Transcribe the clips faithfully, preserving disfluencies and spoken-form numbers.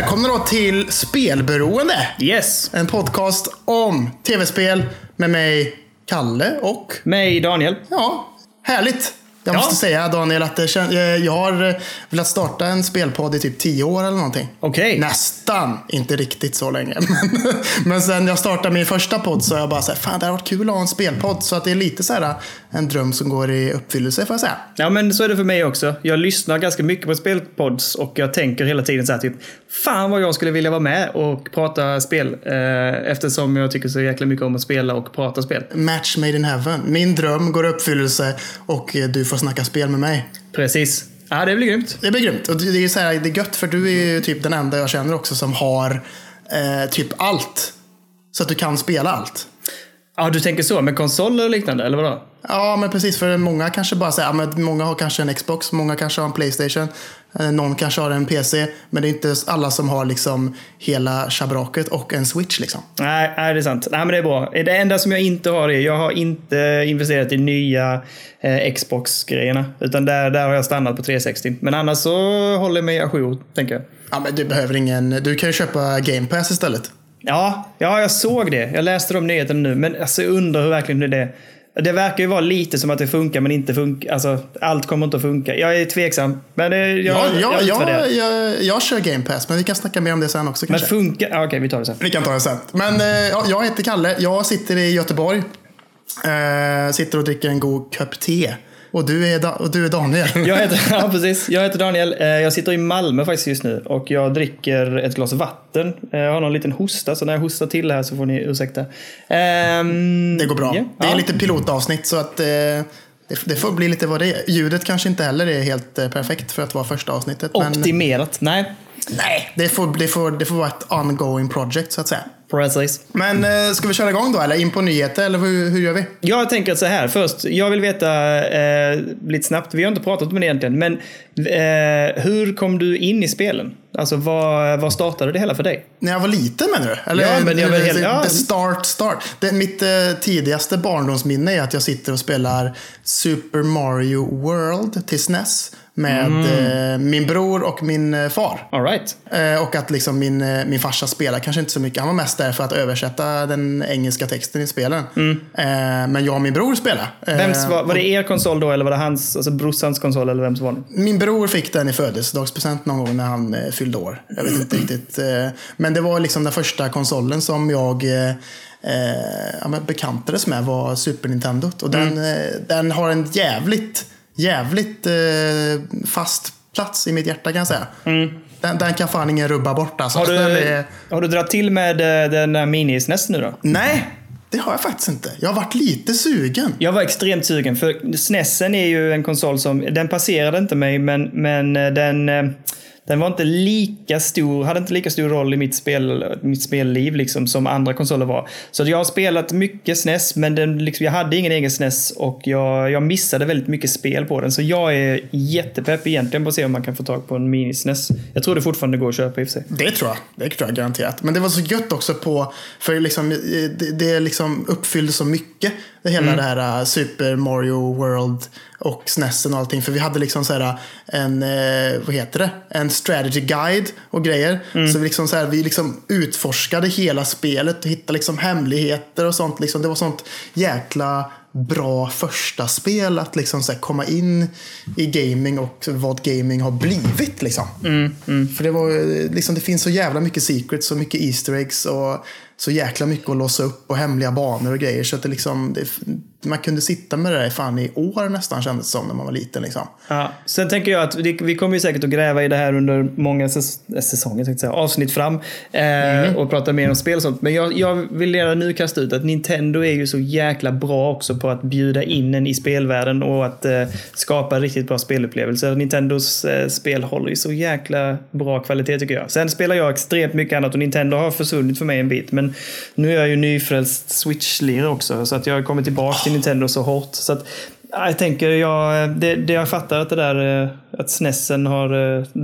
välkomna då till Spelberoende. Yes. En podcast om tv-spel med mig, Kalle, och mig, Daniel. Ja, härligt. Jag ja. måste säga, Daniel, att jag har velat starta en spelpodd i typ tio år eller någonting. Okej. Okay. Nästan, inte riktigt så länge. Men, men sen jag startade min första podd så jag bara så här, fan, det har varit kul att ha en spelpodd. Så att det är lite så här en dröm som går i uppfyllelse, får jag säga. Ja, men så är det för mig också. Jag lyssnar ganska mycket på spelpods och jag tänker hela tiden så här typ, fan vad jag skulle vilja vara med och prata spel. Eh, eftersom jag tycker så jäkla mycket om att spela och prata spel. Match made in heaven. Min dröm går i uppfyllelse och du får och snacka spel med mig. Precis. Ja, det blir grymt. Det blir grymt. Och det är så här, det är gött för du är ju typ den enda jag känner också som har eh, typ allt. Så att du kan spela allt. Ja, du tänker så med konsoler och liknande eller vadå? Ja, men precis, för många kanske bara säger, ja, men många har kanske en Xbox, många kanske har en PlayStation, eh, någon kanske har en P C, men det är inte alla som har liksom hela schabraket och en Switch liksom. Nej, nej, det är sant. Nej, men det är bra. Det enda som jag inte har är, jag har inte investerat i nya eh, Xbox-grejerna, utan där, där har jag stannat på tre sextio. Men annars så håller jag mig ajour, tänker jag. Ja, men du behöver ingen, du kan ju köpa Game Pass istället. Ja, ja, jag såg det. Jag läste de nyheterna nu, men alltså, jag undrar hur verkligen det är. Det verkar ju vara lite som att det funkar, men inte funkar. Alltså, allt kommer inte att funka. Jag är tveksam. Men det, jag, ja, ja, jag, jag, det. jag, jag kör Game Pass, men vi kan snacka mer om det sen också. Men kanske. Funkar... Ja, okej, vi tar det sen. Vi kan ta det sen. Men ja, jag heter Kalle, jag sitter i Göteborg. Eh, sitter och dricker en god kopp te. Och du är, da- och du är Daniel. jag heter, ja, precis. Jag heter Daniel. Jag sitter i Malmö faktiskt just nu. Och jag dricker ett glas vatten. Jag har någon liten hosta. Så när jag hostar till här så får ni ursäkta. Um, det går bra. Yeah. Det är ja. lite pilotavsnitt. Så att eh, det, det får bli lite vad det är. Ljudet kanske inte heller är helt eh, perfekt för att vara första avsnittet. Optimerat, men... nej. Nej, det får, det, får, det får vara ett ongoing project så att säga. Precis. Men eh, ska vi köra igång då eller in på nyheter eller hur, hur gör vi? Jag tänker så här först, jag vill veta eh, lite snabbt, vi har inte pratat om det egentligen, men eh, hur kom du in i spelen? Alltså vad, vad startade det hela för dig? När jag var liten menar du? Eller, ja, men jag var helt, ja. The start, start. Det, mitt eh, tidigaste barndomsminne är att jag sitter och spelar Super Mario World till S N E S med mm. eh, min bror och min eh, far. All right. eh, och att liksom min, eh, min farsa spelar kanske inte så mycket. Han var mest där för att översätta den engelska texten i spelen. Mm. Eh, men jag och min bror spelade. Eh, vems var, var det er konsol då eller var det hans, alltså brorsans konsol eller vems var det? Min bror fick den i födelsedagspresent någon gång när han eh, fyllde år. Jag vet inte riktigt. Eh, men det var liksom den första konsolen som jag... Eh, eh, ja, men bekantades med var Super Nintendo. Och den, mm. eh, den har en jävligt... jävligt eh, fast plats i mitt hjärta kan jag säga. Mm. Den, den kan fan ingen rubba bort alltså. Har du, är... har du dratt till med den här mini-S N E S nu då? Nej, det har jag faktiskt inte. Jag har varit lite sugen. Jag var extremt sugen för S N E S:en är ju en konsol som, den passerade inte mig men, men den, den var inte lika stor, hade inte lika stor roll i mitt, spel, mitt spelliv liksom, som andra konsoler var. Så jag har spelat mycket S N E S men den, liksom, jag hade ingen egen S N E S och jag, jag missade väldigt mycket spel på den. Så jag är jättepepp egentligen på att se om man kan få tag på en mini-S N E S. Jag tror det fortfarande går att köpa i och för sig. Det tror jag, det tror jag garanterat. Men det var så gött också på, för liksom, det, det liksom uppfyllde så mycket. Det hela mm. det här Super Mario World och S N E S:en och allting. För vi hade liksom så här en, vad heter det? En strategy guide och grejer. Mm. Så vi liksom så här, vi liksom utforskade hela spelet och hittade liksom hemligheter och sånt. Liksom. Det var sånt jäkla bra första spel att liksom så här komma in i gaming och vad gaming har blivit liksom. Mm. Mm. För det var liksom, det finns så jävla mycket secrets och mycket easter eggs och så jäkla mycket att låsa upp och hemliga banor och grejer så att det liksom det, man kunde sitta med det där fan i år nästan kändes det som när man var liten liksom. Ja, sen tänker jag att vi, vi kommer ju säkert att gräva i det här under många säs- säsonger tänkte jag säga, avsnitt fram eh, mm. och prata mer om spel och sånt. Men jag, jag vill redan nu kasta ut att Nintendo är ju så jäkla bra också på att bjuda in en i spelvärlden och att eh, skapa riktigt bra spelupplevelser. Nintendos eh, spel håller ju så jäkla bra kvalitet tycker jag. Sen spelar jag extremt mycket annat och Nintendo har försvunnit för mig en bit men Men nu är jag ju nyfrälst Switch-lirare också. Så att jag har kommit tillbaka till Nintendo så hårt. Så att jag tänker, jag, det, det jag fattar att det där att S N E S:en har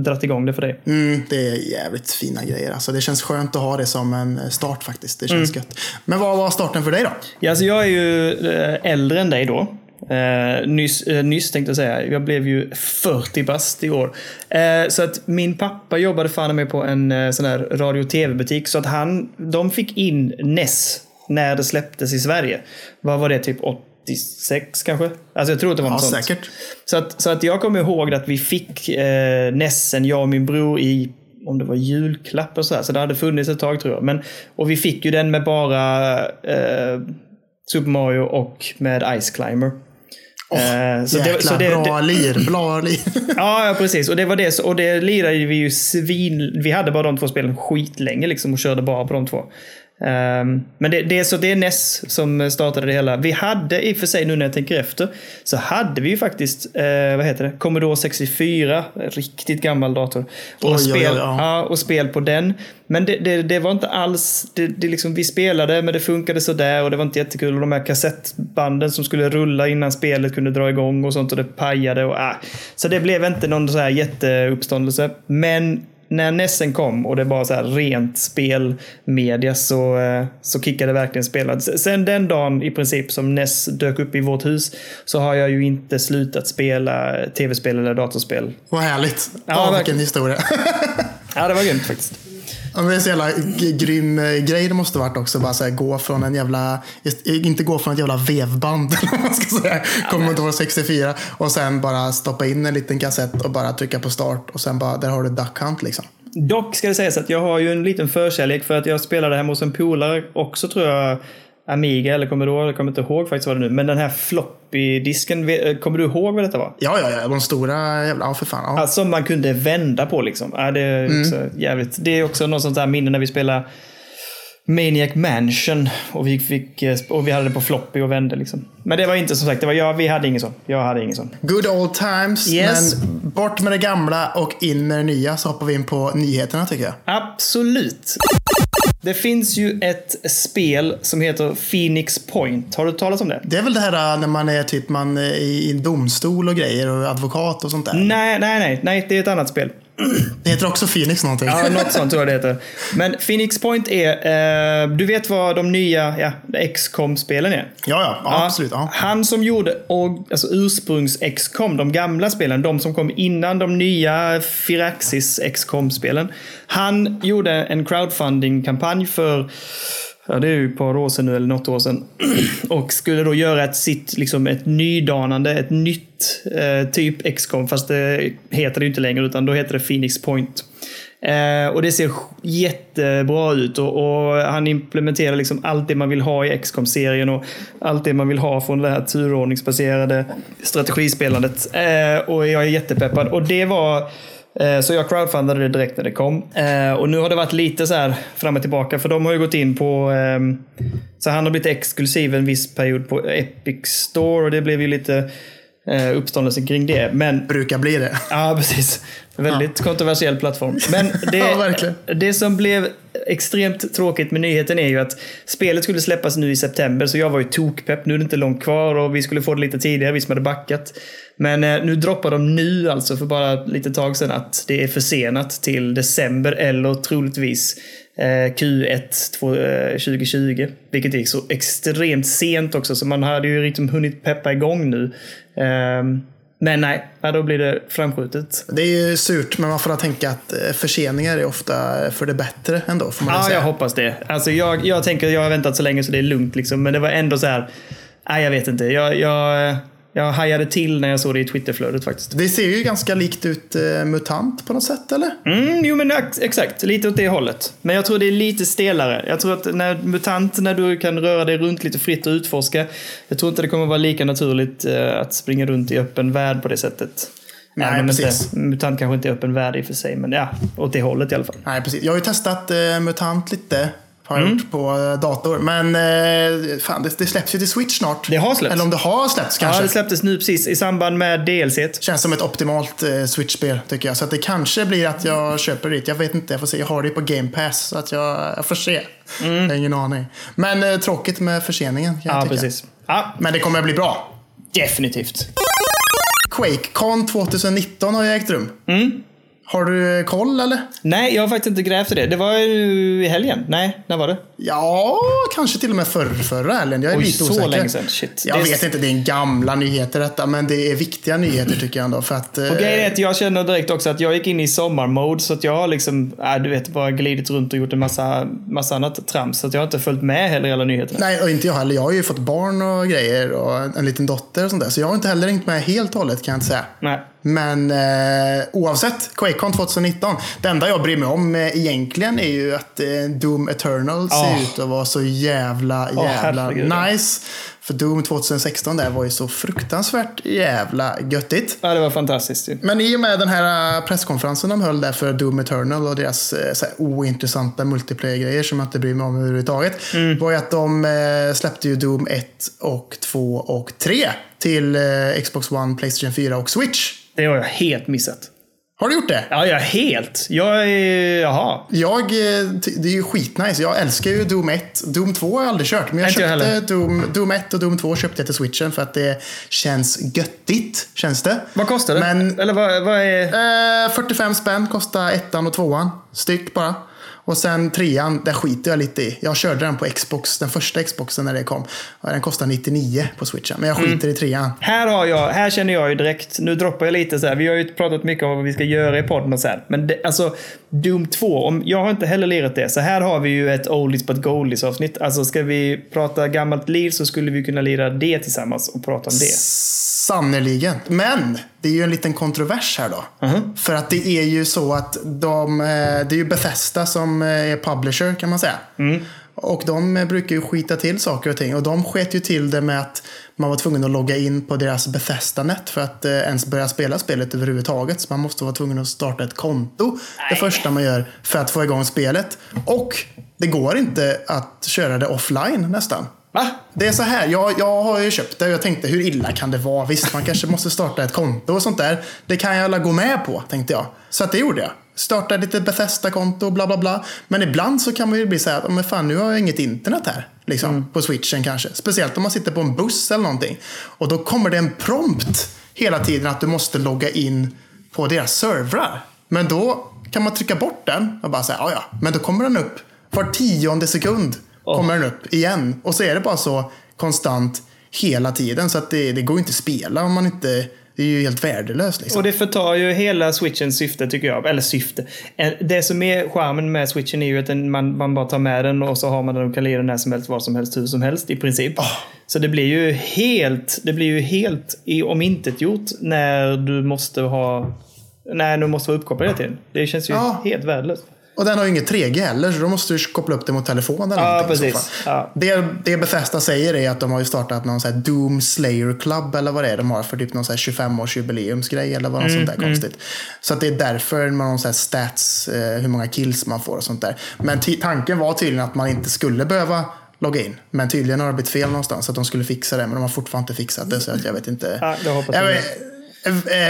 dratt igång det för dig. Mm, det är jävligt fina grejer. Alltså, det känns skönt att ha det som en start faktiskt. Det känns mm. gött. Men vad var starten för dig då? Ja, alltså jag är ju äldre än dig då. Eh, nyss, eh, nyss tänkte jag säga. Jag blev ju fyrtio bast i år. Eh, så att min pappa jobbade fan med på en eh, sån här radio- och tv-butik. Så att han, de fick in N E S när det släpptes i Sverige. Vad var det? Typ åttiosex kanske? Alltså jag tror att det var något ja, sånt. Säkert. Så att, så att jag kommer ihåg att vi fick eh, N E S-en, jag och min bror, i om det var julklapp och sådär. Så det hade funnits ett tag, tror jag. Men, och vi fick ju den med bara eh, Super Mario och med Ice Climber. Oh, så jäkla det, så det, bra det, lir, bra lir. Ja, precis. Och det var det. Och det lirade vi ju svin... Vi hade bara de två spelen skitlänge liksom och körde bara på de två. Um, men det, det, så det är N E S som startade det hela. Vi hade, i och för sig nu när jag tänker efter, så hade vi ju faktiskt, eh, vad heter det? Commodore sextiofyra, riktigt gammal dator. Och, oj, spel, ja, ja. Ja, och spel på den. Men det, det, det var inte alls, det, det liksom, vi spelade men det funkade sådär och det var inte jättekul. Och de här kassettbanden som skulle rulla innan spelet kunde dra igång och sånt och det pajade. Och, äh. Så det blev inte någon så här jätteuppståndelse. Men när N E S:en kom och det var så här rent spelmedia så, så kickade det verkligen spelet. Sen den dagen i princip som N E S dök upp i vårt hus så har jag ju inte slutat spela tv-spel eller datorspel. Vad härligt. Ja, ja, vilken historia. Ja, det var grymt faktiskt. Ja, men det är så jävla g- grym grej det måste varit också. Bara så här, gå från en jävla... Inte gå från ett jävla vevband eller man ska säga. Commodore sextiofyra. Och sen bara stoppa in en liten kassett och bara trycka på start. Och sen bara, där har du Duck Hunt liksom. Dock ska det sägas att jag har ju en liten förkärlek för att jag spelade hemma hos en polare också, tror jag. Amiga eller Commodore, jag kommer inte ihåg faktiskt vad det nu. Men den här floppy-disken, kommer du ihåg vad detta var? Ja, ja, ja. De stora jävla, ja för fan. Ja. Alltså man kunde vända på liksom. Ja, det är också mm. jävligt. Det är också något sånt där minne när vi spelade Maniac Mansion och vi, fick, och vi hade det på floppy och vände liksom. Men det var inte som sagt, det var jag, vi hade ingen sån. Jag hade ingen sån. Good old times, yes. Men bort med det gamla och in med det nya, så hoppar vi in på nyheterna tycker jag. Absolut. Det finns ju ett spel som heter Phoenix Point. Har du talat om det? Det är väl det här när man är typ man är i en domstol och grejer och advokat och sånt där. Nej, nej, nej, nej, det är ett annat spel. Det heter också Phoenix någonting. Ja, något sånt tror jag det heter. Men Phoenix Point är, eh, du vet vad de nya ja, X COM-spelen är? Ja, ja, ja absolut. Ja. Han som gjorde och, alltså, ursprungs-X COM, de gamla spelen, de som kom innan de nya Firaxis-X COM-spelen. Han gjorde en crowdfunding-kampanj för... Ja, det är ju ett par år sedan nu, eller något år sedan. Och skulle då göra ett, sitt, liksom ett nydanande, ett nytt eh, typ X COM. Fast det heter det ju inte längre, utan då heter det Phoenix Point. Eh, och det ser jättebra ut. Och, och han implementerar liksom allt det man vill ha i X COM-serien. Och allt det man vill ha från det här turordningsbaserade strategispelandet. Eh, och jag är jättepeppad. Och det var... Så jag crowdfundade det direkt när det kom. Och nu har det varit lite så här fram och tillbaka. För de har ju gått in på... Så han har blivit exklusiv en viss period på Epic Store. Och det blev ju lite uppståndelse kring det. Men, brukar bli det. Ja, precis. Väldigt ja. Kontroversiell plattform. Men det, ja, det som blev extremt tråkigt med nyheten är ju att spelet skulle släppas nu i september. Så jag var ju tokpepp. Nu är det inte långt kvar och vi skulle få det lite tidigare. Vi som hade backat. Men eh, nu droppar de nu alltså för bara lite tag sedan att det är försenat till december eller troligtvis eh, Q ett tjugohundratjugo. Vilket är så extremt sent också. Så man hade ju liksom hunnit peppa igång nu. Ehm... Men nej, då blir det framskjutet. Det är ju surt, men man får tänka att förseningar är ofta för det bättre ändå. Får man ja, säga. Jag hoppas det. Alltså jag, jag tänker att jag har väntat så länge så det är lugnt. Liksom. Men det var ändå så här, nej jag vet inte. Jag, jag, jag hajade till när jag såg det i Twitterflödet faktiskt. Det ser ju ganska likt ut eh, MUTANT på något sätt, eller? Mm, jo men exakt, lite åt det hållet. Men jag tror det är lite stelare. Jag tror att när MUTANT, när du kan röra dig runt lite fritt och utforska, jag tror inte det kommer vara lika naturligt eh, att springa runt i öppen värld på det sättet. Nej, nej precis. Inte, MUTANT kanske inte är öppen värld i och för sig, men ja, åt det hållet i alla fall. Nej, precis. Jag har ju testat eh, MUTANT lite. Har mm. gjort på dator. Men eh, fan, det, det släpps ju till Switch snart. Det har släppts. Eller om det har släppts kanske. Ja, det släpptes nu precis i samband med D L C. Känns som ett optimalt eh, Switch-spel tycker jag. Så att det kanske blir att jag köper det. Jag vet inte, jag får se. Jag har det på Game Pass. Så att jag, jag får se. Mm. Jag har ingen aning. Men eh, tråkigt med förseningen. Ja, tycka. Precis. Ja. Men det kommer att bli bra. Definitivt. QuakeCon tjugonitton har ju ägt rum. Mm. Har du koll eller? Nej, jag har faktiskt inte grävt i det. Det var ju i helgen. Nej, när var det? Ja, kanske till och med förr, förra helgen. Jag är Oj, lite osäker. så länge sedan. Shit. Jag det vet är... inte, det är en gamla nyheter detta. Men det är viktiga nyheter tycker jag ändå. För att, och grejen är att jag känner direkt också att jag gick in i sommarmode. Så att jag har liksom, äh, du vet, bara glidit runt och gjort en massa, massa annat trams. Så att jag har inte följt med heller i alla nyheterna. Nej, och inte jag heller. Jag har ju fått barn och grejer och en liten dotter och sånt där. Så jag har inte heller ringt med helt och hållet kan jag inte säga. Nej. Men eh, oavsett, QuakeCon tjugonitton, det enda jag bryr mig om eh, egentligen är ju att eh, Doom Eternal oh. ser ut att vara så jävla jävla oh, nice. För Doom tjugohundrasexton där var ju så fruktansvärt jävla göttigt. Ja, det var fantastiskt ju. Men i och med den här presskonferensen de höll där för Doom Eternal och deras så här, ointressanta multiplayer-grejer som jag inte bryr mig om överhuvudtaget mm. var ju att de eh, släppte ju Doom ett och två och tre till eh, Xbox One, PlayStation fyra och Switch. Det har jag helt missat. Har du gjort det? Ja, jag helt. Jag är... Jaha. Jag, det är ju skitnice. Jag älskar ju Doom ett. Doom två har jag aldrig kört. Men jag Inte köpte jag Doom, Doom ett och Doom två köpte jag till Switchen för att det känns göttigt. Känns det. Vad kostar det? Men, Eller vad, vad är... Eh, fyrtiofem spänn kostar ettan och tvåan. Styck bara. Och sen trean, där skiter jag lite i. Jag körde den på Xbox, den första Xboxen när det kom. Den kostar nittionio på Switchen, men jag skiter mm. i trean. Här har jag, här känner jag ju direkt, nu droppar jag lite så här. Vi har ju pratat mycket om vad vi ska göra i podden och sen. Men det, alltså, Doom två, om, jag har inte heller lirat det. Så här har vi ju ett oldies but goldies avsnitt. Alltså ska vi prata gammalt liv så skulle vi kunna lira det tillsammans och prata om det. Sannerligen, men... Det är ju en liten kontrovers här då. Uh-huh. För att det är ju så att de, det är ju Bethesda som är publisher kan man säga. Mm. Och de brukar ju skita till saker och ting. Och de sket ju till det med att man var tvungen att logga in på deras Bethesda-nät för att ens börja spela spelet överhuvudtaget. Så man måste vara tvungen att starta ett konto. Nej. Det första man gör för att få igång spelet. Och det går inte att köra det offline nästan. Va? Det är så här, jag, jag har ju köpt det och jag tänkte hur illa kan det vara? Visst, man kanske måste starta ett konto och sånt där. Det kan jag alla gå med på, tänkte jag. Så att det gjorde jag. Startade lite Bethesda-konto och bla bla bla. Men ibland så kan man ju bli så här, men fan nu har jag inget internet här. Liksom, mm. på Switchen kanske. Speciellt om man sitter på en buss eller någonting. Och då kommer det en prompt hela tiden att du måste logga in på deras servrar. Men då kan man trycka bort den och bara säga, ja ja. Men då kommer den upp var tionde sekund. Oh. Kommer den upp igen. Och så är det bara så konstant hela tiden. Så att det, det går inte att spela om man inte... Det är ju helt värdelöst liksom. Och det förtar ju hela Switchens syfte tycker jag. Eller syfte. Det som är charmen med Switchen är ju att man, man bara tar med den och så har man den och kan lira när som helst, var som helst, hur som helst i princip. Oh. Så det blir ju helt, det blir ju helt om inte gjort när du måste ha... När du måste vara uppkopplad till den. Det känns ju oh. helt värdelöst. Och den har ju inget tre G heller, så då måste du koppla upp det mot telefonen. Ja, precis. Ja. Det, det Bethesda säger är att de har ju startat någon så här Doom Slayer Club eller vad det är de har för typ någon så här tjugofemårsjubileumsgrej eller vad mm, sånt där mm. konstigt. Så att det är därför man har någon så här stats, hur många kills man får och sånt där. Men t- tanken var tydligen att man inte skulle behöva logga in. Men tydligen har det blivit fel någonstans att de skulle fixa det, men de har fortfarande inte fixat det så att jag vet inte. Ja, det hoppas jag. jag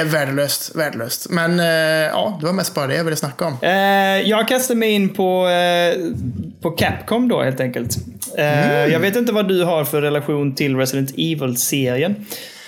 Värdelöst, värdelöst. Men eh, ja, det var mest bara det jag ville snacka om. eh, Jag kastade mig in på eh, på Capcom då helt enkelt. eh, mm. Jag vet inte vad du har för relation till Resident Evil-serien.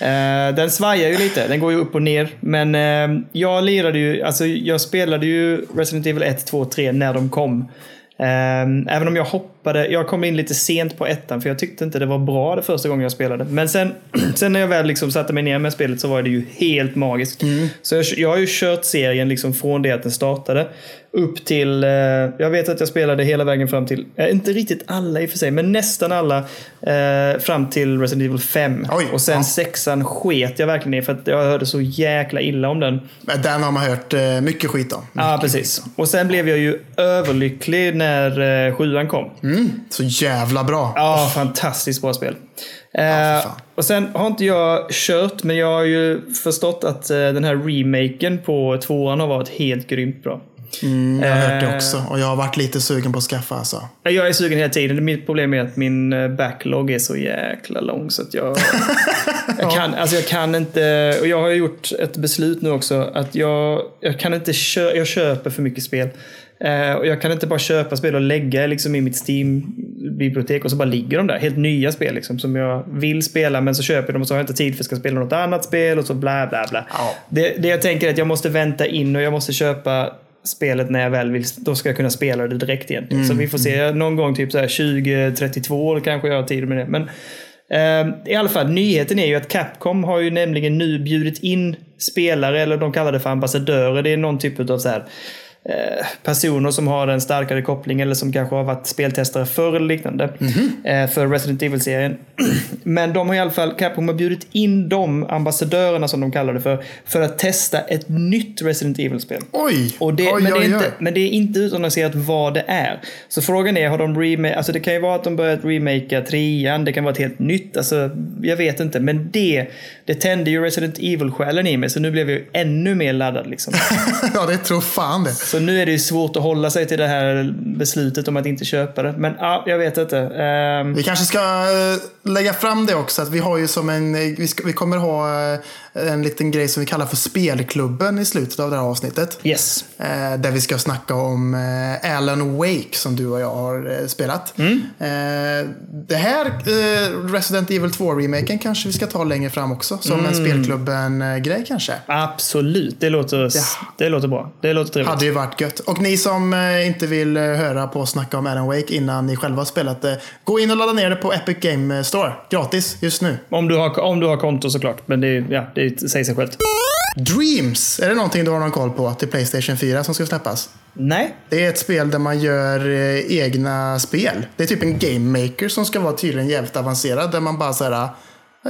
eh, Den svajar ju lite, den går ju upp och ner. Men eh, jag lirade ju, alltså jag spelade ju Resident Evil ett, två, tre när de kom. Um, även om jag hoppade, jag kom in lite sent på ettan för jag tyckte inte det var bra det första gången jag spelade. Men sen, sen när jag väl liksom satte mig ner med spelet så var det ju helt magiskt. Mm. Så jag, jag har ju kört serien liksom från det att den startade upp till, eh, jag vet att jag spelade hela vägen fram till, eh, inte riktigt alla i och för sig, men nästan alla eh, fram till Resident Evil fem. Oj, och sen ja. sexan sket jag verkligen i för att jag hörde så jäkla illa om den. Den har man hört eh, mycket skit om. Ja, ah, precis. Och sen blev jag ju överlycklig när eh, sjuan kom. Mm, så jävla bra. Ja, oh. fantastiskt bra spel. Eh, ja, och sen har inte jag kört, men jag har ju förstått att eh, den här remaken på tvåan har varit helt grymt bra. Mm, jag har hört det också. Och jag har varit lite sugen på att skaffa alltså. Jag är sugen hela tiden. Mitt problem är att min backlog är så jäkla lång. Så att jag jag, kan, alltså jag kan inte. Och jag har gjort ett beslut nu också att jag, jag kan inte kö- jag köper för mycket spel. Eh, och jag kan inte bara köpa spel och lägga liksom i mitt Steam-bibliotek och så bara ligger de där. Helt nya spel liksom, som jag vill spela, men så köper de och så har jag inte tid för att jag ska spela något annat spel och så bla bla bla. Ja. Det, det jag tänker är att jag måste vänta in och jag måste köpa spelet när jag väl vill, då ska jag kunna spela det direkt igen. Mm. Så vi får se någon gång typ så här tjugo trettiotvå år kanske jag har tid med det. Men eh, i alla fall, nyheten är ju att Capcom har ju nämligen nu bjudit in spelare, eller de kallar det för ambassadörer. Det är någon typ av så här eh, personer som har en starkare koppling eller som kanske har varit speltestare förr eller liknande, mm-hmm. eh, för Resident Evil-serien. Men de har i alla fall, Capcom har bjudit in de ambassadörerna som de kallar det för, för att testa ett nytt Resident Evil-spel. Oj! Och det, oj, men, oj, det är inte, men det är inte utannonserat vad det är. Så frågan är, har de remake, alltså det kan ju vara att de börjat remakea trean, det kan vara ett helt nytt, alltså jag vet inte, men det det tände ju Resident Evil-själen i mig, så nu blev jag ju ännu mer laddad liksom. Ja, det tror fan det. Så nu är det ju svårt att hålla sig till det här beslutet om att inte köpa det, men ja, jag vet inte. Um... Vi kanske ska lägga fram det också, att vi har ju som en vi, ska, vi kommer ha en liten grej som vi kallar för spelklubben i slutet av det här avsnittet. Yes. Eh, där vi ska snacka om eh, Alan Wake som du och jag har eh, spelat. Mm. Eh, det här eh, Resident Evil två-remaken kanske vi ska ta längre fram också som mm. en spelklubben-grej kanske. Absolut, det låter, ja. det låter bra. Det låter trevligt. Hade ju varit gött. Och ni som eh, inte vill höra på snacka om Alan Wake innan ni själva har spelat det, eh, gå in och ladda ner det på Epic Games Store. Gratis just nu. Om du har, om du har konto såklart, men det, ja, det säger sig självt. Dreams, är det någonting du har någon koll på till PlayStation fyra som ska släppas? Nej. Det är ett spel där man gör eh, egna spel. Det är typ en game maker som ska vara tydligen jävligt avancerad, där man bara så här,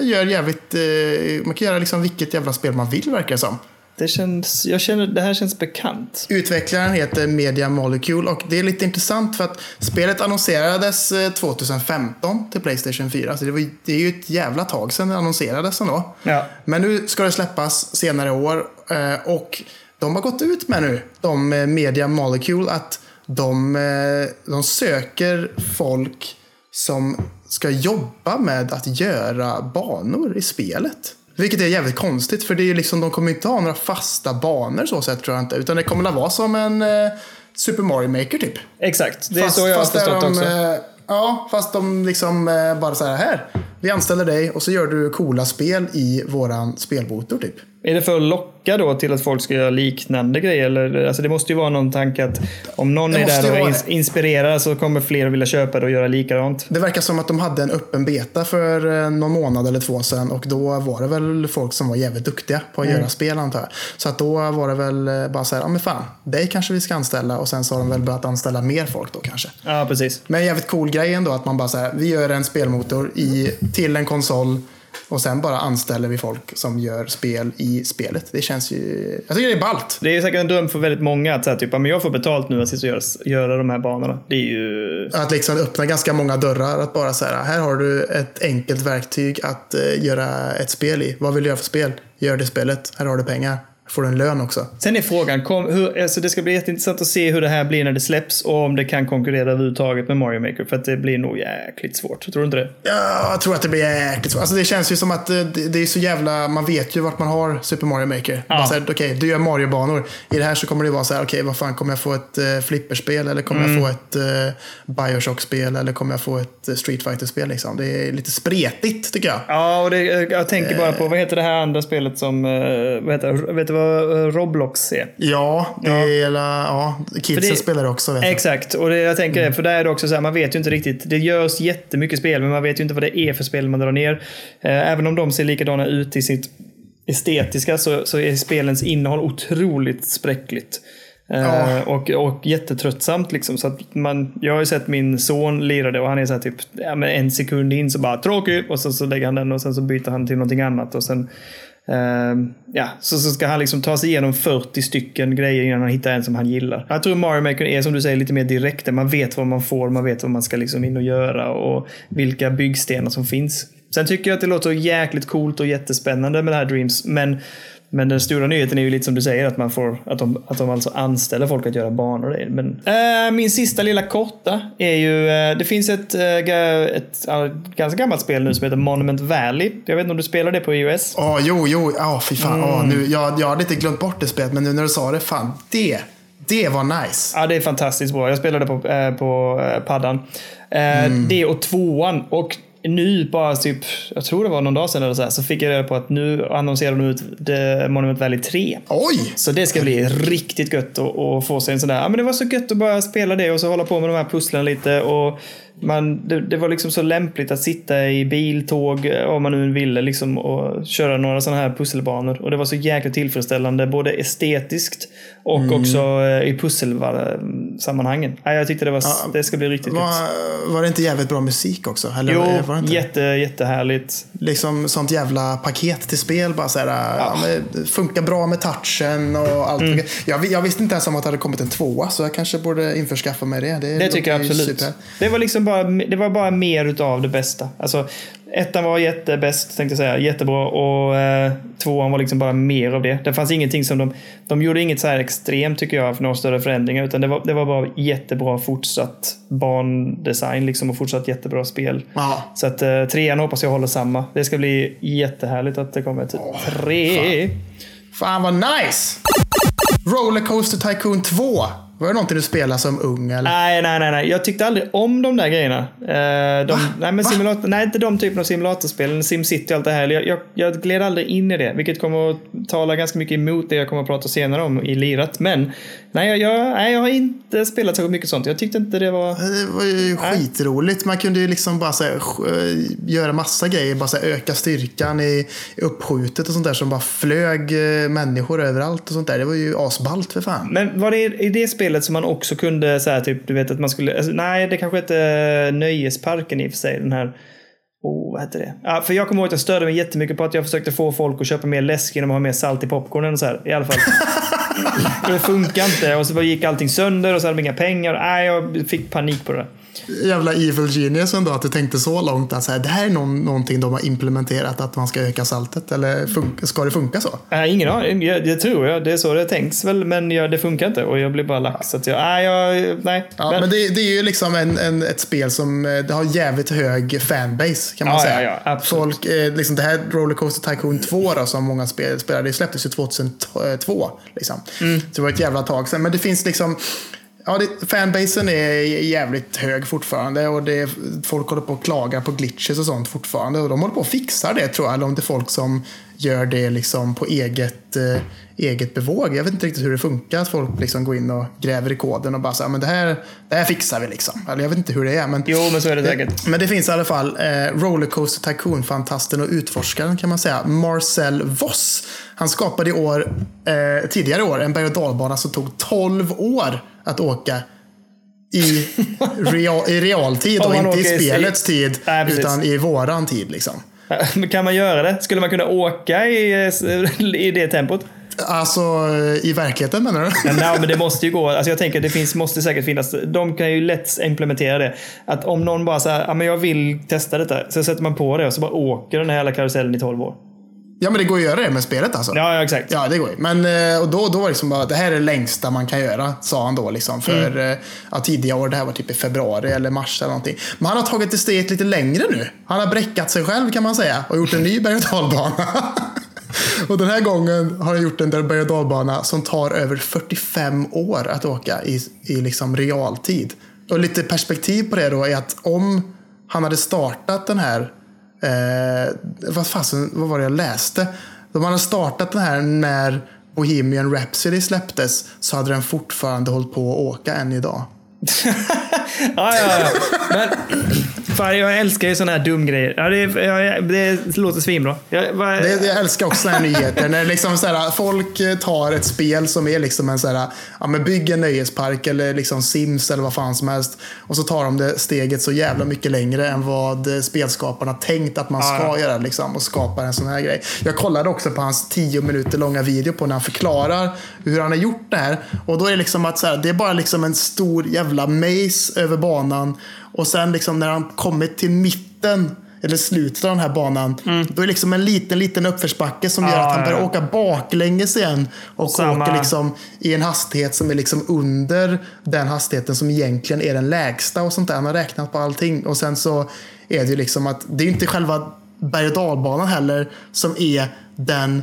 gör jävligt, eh, man kan göra liksom vilket jävla spel man vill, verkar som. Det känns, jag känner, det här känns bekant. Utvecklaren heter Media Molecule och det är lite intressant för att spelet annonserades tjugohundrafemton till PlayStation fyra, så det, var, det är ju ett jävla tag sedan det annonserades ändå. Ja. Men nu ska det släppas senare i år och de har gått ut med nu, de Media Molecule, att de, de söker folk som ska jobba med att göra banor i spelet. Vilket är jävligt konstigt, för det är ju liksom, de kommer inte ha några fasta banor så sätt, tror jag inte, utan det kommer att vara som en eh, Super Mario Maker typ. Exakt, det är fast, så jag har förstått de, också. Eh, ja, fast de liksom eh, bara så här, här, vi anställer dig och så gör du coola spel i våran spelbotor typ. Är det för att locka då till att folk ska göra liknande grejer? Eller, alltså det måste ju vara någon tanke att om någon är där och ins- inspirerar så kommer fler att vilja köpa det och göra likadant. Det verkar som att de hade en öppen beta för någon månad eller två sedan, och då var det väl folk som var jävligt duktiga på att mm. göra spel, antar jag. Så att då var det väl bara så här, ja men fan, dig kanske vi ska anställa, och sen så har de väl börjat anställa mer folk då kanske. Ja, precis. Men jävligt cool grej ändå att man bara så här, vi gör en spelmotor i, till en konsol, och sen bara anställer vi folk som gör spel i spelet. Det känns ju, jag tycker det är ballt. Det är säkert en dröm för väldigt många att säga typ, men jag får betalt nu att sitta och göra, göra de här banorna. Det är ju att liksom öppna ganska många dörrar, att bara så här, här har du ett enkelt verktyg att uh, göra ett spel i. Vad vill du göra för spel? Gör det spelet. Här har du pengar. Får du en lön också. Sen är frågan, kom, hur, alltså det ska bli jätteintressant att se hur det här blir när det släpps och om det kan konkurrera överhuvudtaget med Mario Maker, för att det blir nog jäkligt svårt. Tror du inte det? Ja, jag tror att det blir jäkligt svårt. Alltså det känns ju som att det, det är så jävla, man vet ju vart man har Super Mario Maker. Ja. Okej, okay, du gör Mario-banor. I det här så kommer det vara så här, okej, okay, vad fan, kommer jag få ett uh, flipperspel, eller kommer mm. jag få ett uh, Bioshock-spel, eller kommer jag få ett uh, Street Fighter-spel liksom. Det är lite spretigt tycker jag. Ja, och det, jag tänker bara på, vad heter det här andra spelet som, uh, vad heter vet du vad Roblox är? Ja, det är ja. Hela, ja, kidsen spelar också. Vet exakt, jag. Och det jag tänker mm. är, för där är det också så här, man vet ju inte riktigt, det görs jättemycket spel, men man vet ju inte vad det är för spel man drar ner. Eh, även om de ser likadana ut i sitt estetiska, så, så är spelens innehåll otroligt spräckligt. Eh, ja. och, och jättetröttsamt liksom, så att man, jag har ju sett min son lira det, och han är så här typ, ja, men en sekund in så bara tråkigt, och sen så lägger han den, och sen så byter han till någonting annat, och sen Uh, ja, så, så ska han liksom ta sig igenom fyrtio stycken grejer innan han hittar en som han gillar. Jag tror Mario Maker är, som du säger, lite mer direkt. Man vet vad man får, man vet vad man ska liksom in och göra, och vilka byggstenar som finns. Sen tycker jag att det låter jäkligt coolt och jättespännande med det här Dreams, men, men den stora nyheten är ju lite som du säger, att, man får, att, de, att de alltså anställer folk att göra banor. Men, uh, min sista lilla korta är ju, uh, det finns ett, uh, ett uh, ganska gammalt spel nu som heter Monument Valley. Jag vet inte om du spelar det på iOS? Ja, oh, jo, jo, ja, oh, fy fan. Mm. Oh, nu, jag, jag hade inte glömt bort det spelet, men nu när du sa det, fan, det Det var nice. Ja, det är fantastiskt bra. Jag spelade på, eh, på eh, paddan. Eh, mm. Det och tvåan. Och nu bara typ, jag tror det var någon dag sedan eller så här, så fick jag reda på att nu annonserar de ut The Monument Valley tre. Oj! Så det ska bli riktigt gött att, att få sig en sån där. Ja, men det var så gött att bara spela det och så hålla på med de här pusslen lite. Och man, det, det var liksom så lämpligt att sitta i bil, tåg, om man nu ville liksom, och köra några sådana här pusselbanor. Och det var så jäkla tillfredsställande, både estetiskt och mm. också i pusselsammanhangen. Ja, jag tyckte det, var, ja, det ska bli riktigt var, gött. Var det inte jävligt bra musik också? Eller, jo, var det inte? Jätte, jättehärligt. Liksom sånt jävla paket till spel, bara såhär, ja. Ja, funkar bra med touchen och allt. Mm. Jag, jag visste inte ens om att det hade kommit en tvåa, så jag kanske borde införskaffa mig det. Det, det tycker jag absolut. Super. Det var liksom bara, det var bara mer utav det bästa. Alltså, ettan var jättebäst, tänkte jag säga, jättebra, och eh, tvåan var liksom bara mer av det. Det fanns ingenting som de de gjorde, inget så här extremt tycker jag, för några större förändringar, utan det var det var bara jättebra fortsatt bandesign liksom, och fortsatt jättebra spel. Aha. Så att eh, trean hoppas jag håller samma. Det ska bli jättehärligt att det kommer till oh, tre. Fan. fan vad nice. Rollercoaster Tycoon två. Var det någonting du spelade som ung eller? Nej, nej, nej, nej. Jag tyckte aldrig om de där grejerna. Eh, de, Va? Nej, men simulator, nej, inte de typen av simulatorspel. SimCity och allt det här. Jag, jag, jag gled aldrig in i det. Vilket kommer att tala ganska mycket emot det jag kommer att prata senare om i lirat. Men nej, jag, jag, nej, jag har inte spelat så mycket sånt. Jag tyckte inte det var... Det var ju nej. skitroligt. Man kunde ju liksom bara så här, göra massa grejer. Bara så här, öka styrkan i uppskjutet och sånt där. Som bara flög människor överallt och sånt där. Det var ju asballt för fan. Men var det i det spelet som man också kunde så här, typ, du vet att man skulle, alltså, nej det kanske inte nöjesparken i och för sig, den här oh, vad heter det? Ja, för jag kommer ihåg att jag störde mig jättemycket på att jag försökte få folk att köpa mer läsk genom att ha mer salt i popcornen och så här, i alla fall. Det funkar inte, och så bara gick allting sönder och så hade jag inga pengar. Nej, jag fick panik på det. Jävla evil genius ändå att du tänkte så långt att så här, det här är någon, någonting de har implementerat, att man ska öka saltet, eller funka, ska det funka så? Äh, ingen aning, jag, jag tror jag, det är så det tänks väl, men jag, det funkar inte och jag blir bara lax, så att jag, äh, jag nej. Ja, men, men det, det är ju liksom en, en, ett spel som det har jävligt hög fanbase kan man ja, säga. Ja, ja, folk, eh, liksom det här Rollercoaster Tycoon två då, som många spel, spelade, det släpptes ju tjugohundratvå liksom. Mm. Så det var ett jävla tag sedan, men det finns liksom ja, det, fanbasen är jävligt hög fortfarande, och det, folk håller på att klaga på glitches och sånt fortfarande, och de håller på att fixa det tror jag, eller om det är folk som gör det liksom på eget, eh, eget bevåg. Jag vet inte riktigt hur det funkar, att folk liksom går in och gräver i koden och bara säger, men det här, det här fixar vi liksom. Eller jag vet inte hur det är, men jo, men så är det säkert. Men det finns i alla fall eh, Rollercoaster Tycoon, fantasten och utforskaren kan man säga, Marcel Voss. Han skapade i år, eh, tidigare år, en berg- och dalbana som tog tolv år att åka i, real, i realtid och inte i spelets i, tid, nej, utan i våran tid liksom. Kan man göra det? Skulle man kunna åka i, i det tempot? Alltså i verkligheten menar du? Nej, nej, men det måste ju gå. Alltså jag tänker att det finns, måste säkert finnas. De kan ju lätt implementera det. Att om någon bara säger, ja men jag vill testa detta, så sätter man på det och så bara åker den här hela karusellen i tolv år. Ja, men det går att göra det med spelet alltså. Ja, ja exakt. Ja, det går ju. Men och då, då var det liksom bara, det här är det längsta man kan göra, sa han då liksom. För mm. ja, tidiga år, det här var typ i februari eller mars eller någonting. Men han har tagit det steget lite längre nu. Han har bräckat sig själv kan man säga, och gjort en ny berg- och dalbana. Och den här gången har han gjort en berg- och dalbana som tar över fyrtiofem år att åka i, i liksom realtid. Och lite perspektiv på det då är att om han hade startat den här Eh, vad, fasen, vad var det jag läste? De hade startat den här när Bohemian Rhapsody släpptes, så hade den fortfarande hållit på att åka än idag. ja, ja, ja. Men, fan, jag älskar ju såna här dumgrejer. Ja, det, ja, det låter svinbra. Jag, bara... det, jag älskar också den här nyheten. När liksom så här, folk tar ett spel som är liksom en så här, ja, men bygg en nöjespark eller liksom Sims eller vad fan som helst, och så tar de det steget så jävla mycket längre än vad spelskaparna tänkt att man ska ja, ja. göra liksom, och skapar en sån här grej. Jag kollade också på hans tio minuter långa video på när han förklarar hur han har gjort det här, och då är det liksom att så här, det är bara liksom en stor jävla maze över banan, och sen liksom när han kommit till mitten eller slutet av den här banan, mm. då är det liksom en liten, liten uppförsbacke som ah, gör att han börjar ja. åka baklänges igen och Samma. åker liksom i en hastighet som är liksom under den hastigheten som egentligen är den lägsta och sånt där. Han har räknat på allting, och sen så är det ju liksom att det är inte själva berg- och dalbanan heller som är den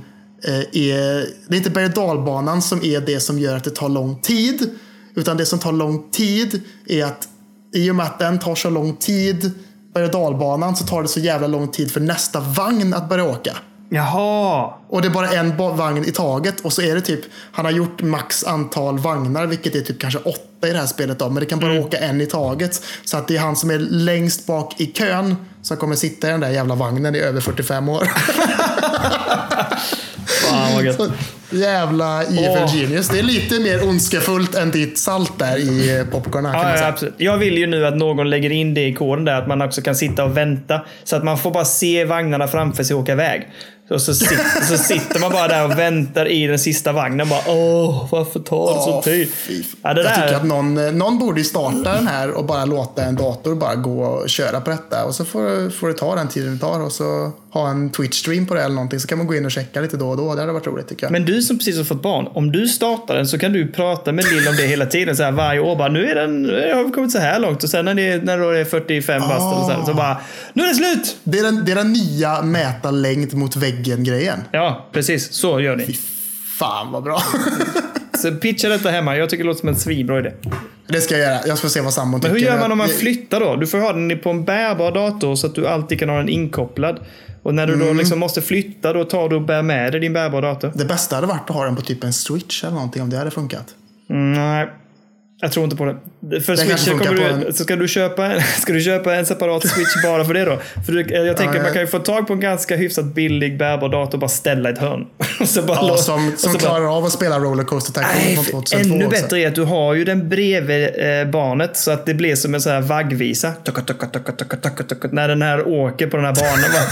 är, det är inte berg-dalbanan som är det som gör att det tar lång tid, utan det som tar lång tid är att i och med att den tar så lång tid, berg-dalbanan, så tar det så jävla lång tid för nästa vagn att börja åka. Jaha. Och det är bara en vagn i taget. Och så är det typ, han har gjort max antal vagnar, vilket är typ kanske åtta i det här spelet då, men det kan bara mm. åka en i taget. Så att det är han som är längst bak i kön som kommer sitta i den där jävla vagnen i över fyrtiofem år. Fan vad gött. Så, jävla evil oh. genius. Det är lite mer ondskefullt än ditt salt där i popcorn här, kan man säga. Ja, absolut. Jag vill ju nu att någon lägger in det i koden där, att man också kan sitta och vänta, så att man får bara se vagnarna framför sig åka iväg. Och så, sit, så sitter man bara där och väntar i den sista vagnen. Bara, åh, varför tar det så tid? Ja, det jag där... tycker att någon, någon borde starta den här och bara låta en dator bara gå och köra på detta. Och så får, får det ta den tiden det tar. Och så ha en Twitch-stream på det eller någonting. Så kan man gå in och checka lite då och då. Det hade varit roligt, tycker jag. Men du som precis har fått barn, om du startar den så kan du prata med Lill om det hela tiden. Så här varje år bara, nu är den, har vi kommit så här långt. Och sen när det, när det är fyrtiofem oh. bast och så, här, så bara, nu är det slut! Det är den, det är den nya mätarlängd mot väggen grejen. Ja, precis. Så gör ni. Fy fan vad bra. Så pitcha detta hemma. Jag tycker det låter som en svinbra idé. Det ska jag göra. Jag ska se vad samman tycker. Men hur gör man om man flyttar då? Du får ha den på en bärbar dator så att du alltid kan ha den inkopplad. Och när du mm. då liksom måste flytta, då tar du och bär med dig din bärbara dator. Det bästa hade varit att ha den på typ en Switch eller någonting, om det hade funkat. Mm, nej. Jag tror inte på det. För Switchen kommer du, en... så ska du köpa en, ska du köpa en separat Switch bara för det då. För du, jag tänker ja, att man kan ju få tag på en ganska hyfsat billig bärbar dator och bara ställa ett hörn. Och så bara ja, låt, som och som så klarar bara... av att spela Rollercoaster Tycoon från tjugohundratvå. Ännu bättre också är att du har ju den bredvid eh, barnet, så att det blir som en sån här vaggvisa. Tucka, tucka, tucka, tucka, tucka, tucka. När den här åker på den här banan.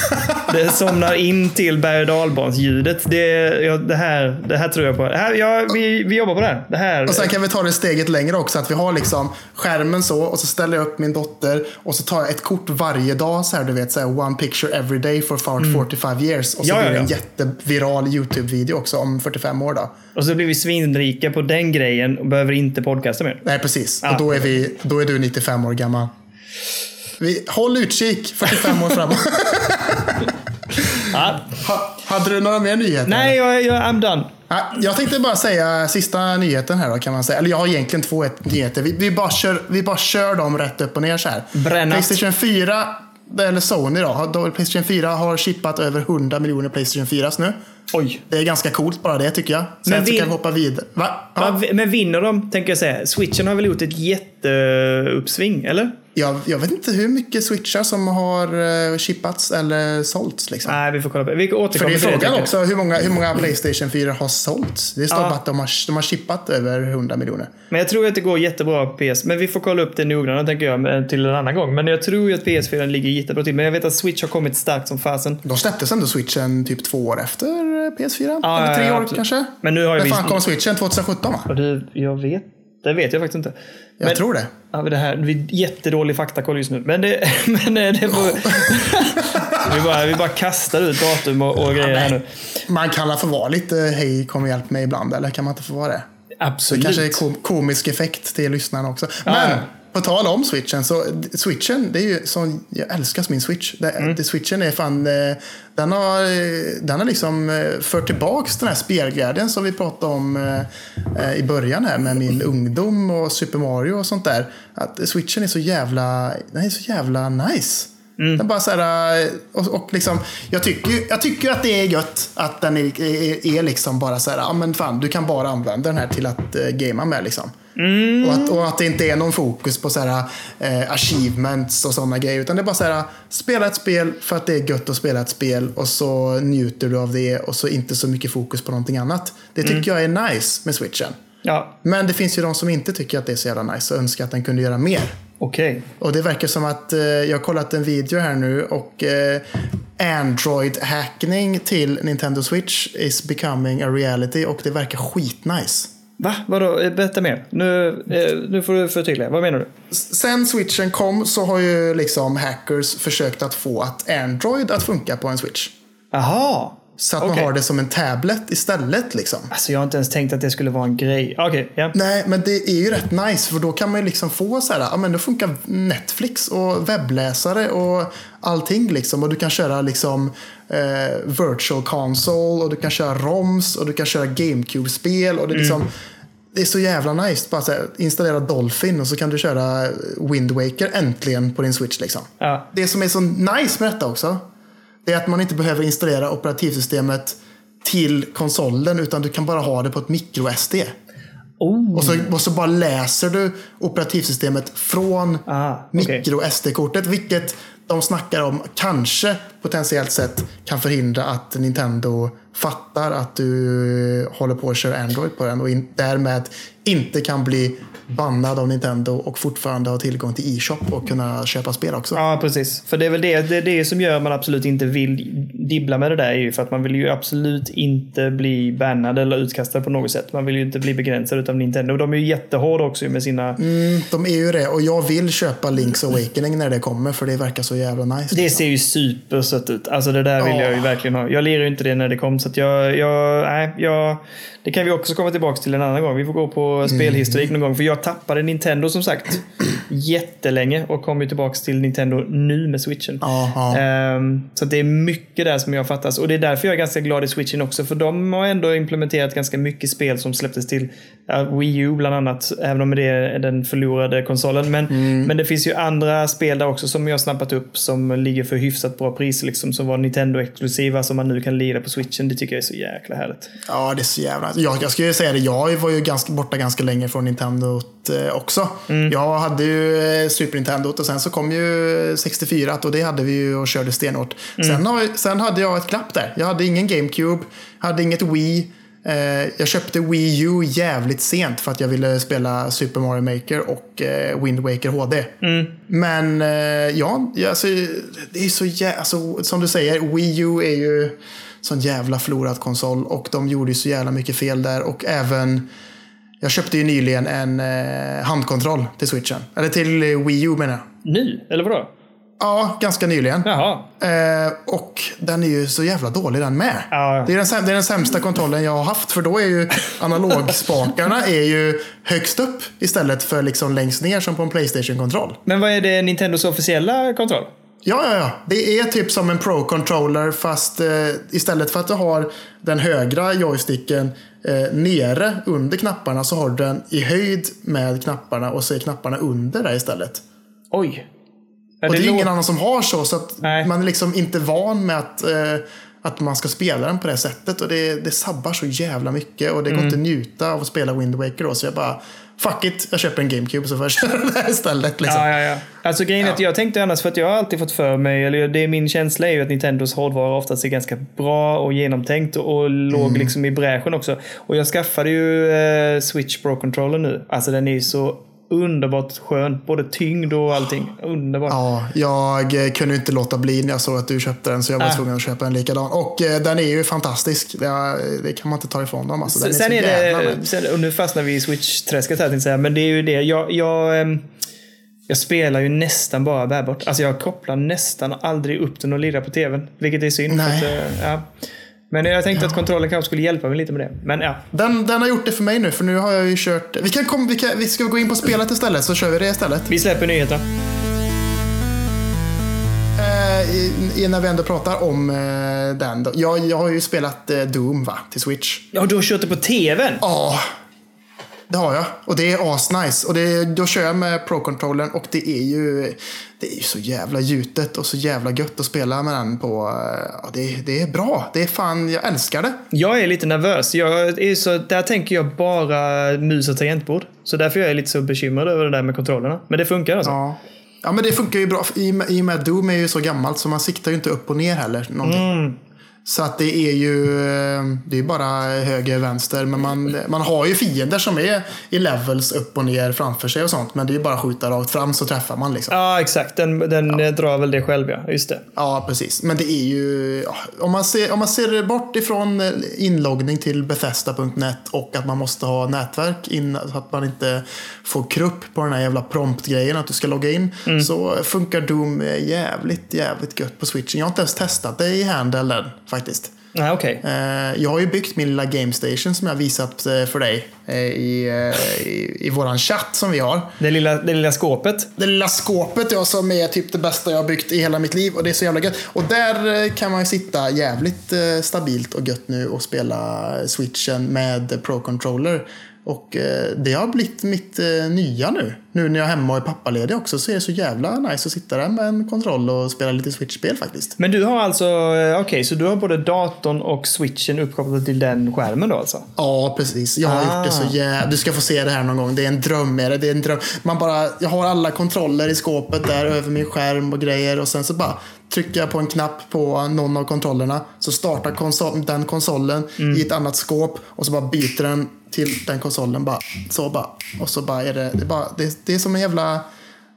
Det somnar in till berg-dalbansljudet. Det, ja, det, här, det här tror jag på. Det här, ja, vi, vi jobbar på det här. Det här. Och sen kan vi ta det steget längre också, att vi har liksom skärmen så, och så ställer jag upp min dotter och så tar jag ett kort varje dag så här, du vet, så här, one picture every day for fyrtiofem years, och så ja, blir det ja. en jätteviral YouTube-video också om fyrtiofem år då. Och så blir vi svinrika på den grejen och behöver inte podcasta mer. Nej, precis. Ah. Och då är vi, då är du nittiofem år gammal. Vi, håll utkik fyrtiofem år framåt. Ah. ha, hade du några mer nyheter? Nej, jag, jag, I'm done. Jag tänkte bara säga sista nyheten här då, kan man säga. Eller jag har egentligen två nyheter. Vi, vi, bara, kör, vi bara kör dem rätt upp och ner så här. Brännat. PlayStation fyra, eller Sony då, då PlayStation fyra har chippat över hundra miljoner PlayStation fyras nu. Oj. Det är ganska coolt bara det, tycker jag. Sen men vin- så kan vi hoppa vidare. Va? Ja. Men vinner de, tänker jag säga. Switchen har väl gjort ett jätteuppsving, eller? Jag, jag vet inte hur mycket switchar som har chippats eller sålts liksom. Nej, vi får kolla på. Vi återkommer till det. För det är frågan också hur många, hur många PlayStation fyra har sålts. Det står ja. att de har, de har chippat över hundra miljoner. Men jag tror att det går jättebra på P S. Men vi får kolla upp det noggrannare, tänker jag, till en annan gång. Men jag tror att P S fyra ligger jättebra till. Men jag vet att Switch har kommit starkt som fasen. De släpptes ändå Switchen typ två år efter P S fyra. Ja, eller tre ja, år absolut. Kanske. Men nu har jag visst... fan kom Switchen? tjugosjutton va? Det, jag vet Det vet jag faktiskt inte. Jag men, tror det. Ja, det här, vi är jättedålig faktakoll just nu. Men det, men det får, vi, bara, vi bara kastar ut datum och, och grejer ja, här nu. Man kan få vara lite, hej, kom och hjälp mig ibland. Eller kan man inte få vara det? Absolut. Det kanske är kom, komisk effekt till lyssnarna också. Men ja, ja. På tal om Switchen, så Switchen, det är ju som, jag älskar min Switch. Det, mm. det, Switchen är fan, den har, den har liksom fört tillbaks den här spelglädjen som vi pratade om i början här med min ungdom och Super Mario och sånt där. Att Switchen är så jävla, den är så jävla nice. Mm. Den bara så här, och, och liksom, jag tycker, jag tycker att det är gött att den är, är, är liksom bara så här, ja men fan, du kan bara använda den här till att uh, gamea med liksom. Mm. Och, att, och att det inte är någon fokus på så här, eh, achievements och sådana grejer, utan det är bara så här, spela ett spel för att det är gött att spela ett spel, och så njuter du av det, och så inte så mycket fokus på någonting annat. Det tycker mm. jag är nice med Switchen. Ja. Men det finns ju de som inte tycker att det är så jävla nice och önskar att den kunde göra mer. Okej. Och det verkar som att eh, jag har kollat en video här nu, och eh, Android-hackning till Nintendo Switch is becoming a reality, och det verkar skitnice. Va? Vadå? Berätta mer. Nu, nu får du förtydliga. Vad menar du? Sen Switchen kom så har ju liksom hackers försökt att få att Android att funka på en Switch. Aha. Så att okay. man har det som en tablet istället liksom. Alltså jag har inte ens tänkt att det skulle vara en grej. Okej, okay, yeah. Nej, men det är ju rätt nice, för då kan man ju liksom få så här, ja men då funkar Netflix och webbläsare och allting liksom, och du kan köra liksom eh, virtual console, och du kan köra ROMs och du kan köra Gamecube-spel, och det är liksom mm. det är så jävla nice. Bara så här, installera Dolphin och så kan du köra Wind Waker äntligen på din Switch liksom. Ja. Det som är så nice med detta också, det är att man inte behöver installera operativsystemet till konsolen, utan du kan bara ha det på ett micro S D. Oh. Och, så, och så bara läser du operativsystemet från Aha, micro S D-kortet, okay. Vilket de snackar om kanske potentiellt sett kan förhindra att Nintendo fattar att du håller på att köra Android på den, och in, därmed inte kan bli bannad av Nintendo och fortfarande ha tillgång till eShop och kunna köpa spel också. Ja, precis. För det är väl det, det, det som gör man absolut inte vill dibbla med det där, är ju för att man vill ju absolut inte bli bannad eller utkastad på något sätt. Man vill ju inte bli begränsad utav Nintendo. De är ju jättehårda också med sina... Mm, de är ju det. Och jag vill köpa Link's Awakening när det kommer, för det verkar så jävla nice. Det ser ju supersött ut. Alltså det där vill ja. jag ju verkligen ha. Jag ler ju inte det när det kom, så att jag... jag, nej, jag det kan vi också komma tillbaka till en annan gång. Vi får gå på spelhistorik mm. någon gång, för jag Jag tappade Nintendo som sagt jättelänge och kom ju tillbaka till Nintendo nu med Switchen. Um, så det är mycket där som jag fattas, och det är därför jag är ganska glad i Switchen också, för de har ändå implementerat ganska mycket spel som släpptes till uh, Wii U bland annat, även om det är den förlorade konsolen, men, mm. men det finns ju andra spel där också som jag snappat upp som ligger för hyfsat bra pris liksom, som var Nintendo-exklusiva som man nu kan lira på Switchen. Det tycker jag är så jäkla härligt. Ja, det är så jävla... Jag, jag skulle säga det, jag var ju ganska borta ganska länge från Nintendo också. Mm. Jag hade ju Super Nintendo och sen så kom ju sextiofyra och det hade vi ju och körde stenhårt. Mm. Sen, har, sen hade jag ett klapp där. Jag hade ingen Gamecube, hade inget Wii. Eh, jag köpte Wii U jävligt sent för att jag ville spela Super Mario Maker och eh, Wind Waker H D. Mm. Men eh, ja, alltså, det är så jä- alltså, som du säger, Wii U är ju sån jävla förlorad konsol, och de gjorde ju så jävla mycket fel där. Och även jag köpte ju nyligen en eh, handkontroll till Switchen. Eller till eh, Wii U menar jag. Ny? Eller vadå? Ja, ganska nyligen. Jaha. Eh, och den är ju så jävla dålig den med. Ja. Det är den, det är den sämsta kontrollen jag har haft. För då är ju analogspakarna är ju högst upp istället för liksom längst ner som på en PlayStation-kontroll. Men vad är det Nintendos officiella kontroll? Ja, ja, ja. Det är typ som en Pro-controller, fast eh, istället för att du har den högra joysticken eh, nere under knapparna, så har du den i höjd med knapparna, och så är knapparna under där istället. Oj. Är och det, det är låg... ingen annan som har så, så att Nej. man är liksom inte van med att, eh, att man ska spela den på det sättet, och det, det sabbar så jävla mycket, och det går mm. inte att njuta av att spela Wind Waker då, så jag bara... Fuck it, jag köper en Gamecube så får jag köra det här istället liksom. Ja, ja, ja. Alltså grejen är att jag tänkte annars, för att jag har alltid fått för mig, eller det är min känsla är ju att Nintendos hårdvara oftast är ganska bra och genomtänkt och mm. låg liksom i bräschen också. Och jag skaffade ju eh, Switch Pro-controller nu. Alltså den är ju så underbart skönt, både tyngd och allting. Underbart. Ja, jag kunde inte låta bli när jag såg att du köpte den, så jag var äh. tvungen att köpa en likadan. Och eh, den är ju fantastisk. Det, är, det kan man inte ta ifrån dem. Alltså, den sen är, är det, sen, och nu fastnar vi i Switch-träsket här, så här, men det är ju det. Jag, jag, jag, jag spelar ju nästan bara bärbart. Alltså jag kopplar nästan aldrig upp den och lirar på tvn, vilket är synd. Nej. För att, ja. Men jag tänkte ja. att kontrollen kanske skulle hjälpa mig lite med det. Men ja. Den, den har gjort det för mig nu, för nu har jag ju kört... Vi kan komma, vi kan, vi ska gå in på spelet istället, så kör vi det istället. Vi släpper nyheter. Innan eh, vi ändå pratar om eh, den då. Jag, jag har ju spelat eh, Doom va, till Switch. Ja, du har kört det på tvn? Ja, det har jag. Och det är asnice. Och det, då kör jag med Pro-controllern, och det är ju... Det är ju så jävla gjutet och så jävla gött att spela med den på. Ja, det, det är bra. Det är fan, jag älskar det. Jag är lite nervös. Jag är så, där tänker jag bara mus och tangentbord. Så därför är jag lite så bekymrad över det där med kontrollerna. Men det funkar alltså. Ja, ja men det funkar ju bra. I och med Doom är ju så gammalt, så man siktar ju inte upp och ner heller. Mm. Så att det är ju det är bara höger och vänster. Men man, man har ju fiender som är i levels upp och ner framför sig och sånt. Men det är ju bara att skjuta rakt fram så träffar man liksom. Ja, exakt. Den, den ja. drar väl det själv, ja. Just det. Ja, precis. Men det är ju... Om man ser, om man ser bort ifrån inloggning till Bethesda punkt net och att man måste ha nätverk in, så att man inte får krupp på den här jävla prompt-grejen att du ska logga in. Mm. Så funkar Doom jävligt, jävligt gött på Switchen. Jag har inte ens testat det i handelen faktiskt. Ah, okay. Jag har ju byggt min lilla GameStation som jag visat för dig i, i, i våran chatt som vi har. Det lilla, det lilla skåpet? Det lilla skåpet, ja, som är typ det bästa jag har byggt i hela mitt liv. Och det är så jävla gött. Och där kan man ju sitta jävligt stabilt och gött nu och spela Switchen med Pro Controller. Och det har blivit mitt nya nu. Nu när jag är hemma och är pappaledig också, så är det så jävla nice att sitta där med en kontroll och spela lite Switch-spel faktiskt. Men du har alltså, okej, okay, så du har både datorn och Switchen uppkopplade till den skärmen då alltså? Ja, precis. Jag har ah. gjort det så jävla... Du ska få se det här någon gång. Det är en dröm, är det? Det är en dröm. Man bara... Jag har alla kontroller i skåpet där över min skärm och grejer, och sen så bara... trycker jag på en knapp på någon av kontrollerna så startar konsol- den konsolen mm. i ett annat skåp, och så bara byter den till den konsolen bara så bara och så bara är det det är, bara, det, det är som en jävla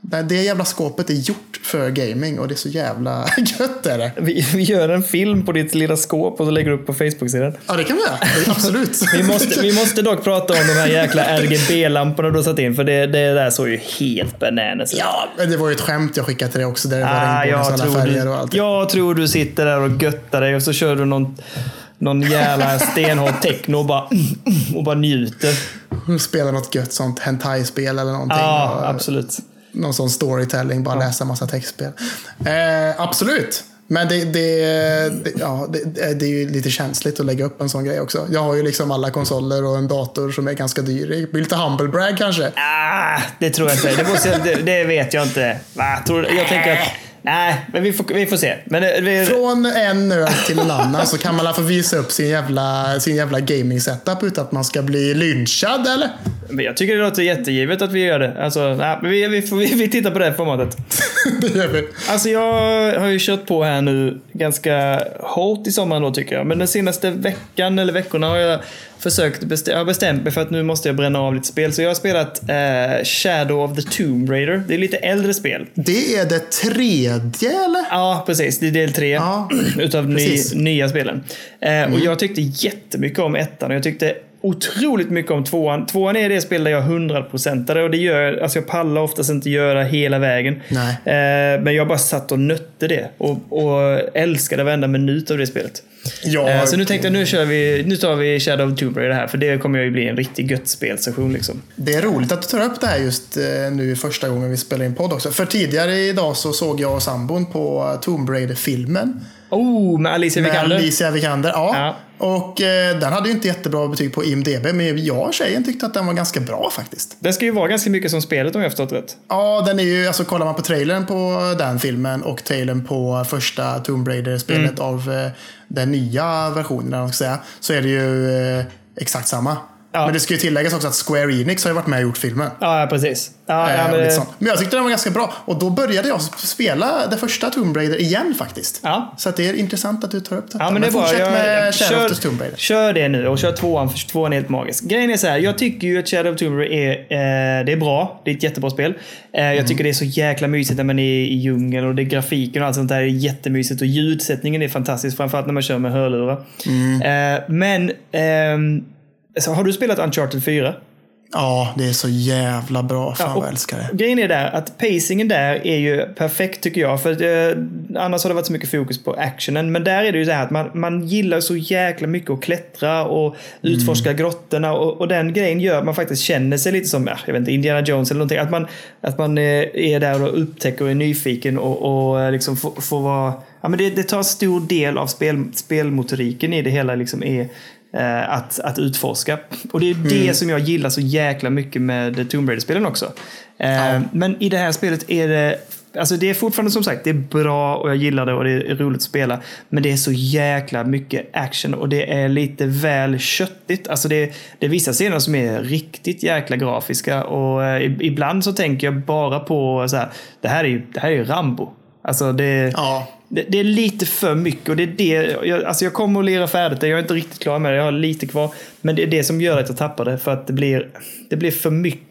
det jävla skåpet är gjort för gaming, och det är så jävla gött är det. Vi, vi gör en film på ditt lilla skåp och så lägger upp på Facebook-sidan. Ja, det kan vi göra. Absolut. vi, måste, vi måste dock prata om de här jäkla R G B-lamporna du har satt in, för det, det där såg ju helt bananas. Ja, men det var ju ett skämt jag skickade till dig också där det ah, var jag tror färger och allt. Jag tror du sitter där och göttar dig, och så kör du någon, någon jävla stenhård techno och bara, och bara njuter. Spelar något gött sånt hentai-spel eller någonting. Ja, ah, absolut. Någon sån storytelling, bara ja. läsa massa textspel. Eh, absolut. Men det, det, det, ja, det, det är ju lite känsligt att lägga upp en sån grej också. Jag har ju liksom alla konsoler och en dator som är ganska dyr. Det är lite humble brag kanske. Ah, det tror jag inte. Det, måste, det, det vet jag inte. Va? Tror, jag tänker att... Nej, men vi får, vi får se. Men det, vi... Från en ö till en annan så kan man alla få visa upp sin jävla, sin jävla gaming-setup utan att man ska bli lynchad, eller? Men jag tycker det låter jättegivet att vi gör det. Alltså, nej, men vi, vi, får, vi, vi tittar på det här formatet. Det gör vi. Alltså, jag har ju kört på här nu ganska hårt i sommaren då, tycker jag. Men den senaste veckan eller veckorna har jag försökt bestä- jag har bestämt mig för att nu måste jag bränna av lite spel. Så jag har spelat eh, Shadow of the Tomb Raider. Det är lite äldre spel. Det är det tredje, eller? Ja, precis. Det är del tre ja, utav ny, nya spelen. Eh, mm. Och jag tyckte jättemycket om ettan. Och jag tyckte otroligt mycket om tvåan. Tvåan är det spel där jag hundraprocentade, och det gör, alltså jag pallar oftast inte göra hela vägen. Nej. Eh, men jag bara satt och nötte det och, och älskade varenda minut av det spelet. Ja. Eh, så nu tänkte jag, nu, kör vi, nu tar vi Shadow of Tomb Raider här, för det kommer jag ju bli en riktigt gött spelsession liksom. Det är roligt att du tar upp det här just nu första gången vi spelar in podd också. För tidigare idag så såg jag och sambon på Tomb Raider-filmen. Oh, med Alicia Vikander. Med Alicia Vikander, ja. ja. Och eh, den hade ju inte jättebra betyg på I M D B, men jag och tjejen tyckte att den var ganska bra faktiskt. Den ska ju vara ganska mycket som spelet om jag har förstått rätt. Ja, den är ju, alltså kollar man på trailern på den filmen och trailern på första Tomb Raider-spelet mm. av eh, den nya versionen, om jag ska säga, så är det ju eh, exakt samma. Ja. Men det ska ju tilläggas också att Square Enix har ju varit med och gjort filmen. Ja, precis. Ja, ja, men... Liksom. men jag tyckte den var ganska bra. Och då började jag spela det första Tomb Raider igen faktiskt. Ja. Så att det är intressant att du tar upp detta. Ja, men det men fortsätt jag... med Shadow of Tomb Raider. Kör det nu och kör tvåan, för tvåan är helt magisk. Grejen är så här, jag tycker ju att Shadow of Tomb Raider är, eh, det är bra. Det är ett jättebra spel. Eh, jag mm. tycker det är så jäkla mysigt när man är i djungeln, och det är grafiken och allt sånt där är jättemysigt. Och ljudsättningen är fantastisk, framförallt när man kör med hörlurar. Mm. Eh, men... Ehm, Så har du spelat Uncharted fyra? Ja, det är så jävla bra. Fan, ja, vad jag älskar det. Grejen är där att pacingen där är ju perfekt tycker jag. För eh, annars har det varit så mycket fokus på actionen. Men där är det ju så här att man, man gillar så jäkla mycket att klättra och utforska mm. grottorna. Och, och den grejen gör att man faktiskt känner sig lite som, jag vet inte, Indiana Jones eller någonting. Att man, att man är där och upptäcker och är nyfiken och, och liksom får, får vara... Ja, men det, det tar stor del av spel, spelmotoriken i det hela liksom är... Att, att utforska. Och det är det mm. som jag gillar så jäkla mycket med Tomb Raider-spelen också. Ja. Men i det här spelet är det, alltså det är fortfarande som sagt, det är bra och jag gillar det och det är roligt att spela, men det är så jäkla mycket action och det är lite väl köttigt. Alltså det, det är vissa scener som är riktigt jäkla grafiska och ibland så tänker jag bara på så här, det här är ju, det här är ju Rambo. Alltså det, ja. det, det är lite för mycket och det är det, jag, alltså jag kommer att lira färdigt, jag är inte riktigt klar med det, jag har lite kvar, Men det är det som gör att jag tappar det, för att det blir, det blir för mycket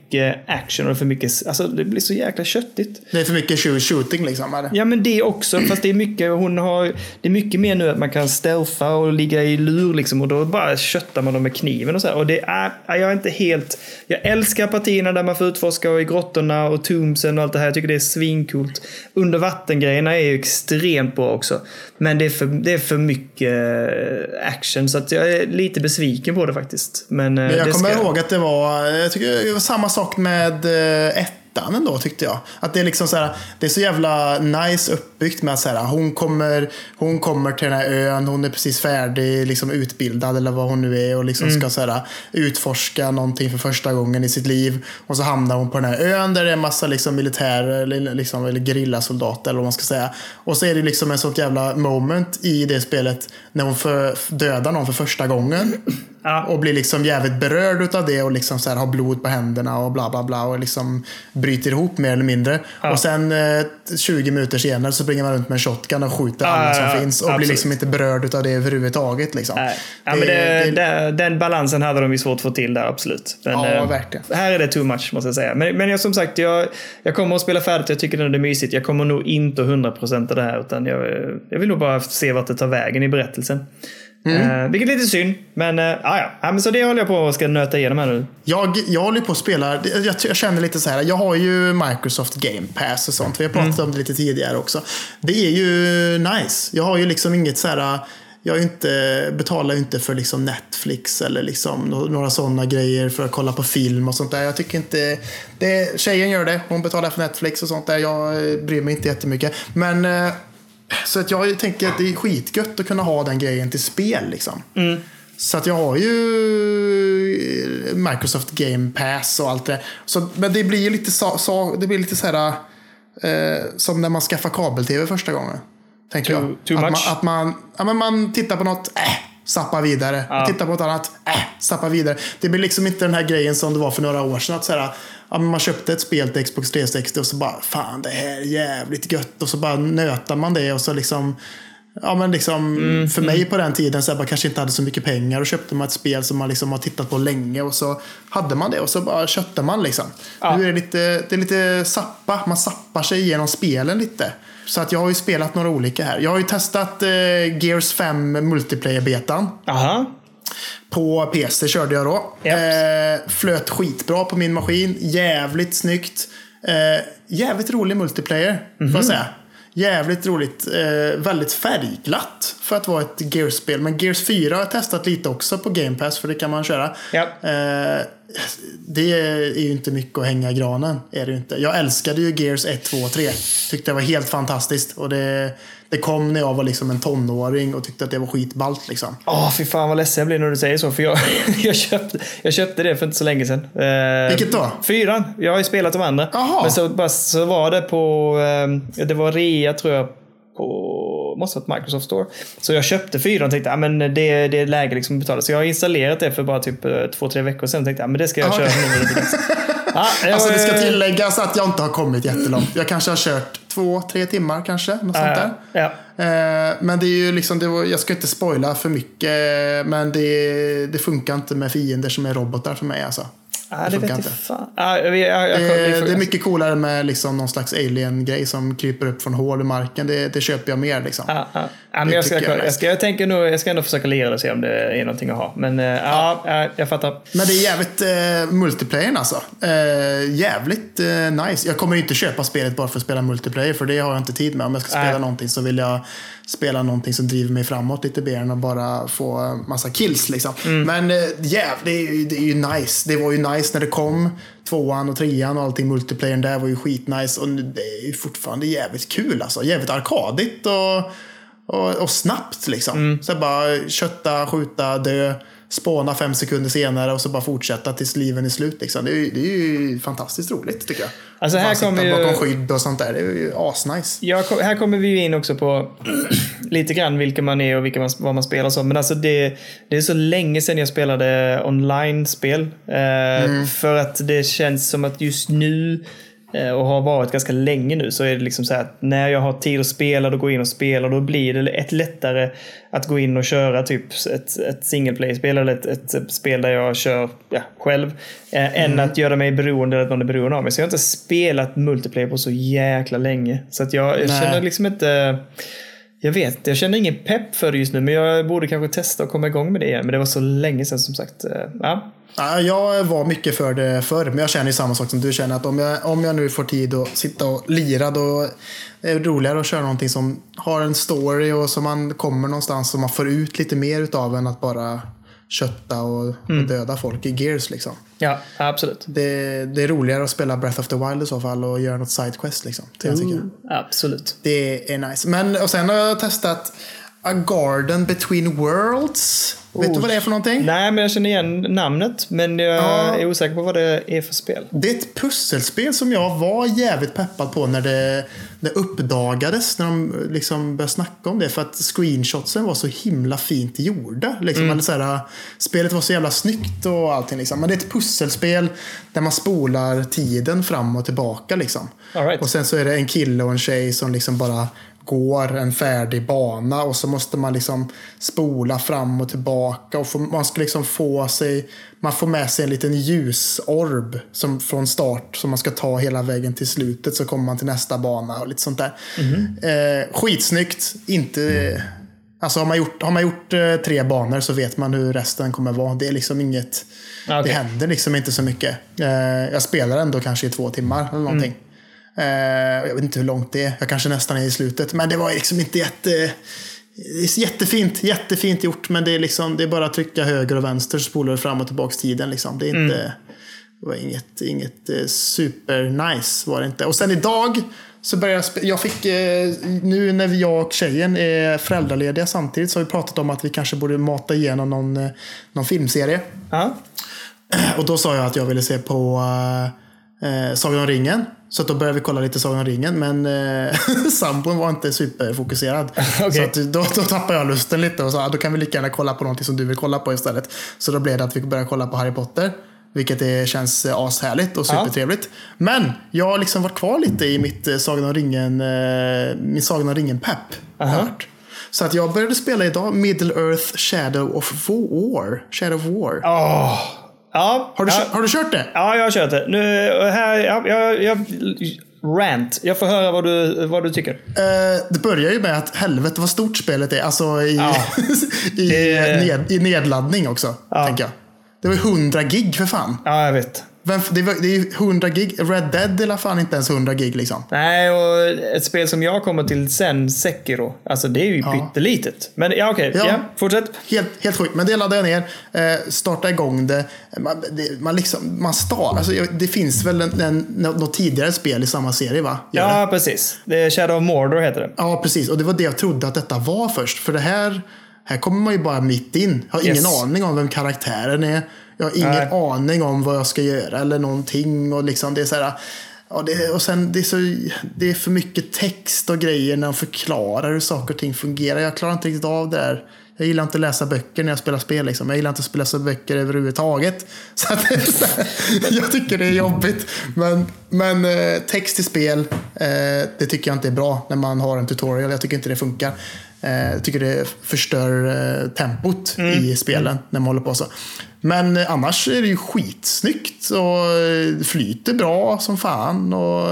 action och för mycket, alltså det blir så jäkla köttigt. Det är för mycket shooting liksom, eller? Ja, men det också, fast det är mycket, hon har, det är mycket mer nu att man kan stealtha och ligga i lur liksom, och då bara köttar man dem med kniven och så här. Och det är, jag är inte helt, jag älskar partierna där man får utforska och i grottorna och tombsen och allt det här, jag tycker det är svinkult. Under vattengrejerna är ju extremt bra också, men det är för, det är för mycket action, så att jag är lite besviken på det faktiskt. Men, men jag kommer ska... ihåg att det var, jag tycker det var samma sak med ettan ändå, tyckte jag. Att det är liksom så här, det är så jävla nice uppbyggt med att så här, hon kommer hon kommer till den här ön, hon är precis färdig liksom utbildad eller vad hon nu är, och liksom mm. ska så här, utforska någonting för första gången i sitt liv, och så hamnar hon på den här ön där det är en massa liksom militärer eller liksom eller gerillasoldater eller vad man ska säga. Och så är det liksom en sånt jävla moment i det spelet när hon för, dödar någon för första gången. Ja. Och blir liksom jävligt berörd utav det och liksom så här har blod på händerna och bla bla bla och liksom bryter ihop mer eller mindre. Ja. Och sen eh, tjugo minuter senare så springer man runt med en shotgun och skjuter ja, alla som ja, finns och absolut. Blir liksom inte berörd utav det överhuvudtaget liksom. Ja, ja, det, men det, det, den balansen hade de ju svårt att få till där, absolut. Men, ja, verkligen. Här är det too much, måste jag säga. Men, men jag, som sagt, jag, jag kommer att spela färdigt, jag tycker det är mysigt. Jag kommer nog inte hundra procent av det här, utan jag, jag vill nog bara se vart det tar vägen i berättelsen. Mm. Uh, vilket är lite synd, men uh, ja, men så det håller jag på och ska nöta igenom här nu. Jag, jag håller på att spela, jag, jag känner lite så här. Jag har ju Microsoft Game Pass och sånt. Vi har pratat mm. om det lite tidigare också. Det är ju nice. Jag har ju liksom inget så här. Jag är inte, betalar ju inte för liksom Netflix eller liksom några sådana grejer för att kolla på film och sånt där. Jag tycker inte det, tjejen gör det, hon betalar för Netflix och sånt där. Jag bryr mig inte jättemycket. Men uh, så att jag tänker att det är skitgött att kunna ha den grejen till spel liksom. Mm. Så att jag har ju Microsoft Game Pass och allt det. Så, men det blir ju lite så, så det blir lite så här eh, som när man skaffar kabel-tv första gången. Tänker too, jag. Too att, man, att man ja, men man tittar på något äh, zappar vidare. Ja. Tittar på något annat äh, zappar vidare. Det blir liksom inte den här grejen som det var för några år sedan, att så här, ja, man köpte ett spel till Xbox trehundrasextio och så bara, fan det här är jävligt gött, och så bara nötar man det, och så liksom, ja men liksom mm, för mig mm. på den tiden så här, man kanske inte hade så mycket pengar, och köpte man ett spel som man liksom har tittat på länge, och så hade man det och så bara köpte man liksom. Ja. Nu är det lite, det är lite sappa, man sappar sig igenom spelen lite. Så att jag har ju spelat några olika här. Jag har ju testat eh, Gears fem multiplayer-betan. Aha. På P C körde jag då. Yep. eh, Flöt skitbra på min maskin. Jävligt snyggt. eh, Jävligt rolig multiplayer, mm-hmm. får jag säga. Jävligt roligt, eh, väldigt färgglatt för att vara ett Gears-spel. Men Gears fyra har jag testat lite också på Game Pass, för det kan man köra. Yep. eh, Det är ju inte mycket att hänga i granen, är det ju inte. Jag älskade ju Gears ett, två och tre. Tyckte det var helt fantastiskt. Och det, det kom när jag var liksom en tonåring och tyckte att det var skitballt liksom. Åh, oh, fy fan vad ledsen jag blir när du säger så. För jag, jag, köpte, jag köpte det för inte så länge sedan. eh, Vilket då? Fyran, jag har ju spelat de andra. Aha. Men så, bara, så var det på eh, det var rea tror jag, på måste ha ett Microsoft Store. Så jag köpte fyran och tänkte, ja ah, men det, det är läge liksom betala. Så jag har installerat det för bara typ två, tre veckor sedan och tänkte, ja ah, men det ska jag ah, köra okay. ah, jag, Alltså det ska tilläggas att jag inte har kommit jättelångt. Jag kanske har kört två, tre timmar kanske, något ah, sånt där. Ja. Eh, men det är ju liksom, det var, jag ska inte spoila för mycket, men det, det funkar inte med fiender som är robotar för mig alltså. Ah, det, det, fan. Ah, jag, jag, jag, det, det är mycket coolare med liksom någon slags alien-grej som kryper upp från hål i marken. Det, det köper jag mer liksom. ah, ah. Ah, men jag, ska, jag, jag, jag, ska, jag tänker nog, jag ska ändå försöka lira det och se om det är någonting att ha. Men ja, eh, ah, ah, jag fattar. Men det är jävligt eh, multiplayer alltså. eh, Jävligt eh, nice. Jag kommer ju inte köpa spelet bara för att spela multiplayer, för det har jag inte tid med. Om jag ska spela ah. någonting så vill jag spela någonting som driver mig framåt lite mer än att bara få massa kills liksom. Mm. Men yeah, det är, det är ju nice. Det var ju nice när det kom tvåan och trean och allting, multiplayern där var ju skitnice, och det är ju fortfarande jävligt kul alltså, jävligt arkadigt och, och, och snabbt liksom. Mm. Så bara kötta, skjuta, dö, spåna fem sekunder senare och så bara fortsätta tills liven är slut liksom. Det är ju, det är ju fantastiskt roligt tycker jag. Alltså här kommer ju bakom skydd och sånt där. Det är ju asnice. Ja, här kommer vi ju in också på lite grann vilka man är och vilka man, vad man spelar som. Men alltså det, det är så länge sedan jag spelade online-spel. Eh, mm. För att det känns som att just nu och har varit ganska länge nu, så är det liksom så här att när jag har tid att spela, då går in och spelar, då blir det ett lättare att gå in och köra typ ett, ett singleplay-spel eller ett, ett spel där jag kör ja, själv eh, än mm. att göra mig beroende eller att någon är beroende av mig. Så jag har inte spelat multiplayer på så jäkla länge, så att jag, jag känner liksom inte, jag vet, jag känner ingen pepp för det just nu, men jag borde kanske testa och komma igång med det igen, men det var så länge sedan som sagt. Ja. Jag var mycket för det förr, men jag känner ju samma sak som du känner, att om jag, om jag nu får tid att sitta och lira, då är det roligare att köra någonting som har en story och som man kommer någonstans och man får ut lite mer utav än att bara kötta och, mm. och döda folk i Gears liksom. Ja, absolut. Det, det är roligare att spela Breath of the Wild i så fall och göra något sidequest liksom. Mm, absolut. Det är nice. Men och sen har jag testat A Garden Between Worlds. Oh. Vet du vad det är för någonting? Nej, men jag känner igen namnet, men jag ja. är osäker på vad det är för spel. Det är ett pusselspel som jag var jävligt peppad på när det, det uppdagades, när de liksom började snacka om det, för att screenshotsen var så himla fint gjorda liksom. mm. så här, spelet var så jävla snyggt och allting liksom. Men det är ett pusselspel där man spolar tiden fram och tillbaka liksom. All right. Och sen så är det en kille och en tjej som liksom bara går en färdig bana, och så måste man liksom spola fram och tillbaka, och få, man ska liksom få sig, man får med sig en liten ljusorb som från start som man ska ta hela vägen till slutet, så kommer man till nästa bana och lite sånt där. Mm-hmm. eh, skitsnyggt, inte mm. alltså har man gjort, har man gjort eh, tre banor så vet man hur resten kommer vara. Det är liksom inget, okay. det händer liksom inte så mycket. Eh, jag spelar ändå kanske i två timmar eller någonting. Mm. Jag vet inte hur långt det är, jag kanske nästan är i slutet, men det var liksom inte jätte, jättefint, jättefint gjort, men det är liksom, det är bara att trycka höger och vänster, spolar fram och tillbaka tiden liksom. Det är inte, mm. det var inget, inget super nice var det inte. Och sen idag så började jag, spe- jag fick nu när jag och tjejen är föräldralediga samtidigt, så har vi pratat om att vi kanske borde mata igenom någon, någon filmserie. Ja. Och då sa jag att jag ville se på eh, Sagan om ringen. Så att då började vi kolla lite Sagan om ringen, men eh, sambon var inte superfokuserad. Okay. Så att då, då tappade jag lusten lite och sa, då kan vi lika gärna kolla på någonting som du vill kolla på istället. Så då blev det att vi började kolla på Harry Potter, vilket är, känns ashärligt och supertrevligt. Ja. Men jag har liksom varit kvar lite i mitt Sagan om ringen, eh, min Sagan om ringen-pepp. Uh-huh. Så att jag började spela idag Middle-earth Shadow of War. Shadow of War. Åh! Oh. Ja, har, du, ja. har du kört det? Ja, jag har kört det. Nu, här, jag, jag, jag, rant. Jag får höra vad du, vad du tycker. Eh, det börjar ju med att helvete vad stort spelet är. Alltså i, ja. i, det... ned, i nedladdning också, ja. tänker jag. Det var hundra gig för fan. Ja, jag vet. Vem, det, var, det är hundra gig. Red Dead eller fan inte ens hundra gig liksom. Nej, och ett spel som jag kommer till sen, Sekiro. Alltså det är ju ja. pyttelitet. Men ja, okej, okay. ja. ja, fortsätt. Helt, helt sjukt, men det laddade jag ner. eh, Starta igång det. Man, det, man liksom, man startar alltså, det finns väl en, en, något tidigare spel i samma serie, va? Gör ja, det? Precis, det är Shadow of Mordor heter det. Ja, precis, och det var det jag trodde att detta var först. För det här, här kommer man ju bara mitt in. Jag har yes. ingen aning om vem karaktären är. Jag har ingen Nej. aning om vad jag ska göra eller någonting, och liksom det är så här, och det, och sen det är så, det är för mycket text och grejer när de förklarar hur saker och ting fungerar. Jag klarar inte riktigt av det där. Jag gillar inte att läsa böcker när jag spelar spel liksom. Jag gillar inte att spela så böcker överhuvudtaget. Så, att det är så här, jag tycker det är jobbigt. Men, men text i spel, det tycker jag inte är bra när man har en tutorial. Jag tycker inte det funkar. Jag tycker det förstör tempot mm. i spelen när man håller på så. Men annars är det ju skitsnyggt och flyter bra som fan, och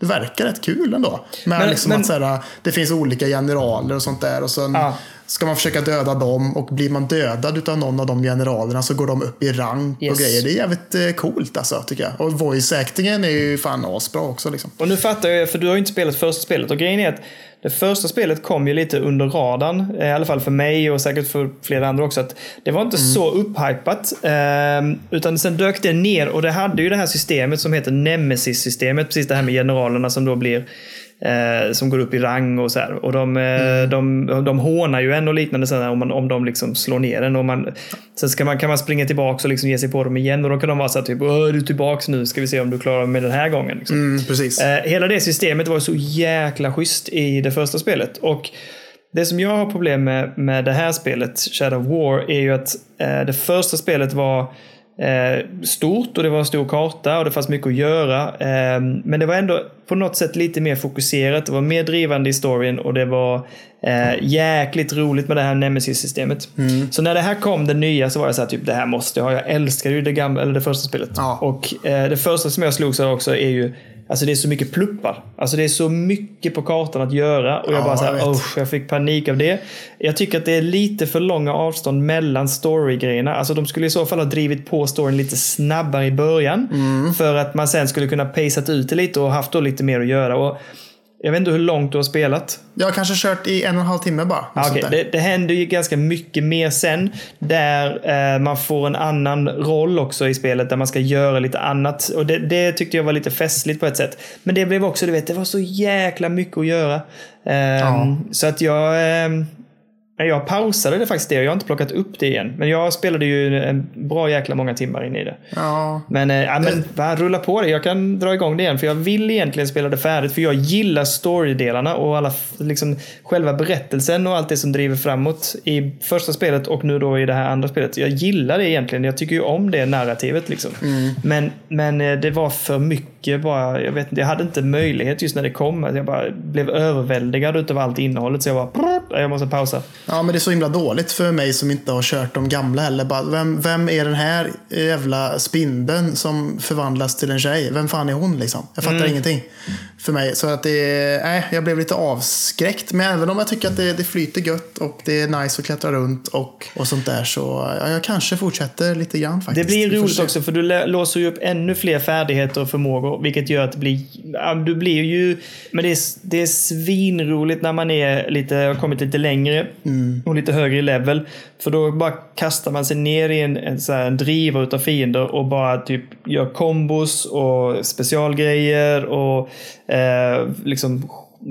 det verkar rätt kul ändå. Men, men, liksom men... att så här, det finns olika generaler och sånt där, och sen ah. ska man försöka döda dem, och blir man dödad utav någon av de generalerna så går de upp i rang yes. och grejer. Det är jävligt coolt alltså, tycker jag. Och voice-actingen är ju fan asbra också liksom. Och nu fattar jag, för du har ju inte spelat första spelet, och grejen är att det första spelet kom ju lite under radarn, i alla fall för mig och säkert för flera andra också, att det var inte mm. så upphypat, utan sen dök det ner, och det hade ju det här systemet som heter Nemesis-systemet, precis det här med generalerna som då blir Eh, som går upp i rang och så här. Och de, eh, mm. de, de hånar ju en och liknande så här, om, man, om de liksom slår ner en, och man, sen ska man, kan man springa tillbaka och liksom ge sig på dem igen, och då kan de vara så här typ, är du tillbaks nu, ska vi se om du klarar med den här gången liksom. mm, precis. Eh, hela det systemet var så jäkla schysst i det första spelet, och det som jag har problem med med det här spelet Shadow War är ju att eh, det första spelet var eh, stort och det var en stor karta och det fanns mycket att göra. Eh, men det var ändå på något sätt lite mer fokuserat. Det var mer drivande i storyn och det var eh, jäkligt roligt med det här Nemesis-systemet. Mm. Så när det här kom, det nya, så var jag så här, typ, det här måste jag ha. Jag älskade ju det gamla, eller det första spelet. Ja. Och eh, det första som jag slog så också är ju, alltså det är så mycket pluppar. Alltså det är så mycket på kartan att göra. Och jag ja, bara så här, jag, jag fick panik av det. Jag tycker att det är lite för långa avstånd mellan storygrejerna. Alltså de skulle i så fall ha drivit på storyn lite snabbare i början. Mm. För att man sen skulle kunna paceat ut det lite och haft då lite mer att göra. Och jag vet inte hur långt du har spelat. Jag har kanske kört i en och en halv timme bara. Okay, det, det händer ju ganska mycket mer sen. Där eh, man får en annan roll också i spelet. Där man ska göra lite annat. Och det, det tyckte jag var lite festligt på ett sätt. Men det blev också, du vet, det var så jäkla mycket att göra. Eh, ja. Så att jag... Eh, jag pausade det faktiskt det. Jag har inte plockat upp det igen. Men jag spelade ju en bra jäkla många timmar in i det. Ja. Men, äh, ja, men bara rulla på det. Jag kan dra igång det igen. För jag vill egentligen spela det färdigt. För jag gillar storydelarna. Och alla, liksom, själva berättelsen och allt det som driver framåt. I första spelet och nu då i det här andra spelet. Jag gillar det egentligen. Jag tycker ju om det narrativet. Liksom. Mm. Men, men det var för mycket. Bara, jag, vet, jag hade inte möjlighet just när det kom. Jag bara blev överväldigad utav allt innehållet. Så jag bara... Prr, jag måste pausa. Ja, men det är så himla dåligt för mig som inte har kört de gamla heller. Bara, vem, vem är den här jävla spindeln som förvandlas till en tjej? Vem fan är hon liksom? Jag fattar mm. ingenting för mig. Så att det, nej, jag blev lite avskräckt. Men även om jag tycker att det, det flyter gött och det är nice att klättra runt och, och sånt där. Så ja, jag kanske fortsätter lite grann faktiskt. Det blir roligt också för du låser ju upp ännu fler färdigheter och förmågor. Vilket gör att det blir, du blir ju... Men det är, det är svinroligt när man är lite, har kommit lite längre. Mm. Och lite högre level. För då bara kastar man sig ner i en, en, så här, en driva utav fiender. Och bara typ gör kombos och specialgrejer. Och eh, liksom,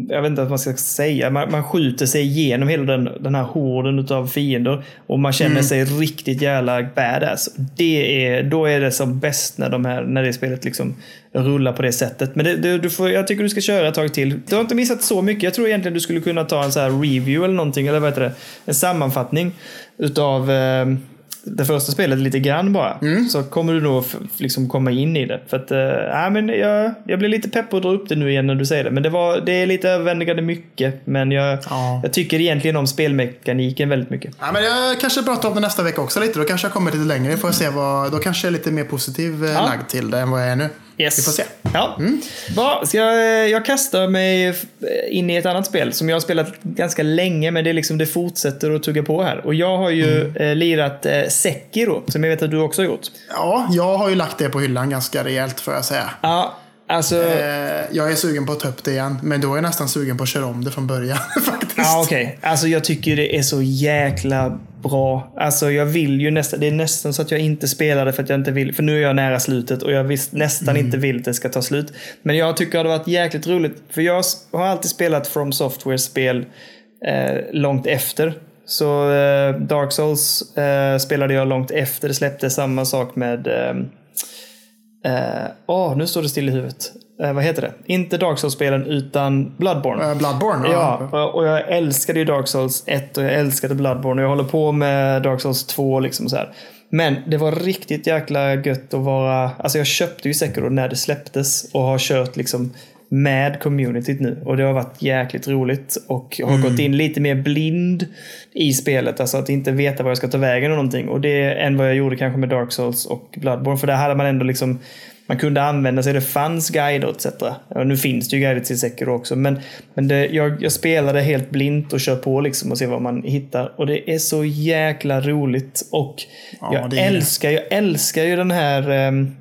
jag vet inte vad man ska säga. Man, man skjuter sig igenom hela den, den här horden utav fiender. Och man känner mm. sig riktigt jävla badass. Det är, då är det som bäst när, de här, när det spelet liksom rulla på det sättet. Men det, det, du får, jag tycker du ska köra ett tag till. Du har inte missat så mycket. Jag tror egentligen du skulle kunna ta en så här review eller någonting, eller vad heter det? En sammanfattning utav eh, det första spelet lite grann bara. Mm. Så kommer du nog f- liksom komma in i det. För att, eh, äh, men jag, jag blir lite pepp och drar upp det nu igen när du säger det. Men det, var, det är lite överväldigande mycket. Men jag, ja. jag tycker egentligen om spelmekaniken väldigt mycket. Ja, men jag kanske pratar om det nästa vecka också lite. Då kanske jag kommer lite längre. Får jag se vad, då kanske jag är lite mer positiv eh, ja. lagd till det än vad jag är nu. Yes. Vi får se. Ja. Mm. Bra, ska jag, jag kastar mig in i ett annat spel som jag har spelat ganska länge, men det, är liksom, det fortsätter att tugga på här. Och jag har ju mm. eh, lirat eh, Sekiro, som jag vet att du också har gjort. Ja, jag har ju lagt det på hyllan ganska rejält, får jag säga. Ja. Alltså... Jag är sugen på att ta upp det igen. Men då är jag nästan sugen på att köra om det från början faktiskt. Ja, okej. Okay. Alltså jag tycker det är så jäkla bra. Alltså jag vill ju nästan... Det är nästan så att jag inte spelade för att jag inte vill... För nu är jag nära slutet och jag visst, nästan mm. inte vill att det ska ta slut. Men jag tycker det har varit jäkligt roligt. För jag har alltid spelat From Software-spel eh, långt efter. Så eh, Dark Souls eh, spelade jag långt efter. Det släppte samma sak med... Eh, Åh, uh, oh, nu står det still i huvudet. Uh, vad heter det? Inte Dark Souls-spelen utan Bloodborne. Uh, Bloodborne, ja. ja. Och jag älskade ju Dark Souls ett och jag älskade Bloodborne. Och jag håller på med Dark Souls två liksom så här. Men det var riktigt jäkla gött att vara... Alltså jag köpte ju Sekiro när det släpptes och har kört liksom med communityt nu. Och det har varit jäkligt roligt. Och jag har mm. gått in lite mer blind i spelet. Alltså att inte veta vad jag ska ta vägen och någonting. Och det är än vad jag gjorde kanske med Dark Souls och Bloodborne. För där hade man ändå liksom... Man kunde använda sig, det fanns guider et cetera. Och nu finns det ju guider till Sekiro också. Men, men det, jag, jag spelade helt blint och kör på liksom och ser vad man hittar. Och det är så jäkla roligt. Och ja, jag, det är... älskar, jag älskar ju den här... Um,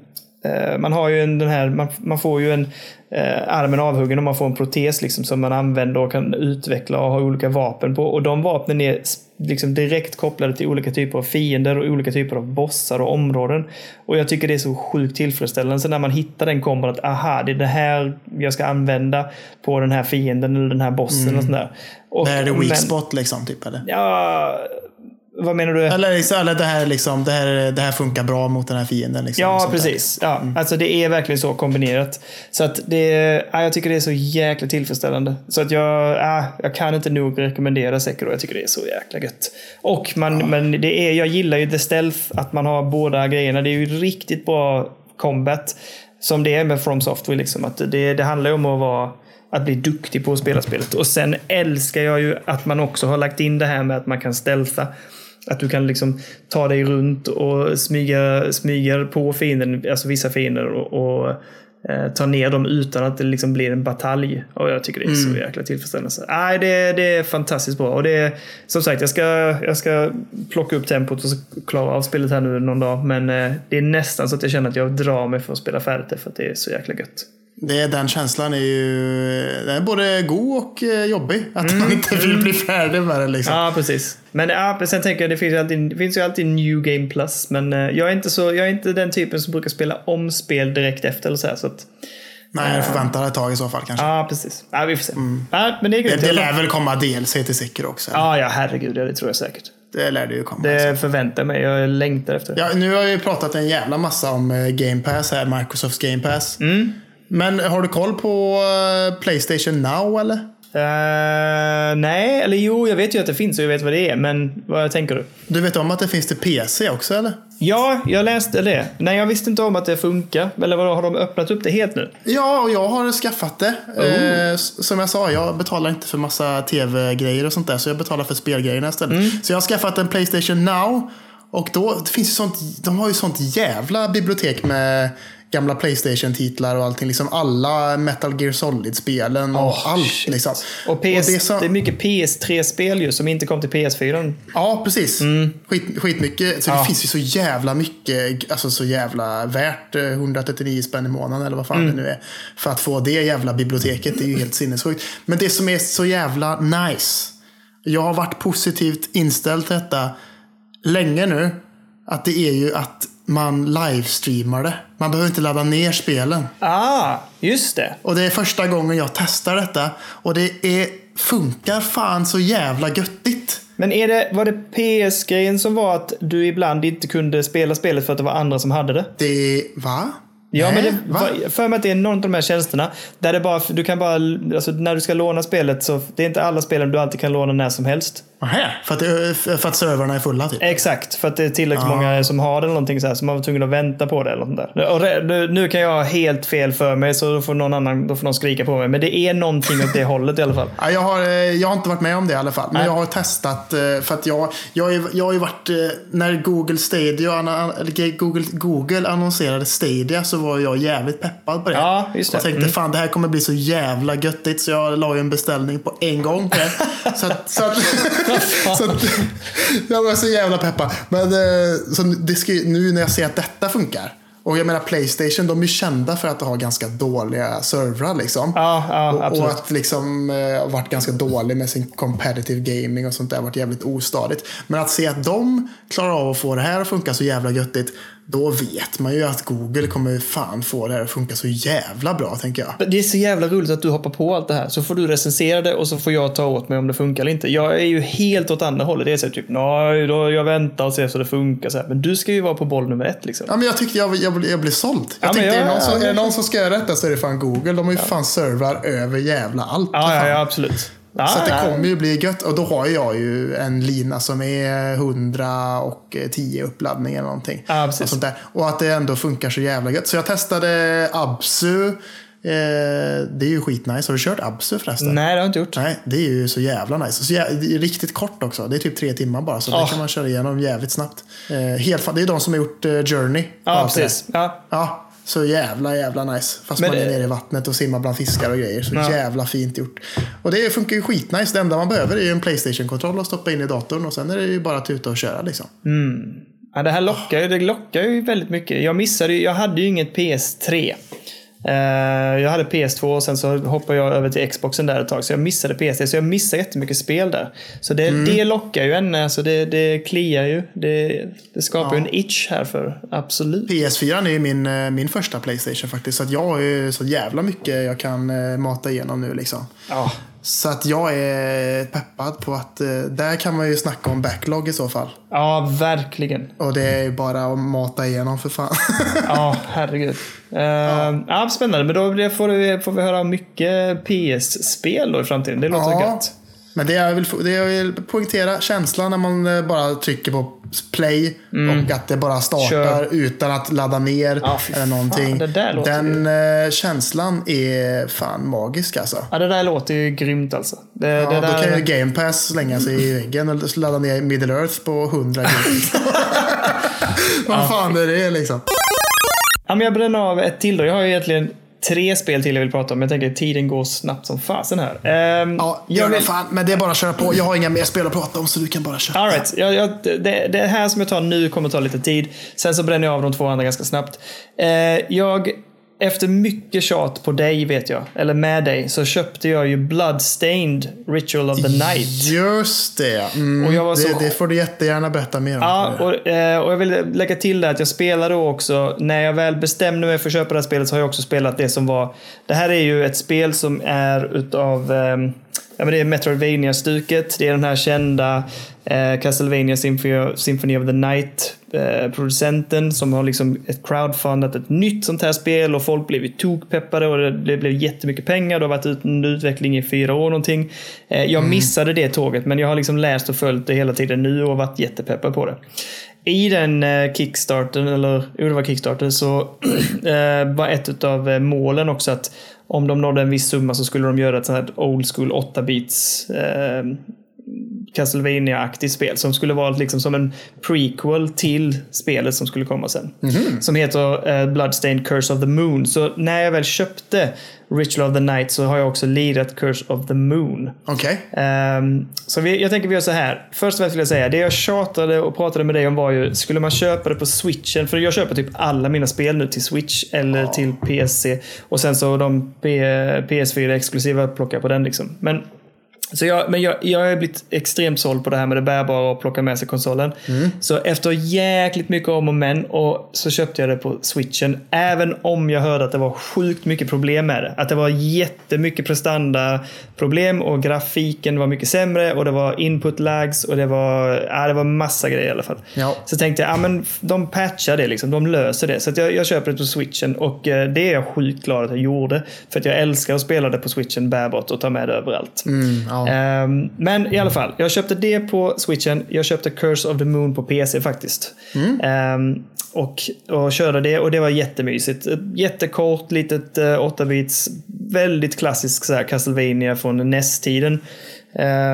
Man har ju en, den här, man, man får ju en eh, armen avhuggen och man får en protes liksom, som man använder och kan utveckla och ha olika vapen på. Och de vapnen är liksom direkt kopplade till olika typer av fiender och olika typer av bossar och områden. Och jag tycker det är så sjukt tillfredsställande. Så när man hittar den kombon att aha, det är det här jag ska använda på den här fienden eller den här bossen mm. och sådär. Och, det är det weak spot liksom typ eller? Ja... Vad menar du? Eller, eller det, här liksom, det, här, det här funkar bra mot den här fienden. Liksom, ja, precis. Ja, mm. Alltså det är verkligen så kombinerat. Så att det, ja, jag tycker det är så jäkla tillfredsställande. Så att jag, ja, jag kan inte nog rekommendera Sekiro. Jag tycker det är så jäkla gött. Och man, ja. men det är, jag gillar ju The Stealth, att man har båda grejerna. Det är ju riktigt bra combat som det är med From Software. Liksom. Att det, det handlar ju om att vara... att bli duktig på att spela spelet. Och sen älskar jag ju att man också har lagt in det här med att man kan stealtha. Att du kan liksom ta dig runt och smyga, smyga på fienden, alltså vissa fiender, och, och eh, ta ner dem utan att det liksom blir en batalj. Och jag tycker det är så mm. jäkla tillfredsställande. Nej, det, det är fantastiskt bra. Och det är, som sagt, jag ska, jag ska plocka upp tempot och klara av spelet här nu någon dag. Men eh, det är nästan så att jag känner att jag drar mig för att spela färdigt det, för att det är så jäkla gött. Det är, den känslan är ju den är både god och jobbig, att mm. man inte vill bli färdig med det liksom. Ja, precis. Men ja, sen tänker jag, det finns ju alltid, det finns ju alltid New Game Plus, men jag är inte så jag är inte den typen som brukar spela om spel direkt efter eller så här, så att nej, jag förväntar dig ett tag i så fall kanske. Ja, precis. Ja, vi får se. Mm. Ja, men det är grymt. Det, det lär väl komma D L C till Sekiro också. Eller? Ja, ja, herregud, det tror jag säkert. Det lär det ju komma. Det alltså. Förväntar mig, jag längtar efter det. Ja, nu har jag ju pratat en jävla massa om Game Pass här, Microsofts Game Pass. Mm. Men har du koll på PlayStation Now eller? Uh, nej, eller jo, jag vet ju att det finns och jag vet vad det är, men vad tänker du? Du vet om att det finns till P C också eller? Ja, jag läste det. Nej, jag visste inte om att det funkar. Eller vadå, har de öppnat upp det helt nu? Ja, och jag har skaffat det. Oh. Eh, som jag sa, jag betalar inte för massa tv-grejer och sånt där, så jag betalar för spelgrejerna istället. Mm. Så jag har skaffat en PlayStation Now, och då det finns ju sånt, de har ju sånt jävla bibliotek med gamla PlayStation-titlar och allting, liksom alla Metal Gear Solid-spelen och oh, allt liksom. Och, P S, och det, är så... det är mycket P S tre-spel ju som inte kom till P S fyra. Ja, precis. Mm. Skit, skitmycket. Så ja. Det finns ju så jävla mycket, alltså så jävla värt hundratrettionio spänn i månaden eller vad fan mm. det nu är. För att få det jävla biblioteket, det är ju helt sinnessjukt. Men det som är så jävla nice, jag har varit positivt inställd till detta länge nu, att det är ju att man livestreamar det. Man behöver inte ladda ner spelen. Ah, just det. Och det är första gången jag testar detta. Och det är, funkar fan så jävla göttigt. Men är det, var det P S-grejen som var att du ibland inte kunde spela spelet för att det var andra som hade det? Det, va? Ja, nej, men det, va? För mig att det är någon av de här tjänsterna där det bara, du kan bara, alltså när du ska låna spelet, så det är inte alla spelen du alltid kan låna när som helst. Aha, för att, det, för att serverna är fulla typ. Exakt, för att det är tillräckligt ah. många som har det eller någonting så här, som har varit tvungen att vänta på det eller något där. Och nu, nu kan jag ha helt fel för mig, så då får någon annan, då får någon skrika på mig, men det är någonting åt det hållet i alla fall. Ja, jag har jag har inte varit med om det i alla fall, men nej. Jag har testat, för att jag jag jag har ju varit, när Google Stadia eller Google Google annonserade Stadia, så var jag jävligt peppad på det. Ja, just det. Jag tänkte mm. fan, det här kommer bli så jävla göttigt, så jag la ju en beställning på en gång på det. så att, så att så att, jag var så jävla peppa. Men så det ska, nu när jag ser att detta funkar, och jag menar PlayStation, de är ju kända för att ha ganska dåliga servrar liksom. Ja, ja, och, och att liksom ha varit ganska dålig med sin competitive gaming och sånt där, varit jävligt ostadigt. Men att se att de klarar av att få det här att funka så jävla göttigt, då vet man ju att Google kommer fan få det här att funka så jävla bra, tänker jag. Det är så jävla roligt att du hoppar på allt det här. Så får du recensera det och så får jag ta åt mig om det funkar eller inte. Jag är ju helt åt andra hållet. Det är så typ, nej, då jag väntar och ser så det funkar. Så här. Men du ska ju vara på boll nummer ett liksom. Ja, men jag tyckte jag, jag, jag blev såld. Jag ja, tänkte, jag, är, någon som, är någon som ska göra detta så är det fan Google. De har ju ja. fan servrar över jävla allt. Ja, ja, ja, absolut. Ah, så att det kommer ju bli gött. Och då har jag ju en lina som är hundra och tio uppladdningar eller någonting. Ah, och, sånt där. Och att det ändå funkar så jävla gött. Så jag testade Absu. Eh, det är ju skitnice. Har du kört Absu förresten? Nej, det har jag inte gjort. Nej, det är ju så jävla nice. Så jä- det är riktigt kort också. Det är typ tre timmar bara. Så oh. det kan man köra igenom jävligt snabbt. Eh, helt fan, det är de som har gjort eh, Journey. Ah, precis. Ja, precis. Ja. Så jävla, jävla nice. Fast men man är nere i vattnet och simmar bland fiskar och grejer. Så ja. jävla fint gjort. Och det funkar ju skitnice. Det enda man behöver är ju en PlayStation-kontroll att stoppa in i datorn. Och sen är det ju bara att tuta och köra liksom. Mm. Ja, det här lockar ju, det lockar ju väldigt mycket. Jag missade ju, jag hade ju inget P S tre. Jag hade P S två och sen så hoppade jag över till Xboxen där ett tag, så jag missade P S tre, så jag missade jättemycket spel där. Så det, mm. det lockar ju en, alltså det, det kliar ju, det, det skapar ju ja. en itch här för, absolut. P S fyra är ju min, min första PlayStation faktiskt, så att jag har ju så jävla mycket jag kan mata igenom nu liksom. Ja. Så att jag är peppad på att eh, där kan man ju snacka om backlog i så fall. Ja, verkligen. Och det är ju bara att mata igenom för fan. Ja, herregud. Uh, ja. ja, spännande. Men då får vi, får vi höra mycket P S-spel då i framtiden. Det låter ja, gött. Men det jag, vill, det jag vill poängtera, känslan när man bara trycker på play mm. och att det bara startar Kör. utan att ladda ner ja, eller någonting. Fan, den ju. känslan är fan magisk alltså. Ja, det där låter ju grymt alltså. Det, ja, det där... Då kan ju Game Pass slänga sig i väggen och ladda ner Middle Earth på hundra gig. Vad fan är det liksom? Ja, men jag bränner av ett till då. Jag har ju egentligen... tre spel till jag vill prata om. Jag tänker att tiden går snabbt som fasen här. Um, ja, gör det fan. Men det är bara att köra på. Jag har inga mer spel att prata om så du kan bara köra. All right. jag, jag, det, det här som jag tar nu kommer ta lite tid. Sen så bränner jag av de två andra ganska snabbt. Uh, jag, efter mycket tjat på dig vet jag, eller med dig, så köpte jag ju Bloodstained Ritual of the Night. Just det. Mm, och jag var det, så... det får du jättegärna berätta mer om. Ja, och, och jag vill lägga till det att jag spelade också, när jag väl bestämde mig för att köpa det här spelet så har jag också spelat det som var, det här är ju ett spel som är utav, ja men det är Metroidvania-stuket, det är den här kända eh, Castlevania Symphony, Symphony of the Night producenten som har liksom ett crowdfundat ett nytt sånt här spel och folk blev ju tokpeppade och det blev jättemycket pengar. Det har varit en utveckling i fyra år någonting. Jag missade det tåget men jag har liksom läst och följt det hela tiden nu och varit jättepeppad på det. I den Kickstarten eller det var Kickstarten så var ett av målen också att om de nådde en viss summa så skulle de göra ett sånt här old school åtta bits Castlevania-aktigt spel som skulle vara liksom som en prequel till spelet som skulle komma sen. Mm-hmm. Som heter uh, Bloodstained Curse of the Moon. Så när jag väl köpte Ritual of the Night så har jag också lirat Curse of the Moon. Okej. Okay. Um, så vi, jag tänker vi gör så här. Först och främst vill jag säga, det jag tjatade och pratade med dig om var ju, skulle man köpa det på Switchen? För jag köper typ alla mina spel nu till Switch eller oh. till P C. Och sen så de P- P S fyra-exklusiva plockar på den liksom. Men Så jag, men jag, jag har blivit extremt såld på det här med det bärbara och plocka med sig konsolen. Mm. Så efter jäkligt mycket om och men och så köpte jag det på Switchen. Även om jag hörde att det var sjukt mycket problem med det. Att det var jättemycket prestanda problem och grafiken var mycket sämre och det var input lags och det var, ja, det var massa grejer i alla fall. Ja. Så tänkte jag, ja, men de patchar det liksom, de löser det. Så att jag, jag köper det på Switchen och det är jag sjukt glad att jag gjorde. För att jag älskar att spela det på Switchen bärbart och ta med det överallt. Mm, ja. Um, men i alla fall, jag köpte det på Switchen. Jag köpte Curse of the Moon på P C faktiskt. Mm. um, och, och körde det och det var jättemysigt. Ett jättekort, litet åtta bits, väldigt klassisk så här, Castlevania från N E S-tiden.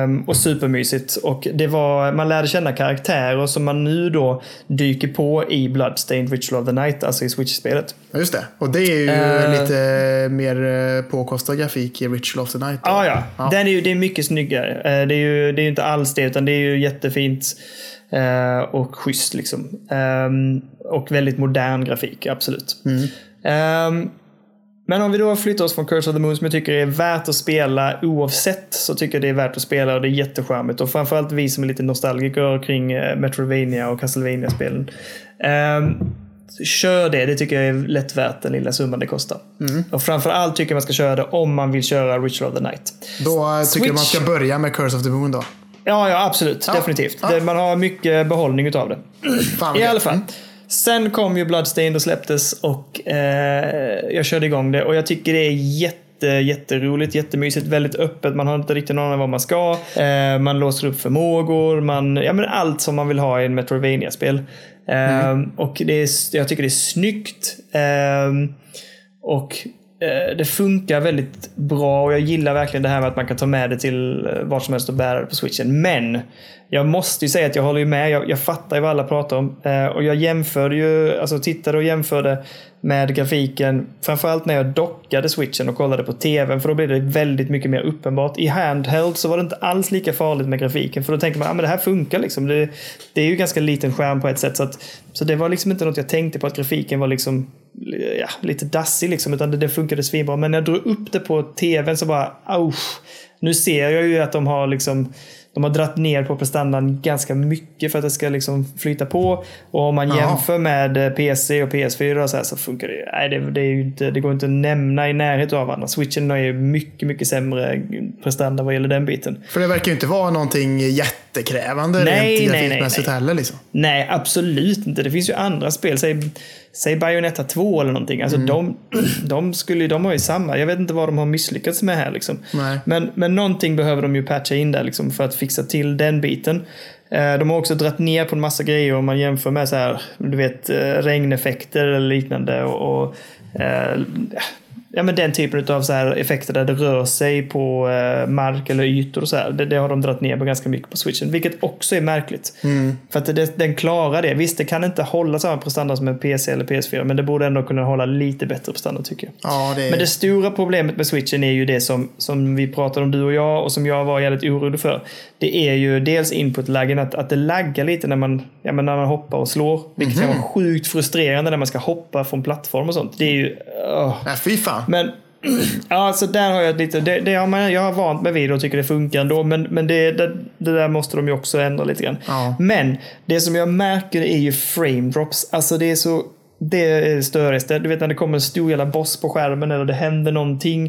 Um, och supermysigt. Och det var, man lärde känna karaktärer som man nu då dyker på i Bloodstained Ritual of the Night, alltså i Switch-spelet. Ja, just det. Och det är ju uh, lite mer påkostad grafik i Ritual of the Night. Ah, ja, ja. Den är ju, det är mycket snyggare. Uh, det är ju det är inte alls det, utan det är ju jättefint uh, och schysst liksom. Um, och väldigt modern grafik, absolut. Mm. Um, Men om vi då flyttar oss från Curse of the Moon som jag tycker är värt att spela oavsett, så tycker jag det är värt att spela och det är jätteskärmigt och framförallt vi som är lite nostalgiker kring Metroidvania och Castlevania-spelen. Um, kör det, det tycker jag är lätt värt den lilla summan det kostar. Mm. Och framförallt tycker jag man ska köra det om man vill köra Ritual of the Night. Då tycker jag man ska börja med Curse of the Moon då? Ja, ja absolut, ja. definitivt. Ja. Man har mycket behållning utav det. Fan, i alla fall. Mm. Sen kom ju Bloodstained och släpptes och eh, jag körde igång det och jag tycker det är jätte, jätteroligt, jättemysigt, väldigt öppet. Man har inte riktigt någon aning vad man ska. Eh, man låser upp förmågor, man, ja, men allt som man vill ha i en Metroidvania-spel. Eh, mm. Och det är, jag tycker det är snyggt eh, och eh, det funkar väldigt bra och jag gillar verkligen det här med att man kan ta med det till vart som helst och bära det på Switchen. Men jag måste ju säga att jag håller ju med. Jag, jag fattar ju vad alla pratar om. Eh, och jag jämförde ju, alltså tittade och jämförde med grafiken. Framförallt när jag dockade Switchen och kollade på T V:n. För då blev det väldigt mycket mer uppenbart. I handheld så var det inte alls lika farligt med grafiken. För då tänker man, ah, men det här funkar liksom. Det, det är ju ganska liten skärm på ett sätt. Så, att, så det var liksom inte något jag tänkte på att grafiken var liksom, ja, lite dassig liksom. Utan det, det funkade svinbra. Men när jag drog upp det på T V:n så bara, ausch. Nu ser jag ju att de har liksom de har dratt ner på prestandan ganska mycket för att det ska liksom flyta på. Och om man Aha. jämför med P C och P S fyra och så här, så funkar det ju. Nej, det, det, är ju inte, det går inte att nämna i närhet av varandra. Switchen är ju mycket, mycket sämre prestanda vad gäller den biten. För det verkar ju inte vara någonting jättekrävande. Nej, rent nej, nej, nej. Heller, liksom. Nej, absolut inte. Det finns ju andra spel, säg, säg Bayonetta två eller någonting. Alltså mm. de, de, skulle, de har ju samma. Jag vet inte vad de har misslyckats med här liksom. Men, men någonting behöver de ju patcha in där liksom, för att fixa till den biten. De har också dratt ner på en massa grejer om man jämför med så här, du vet, regneffekter eller liknande och, och ja, men den typen av så här effekter där det rör sig på mark eller ytor och så här, det, det har de dratt ner på ganska mycket på Switchen, vilket också är märkligt. Mm. För att det, den klarar det. Visst, det kan inte hålla samma prestanda som en P C eller P S fyra, men det borde ändå kunna hålla lite bättre prestanda, tycker jag. Ja, det är... Men det stora problemet med Switchen är ju det som, som vi pratade om, du och jag, och som jag var jävligt orolig för. Det är ju dels input-laggen, att, att det laggar lite när man, ja, men när man hoppar och slår, vilket mm-hmm. kan vara sjukt frustrerande när man ska hoppa från plattform och sånt. Det är ju... Oh. Ja, fy fan. Men alltså där har jag lite det, det har man, jag har vant mig vid och tycker det funkar ändå, men, men det, det, det där måste de ju också ändra lite grann. Ja. Men det som jag märker är ju frame drops. Alltså det är så, det är det störigaste. Du vet när det kommer en stor jävla boss på skärmen eller det händer någonting,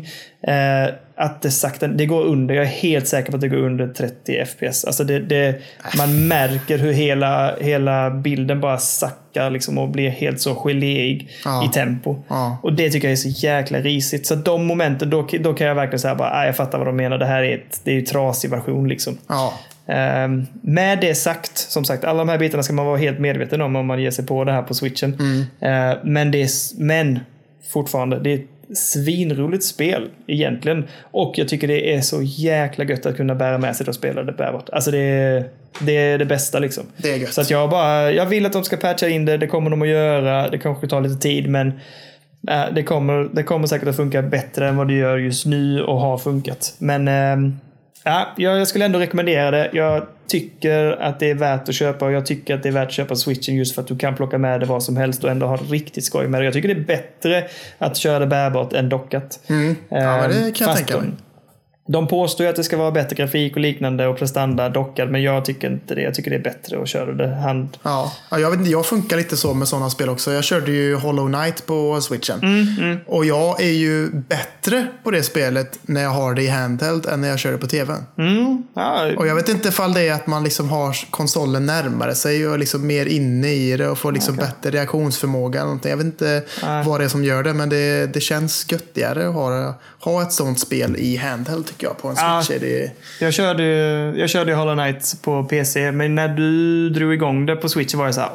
eh, att det sakta, det går under. Jag är helt säker på att det går under trettio F P S. Alltså det, det, man märker hur hela, hela bilden bara sackar liksom och blir helt så geléig ja. i tempo. Ja. Och det tycker jag är så jäkla risigt. Så de momenten, då, då kan jag verkligen säga bara, jag fattar vad de menar. Det här är, ett, det är ju trasig version liksom. Ja. Um, med det sagt, som sagt, alla de här bitarna ska man vara helt medveten om om man ger sig på det här på Switchen. Mm. uh, men, det är, men fortfarande, det är ett svinroligt spel egentligen, och jag tycker det är så jäkla gött att kunna bära med sig och spela det bärbart. Alltså det är det, är det bästa liksom. Det är gött. Så att jag, bara, jag vill att de ska patcha in det, det kommer de att göra, det kanske tar lite tid, men uh, det, kommer, det kommer säkert att funka bättre än vad det gör just nu och har funkat. Men uh, ja, jag skulle ändå rekommendera det. Jag tycker att det är värt att köpa, och jag tycker att det är värt att köpa Switchen just för att du kan plocka med det vad som helst och ändå ha riktigt skoj med det. Jag tycker det är bättre att köra det bärbart än dockat. Mm. Ja, det kan jag tänka mig. De påstår ju att det ska vara bättre grafik och liknande och prestanda dockad, men jag tycker inte det. Jag tycker det är bättre att köra det hand. Ja, jag vet inte, jag funkar lite så med sådana spel också. Jag körde ju Hollow Knight på Switchen. Mm, mm. Och jag är ju bättre på det spelet när jag har det i handheld än när jag kör det på T V. Mm, ja. Och jag vet inte ifall det är att man liksom har konsolen närmare sig och liksom mer inne i det och får liksom okay. bättre reaktionsförmåga eller någonting. Jag vet inte äh. vad det är som gör det, men det, det känns göttigare att ha, ha ett sånt spel i handheld. Jag, på en Switch ah, det... jag körde jag körde Hollow Knight på P C, men när du drog igång det på Switch var det så här,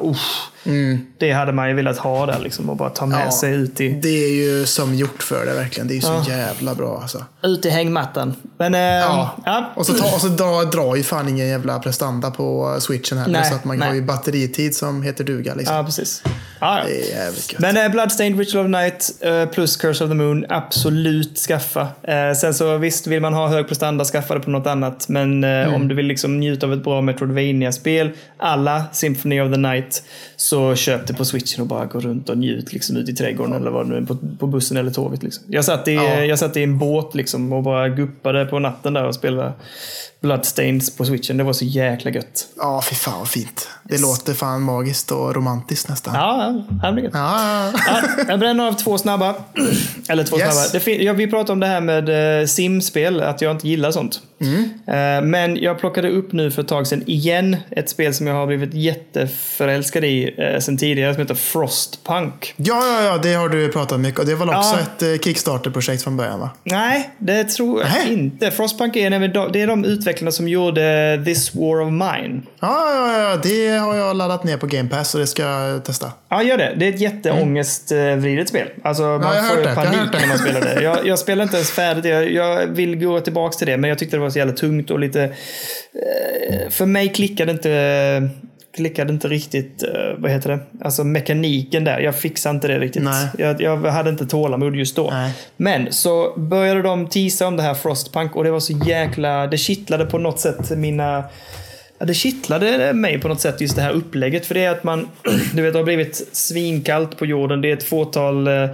mm. det hade man ju velat ha där liksom, och bara ta med ja, sig ut i. Det är ju som gjort för det verkligen. Det är ju så ja. jävla bra alltså. Ut i hängmattan. Men eh, ja. ja, och så ta, och så dra dra ju fan ingen jävla prestanda på Switchen här, nej, så att man nej. har ju batteritid som heter duga liksom. Ja, precis. Ja, ja. Men eh, Bloodstained, Ritual of Night eh, plus Curse of the Moon, absolut skaffa. Eh, sen så visst, vill man ha hög prestanda, skaffa det på något annat, men eh, mm. om du vill liksom njuta av ett bra Metroidvania-spel, alla Symphony of the Night, så köp det på Switchen och bara gå runt och njut liksom ut i trädgården ja. eller vad det nu är, på, på bussen eller tåget liksom. Jag satt i ja. jag satt i en båt liksom och bara guppade på natten där och spelade Bloodstained på Switchen. Det var så jäkla gött. Ja, fy fan vad fint. Det yes. låter fan magiskt och romantiskt nästan. Ja, här blir gött. Ja. Ja, jag bränner av två snabba. Eller två yes. snabba. Det fin- ja, vi pratade om det här med eh, simspel, att jag inte gillar sånt. Mm. Eh, men jag plockade upp nu för ett tag sedan igen ett spel som jag har blivit jätteförälskad i eh, sen tidigare, som heter Frostpunk. Ja, ja, ja, det har du pratat mycket. Och det var också ja. ett eh, Kickstarter-projekt från början, va? Nej, det tror jag Nej. inte. Frostpunk är, nej, det är de utveckling som gjorde This War of Mine. Ja, ja, ja, det har jag laddat ner på Game Pass, så det ska jag testa. Ja, gör det. Det är ett jätteångestvridet spel. Alltså, man ja, får det. panik jag när man spelar det. Jag, jag spelar inte ens färdigt. Jag, jag vill gå tillbaka till det, men jag tyckte det var så jävla tungt och lite... För mig klickade inte... klickade inte riktigt, vad heter det, alltså mekaniken där, jag fixade inte det riktigt. Jag, jag hade inte tålamod just då. Nej. Men så började de teasa om det här Frostpunk, och det var så jäkla, det kittlade på något sätt mina Ja, det kittlade mig på något sätt just det här upplägget, för det är att man, du vet, har blivit svinkallt på jorden, det är ett fåtal eh,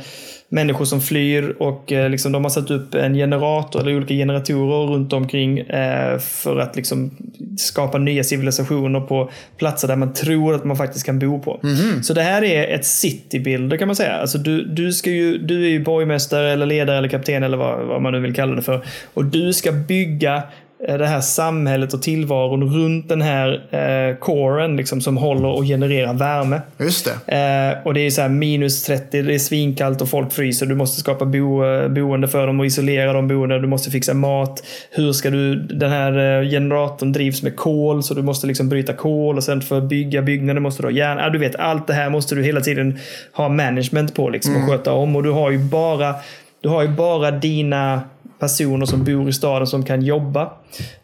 människor som flyr och eh, liksom, de har satt upp en generator eller olika generatorer runt omkring eh, för att liksom skapa nya civilisationer på platser där man tror att man faktiskt kan bo på. Mm-hmm. Så det här är ett citybuilder, kan man säga. Alltså du, du, ska ju, du är ju borgmästare eller ledare eller kapten eller vad, vad man nu vill kalla det för, och du ska bygga det här samhället och tillvaron runt den här eh, coren liksom, som håller och genererar värme. Just det. Eh, och det är så här minus trettio, det är svinkallt och folk fryser. Du måste skapa bo- boende för dem och isolera de boende. Du måste fixa mat. Hur ska du, den här eh, generatorn drivs med kol, så du måste liksom bryta kol, och sen för att bygga byggnader måste du ha järn. Ja, du vet, allt det här måste du hela tiden ha management på liksom, och mm. sköta om. Och du har ju bara, du har ju bara dina personer som bor i staden som kan jobba.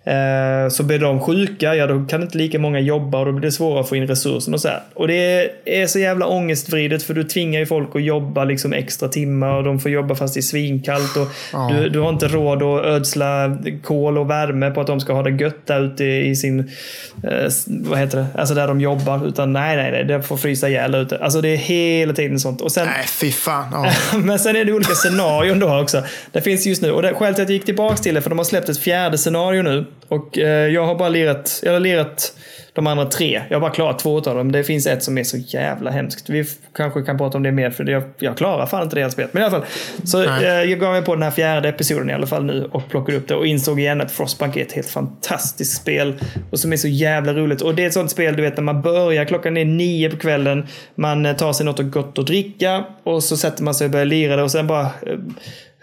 Eh, så blir de sjuka, ja, då kan inte lika många jobba, och då blir det svårare att få in resurser och så här. Och det är så jävla ångestvridet, för du tvingar ju folk att jobba liksom extra timmar, och de får jobba fast det är svinkallt, och ja. du, du har inte råd att ödsla kol och värme på att de ska ha det gött där ute i sin eh, vad heter det, alltså där de jobbar, utan nej, nej, nej, det får frysa ihjäl ute. Alltså det är hela tiden sånt. Och sen, nej, fy fan. Ja. Men sen är det olika scenarion då också. Det finns just nu, och det, själv till att jag gick tillbaka till det, för de har släppt ett fjärde scenario nu, och eh, jag har bara lirat, jag har lirat de andra tre. Jag har bara klarat två av dem. Det finns ett som är så jävla hemskt. Vi f- kanske kan prata om det mer, för det, jag, jag klarar fan inte det hela spelet. Men i alla fall, så eh, jag gav mig på den här fjärde episoden i alla fall nu, och plockade upp det och insåg igen att Frostpunk är ett helt fantastiskt spel, och som är så jävla roligt. Och det är ett sånt spel, du vet, när man börjar, klockan är nio på kvällen, man tar sig något och gott att dricka, och så sätter man sig och börjar lira det, och sen bara eh,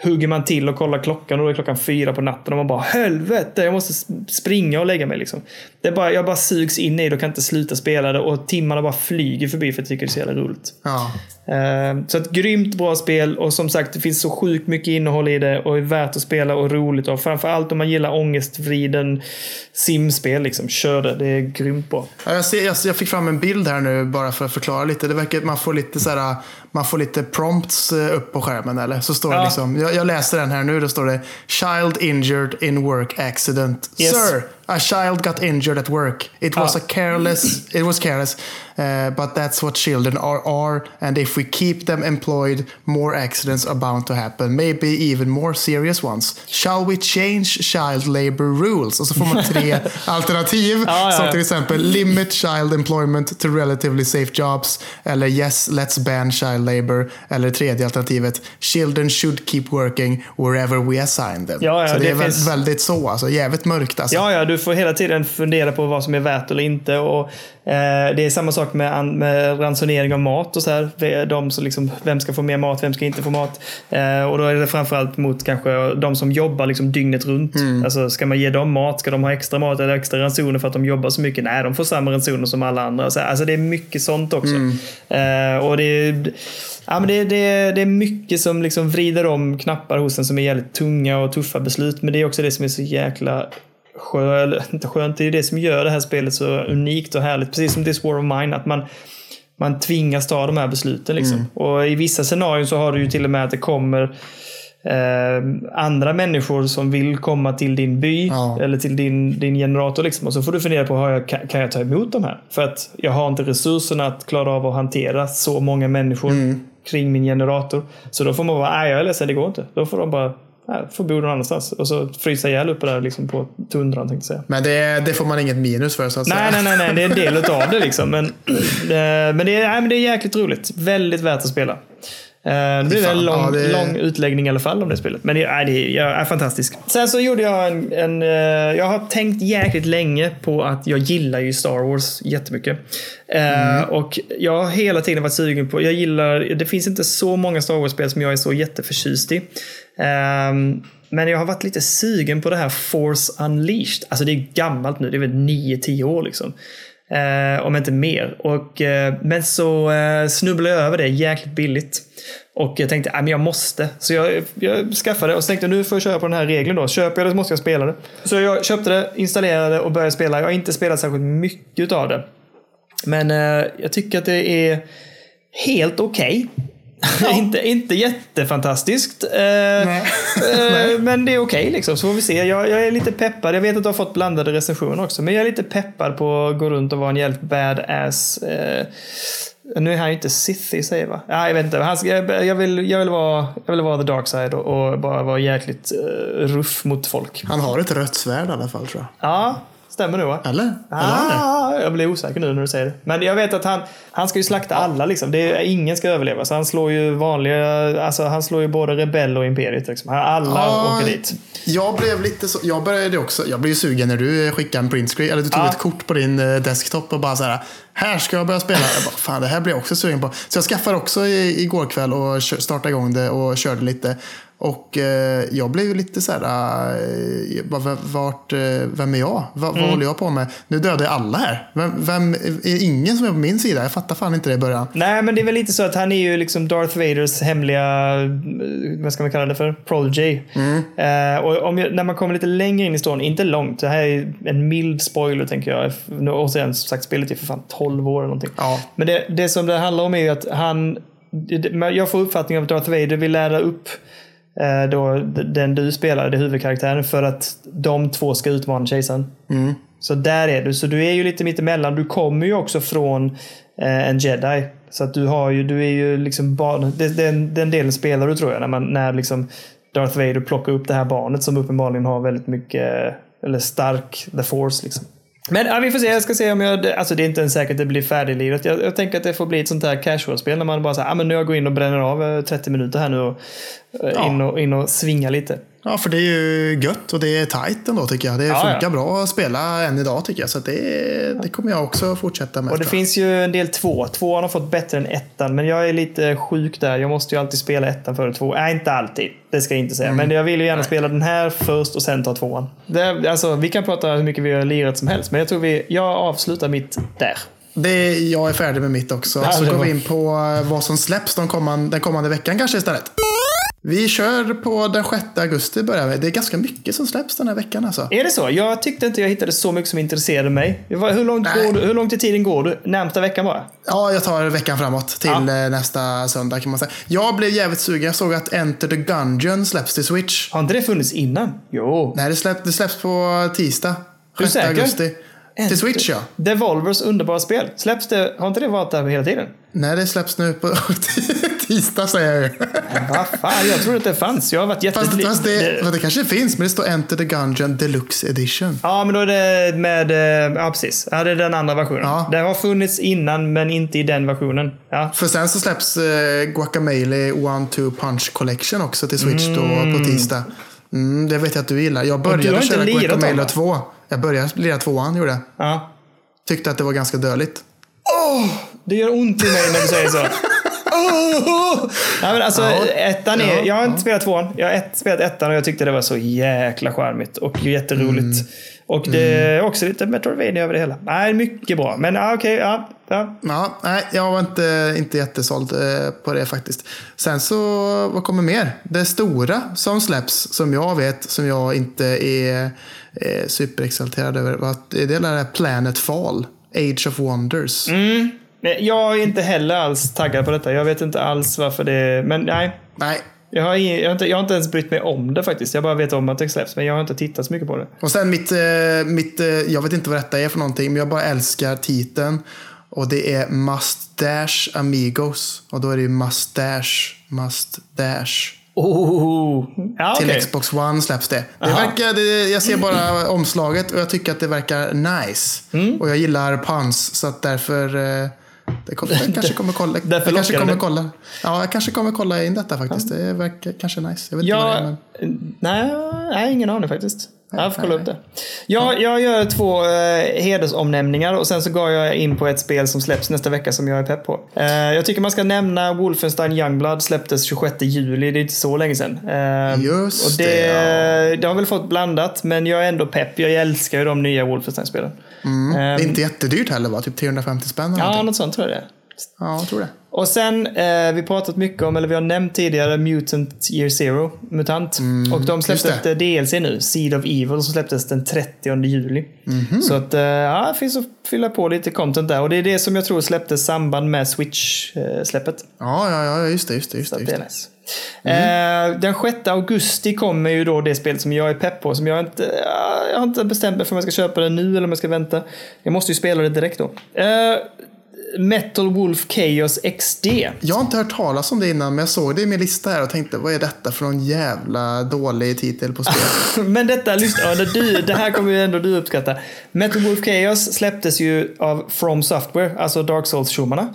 hugger man till och kollar klockan, och då är klockan fyra på natten, och man bara, helvete, jag måste springa och lägga mig liksom. Det är bara, jag bara sugs in i det och kan inte sluta spela det, och timmarna bara flyger förbi, för jag tycker det är så jävla roligt. Ja. Så ett grymt bra spel, och som sagt, det finns så sjukt mycket innehåll i det, och är värt att spela och roligt, och framförallt om man gillar ångestvriden simspel liksom, kör det, det är grymt bra. Ja, jag, ser, jag, jag fick fram en bild här nu bara för att förklara lite. Det verkar att man får lite så här, man får lite prompts upp på skärmen, eller så står ja. det liksom, jag, jag läser den här nu, då står det child injured in work accident. Yes. Sir, a child got injured at work. It was ah. a careless it was careless uh, but that's what children are, are and if we keep them employed, more accidents are bound to happen, maybe even more serious ones. Shall we change child labor rules? Och så får man tre alternativ, ah, som till exempel limit child employment to relatively safe jobs, eller yes, let's ban child labor, eller tredje alternativet, children should keep working wherever we assign them. Ja, ja, så det, det är finns... väldigt så, alltså, jävligt mörkt alltså. Ja, ja, du får hela tiden fundera på vad som är värt eller inte, och eh, det är samma sak med, med ransonering av mat och så här. De som liksom, vem ska få mer mat, vem ska inte få mat, eh, och då är det framförallt mot kanske de som jobbar liksom dygnet runt. Mm. Alltså, ska man ge dem mat, ska de ha extra mat eller extra ransoner för att de jobbar så mycket? Nej, de får samma ransoner som alla andra, så här, alltså det är mycket sånt också. Mm. eh, och det är Ja, men det, det, det är mycket som liksom vrider om knappar hos en, som är jävligt tunga och tuffa beslut, men det är också det som är så jäkla skönt, inte skönt, det är det som gör det här spelet så unikt och härligt, precis som This War of Mine, att man, man tvingas ta de här besluten liksom. Mm. Och i vissa scenarion så har du ju till och med att det kommer Eh, andra människor som vill komma till din by, ja. eller till din, din generator liksom, och så får du fundera på, har jag, kan jag ta emot dem här, för att jag har inte resurserna att klara av att hantera så många människor mm. kring min generator. Så då får man vara, nej jag är ledsen, det går inte. Då får de bara, får bo någon annanstans, och så frysa ihjäl uppe där liksom på tundran, tänkte jag säga. Men det, det får man inget minus för, så att nej, säga. Nej, nej, nej, det är en del av det liksom, men, eh, men, det, nej, men det är jäkligt roligt, väldigt värt att spela. Det blir en lång, ja, det... lång utläggning i alla fall om det spelet. Men det är, det är fantastiskt. Sen så gjorde jag en, en jag har tänkt jäkligt länge på att jag gillar ju Star Wars jättemycket. Mm. Uh, och jag har hela tiden varit sugen på, jag gillar, det finns inte så många Star Wars-spel som jag är så jätteförtjust i. Uh, men jag har varit lite sugen på det här Force Unleashed. Alltså det är gammalt nu, det är väl nio tio år liksom. Eh, om inte mer. Och, eh, men så eh, snubblade jag över det jäkligt billigt, och jag tänkte, nej men jag måste. Så jag, jag skaffade det, och så tänkte, nu får jag köra på den här regeln då. Köper jag det så måste jag spela det. Så jag köpte det, installerade det och började spela. Jag har inte spelat särskilt mycket av det, men eh, jag tycker att det är helt okej. Okay. ja. inte, inte jättefantastiskt. Eh, eh, men det är okej okay, liksom, så får vi se. Jag, jag är lite peppad. Jag vet att du har fått blandade recensioner också, men jag är lite peppad på att gå runt och vara en helt badass. Eh, nu är han ju inte Sithy, säger va? Nej, jag vet inte. Han, jag, jag, vill, jag, vill vara, jag vill vara the dark side och, och bara vara jäkligt eh, ruff mot folk. Han har ett rött svärd i alla fall, tror jag. Ja. Stämmer nu, va? Eller? Eller ah, jag blir osäker nu när du säger det. Men jag vet att han, han ska ju slakta alla liksom. Det är, ingen ska överleva. Så han slår ju vanliga, alltså han slår ju både rebell och imperiet liksom. Alla ah, åker dit. Jag blev lite så, jag började också. Jag blev ju sugen när du skickade en printscreen, eller du tog ah. ett kort på din desktop och bara så här, här ska jag börja spela. Jag bara, fan, det här blir jag också sugen på. Så jag skaffade också i, igår kväll och startade igång det och körde lite. Och eh, jag blev ju lite så här, eh, vart, eh, vem är jag? V- vad mm. håller jag på med? Nu dödar jag alla här. Vem, vem, är ingen som är på min sida? Jag fattar fan inte det i början. Nej, men det är väl lite så att han är ju liksom Darth Vaders hemliga, vad ska man kalla det för? Prodigy. Mm. Eh, och om jag, när man kommer lite längre in i storyn, inte långt. Det här är en mild spoiler, tänker jag. Och sen som sagt, spelet är för fan tolv år eller någonting. Ja. Men det, det som det handlar om är ju att han, jag får uppfattningen av Darth Vader vill lära upp då den du spelar, det huvudkaraktären, för att de två ska utmana kejsaren. Mm. Så där är du. Så du är ju lite mitt emellan. Du kommer ju också från eh, en jedi. Så att du har ju, du är ju liksom barn, det, den, den delen spelar du, tror jag, när, man, när liksom Darth Vader plockar upp det här barnet som uppenbarligen har väldigt mycket, eller stark the force liksom. Men ja, vi får se, jag ska se om jag, alltså det är inte ens säkert att det blir färdiglirat. Jag, jag tänker att det får bli ett sånt här casual-spel när man bara så här, ah, men nu jag går in och bränner av trettio minuter här nu och, ja. in, och in och svinga lite. Ja, för det är ju gött och det är tajt ändå, tycker jag. Det ja, funkar ja. bra att spela än idag, tycker jag. Så det, det kommer jag också fortsätta med. Och det finns ju en del två. Tvåan har fått bättre än ettan, men jag är lite sjuk där. Jag måste ju alltid spela ettan före två. Nej, äh, inte alltid. Det ska jag inte säga. Mm. Men jag vill ju gärna Nej. spela den här först och sen ta tvåan. Det, alltså, vi kan prata hur mycket vi har lirat som helst, men jag tror vi, jag avslutar mitt där. Det, jag är färdig med mitt också. Så går vi in på vad som släpps de kommande, den kommande veckan kanske istället. Vi kör på den sjätte augusti börjar vi. Det är ganska mycket som släpps den här veckan alltså. Är det så? Jag tyckte inte jag hittade så mycket som intresserade mig. Hur långt, går du, hur långt i tiden går du? Närmsta veckan bara? Ja, jag tar veckan framåt till ja. nästa söndag, kan man säga. Jag blev jävligt sugen. Jag såg att Enter the Gungeon släpps till Switch. Har inte det funnits innan? Jo. Nej, det släpps, det släpps på tisdag. sjätte augusti. Till Switch, ja. Devolvers underbara spel. Släpps det, har inte det varit där hela tiden? Nej, det släpps nu på tisdag, säger jag ju. Vad fan, jag tror att det fanns. Jag har varit jättet... Fast, fast det, det kanske finns, men det står Enter the Gungeon Deluxe Edition. Ja, men då är det med... Ja, precis. Ja, det är den andra versionen. Ja. Det har funnits innan, men inte i den versionen. Ja. För sen så släpps eh, Guacamelee One-Two Punch Collection också till Switch mm. då på tisdag. Mm, det vet jag att du gillar. Jag började och köra Guacamelee två. Jag började lira tvåan, gjorde jag. Ja. Tyckte att det var ganska dödligt. Åh, oh, det gör ont i mig när du säger så. oh! Nej, men alltså, ja, ettan är... Ja, jag har inte ja. spelat tvåan. Jag har ett, spelat ettan och jag tyckte det var så jäkla charmigt och jätteroligt. Mm. Och det är mm. också lite Metroidvania över det hela. Nej, mycket bra. Men ah, okej, okay, ja. Ja. ja. Nej, jag var inte, inte jättesåld eh, på det faktiskt. Sen så, vad kommer mer? Det stora som släpps, som jag vet, som jag inte är eh, superexalterad över. Vad, det är det där Planetfall, Age of Wonders. Mm. Jag är inte heller alls taggad på detta. Jag vet inte alls varför det... Men nej. Nej. Jag har, ingen, jag, har inte, jag har inte ens brytt mig om det faktiskt. Jag bara vet om att det släpps, men jag har inte tittat så mycket på det. Och sen mitt, mitt jag vet inte vad detta är för någonting, men jag bara älskar titeln. Och det är Mustache Amigos. Och då är det ju Mustache Mustache oh. ja, okay. Till Xbox One släpps det, det, verkar, det jag ser bara omslaget och jag tycker att det verkar nice. mm. Och jag gillar puns, så att därför... Det kom, jag kanske kommer kolla. Jag kanske kommer kolla. Ja, jag kanske kommer kolla in detta faktiskt. Ja. Det verkar kanske nice. Jag vet inte vad det är, men... nej, nej, ingen aning faktiskt. Nej, jag får kolla nej. upp det. Ja, jag gör två eh, hedersomnämningar och sen så går jag in på ett spel som släpps nästa vecka som jag är pepp på. Eh, jag tycker man ska nämna Wolfenstein Youngblood, släpptes tjugosjätte juli, det är inte så länge sedan. Eh, Just och det. Det, ja. det har väl fått blandat, men jag är ändå pepp. Jag älskar ju de nya Wolfenstein-spelen. Mm. Um, det är inte jättedyrt heller, va? Typ trehundrafemtio spänn eller någonting. Ja, något sånt tror jag det. Ja, jag tror det. Och sen, eh, vi pratat mycket om, eller vi har nämnt tidigare, Mutant Year Zero, Mutant. Mm, och de släppte ett D L C nu, Seed of Evil, som släpptes den trettionde juli. Mm-hmm. Så att, eh, ja, det finns att fylla på lite content där. Och det är det som jag tror släpptes samband med Switch-släppet. Ja, ja, ja, just det, just det. Just det, just det. Mm. Eh, den sjätte augusti kommer ju då det spel som jag är pepp på, som jag inte, jag har inte bestämt mig för om jag ska köpa det nu eller om jag ska vänta. Jag måste ju spela det direkt då. Eh, Metal Wolf Chaos X D. Jag har inte hört talas om det innan, men jag såg det i min lista här och tänkte, vad är detta för någon jävla dålig titel på spel? Men detta, lyssna, det, du, det här kommer ju ändå du uppskatta. Metal Wolf Chaos släpptes ju av From Software, alltså Dark Souls-tjomarna.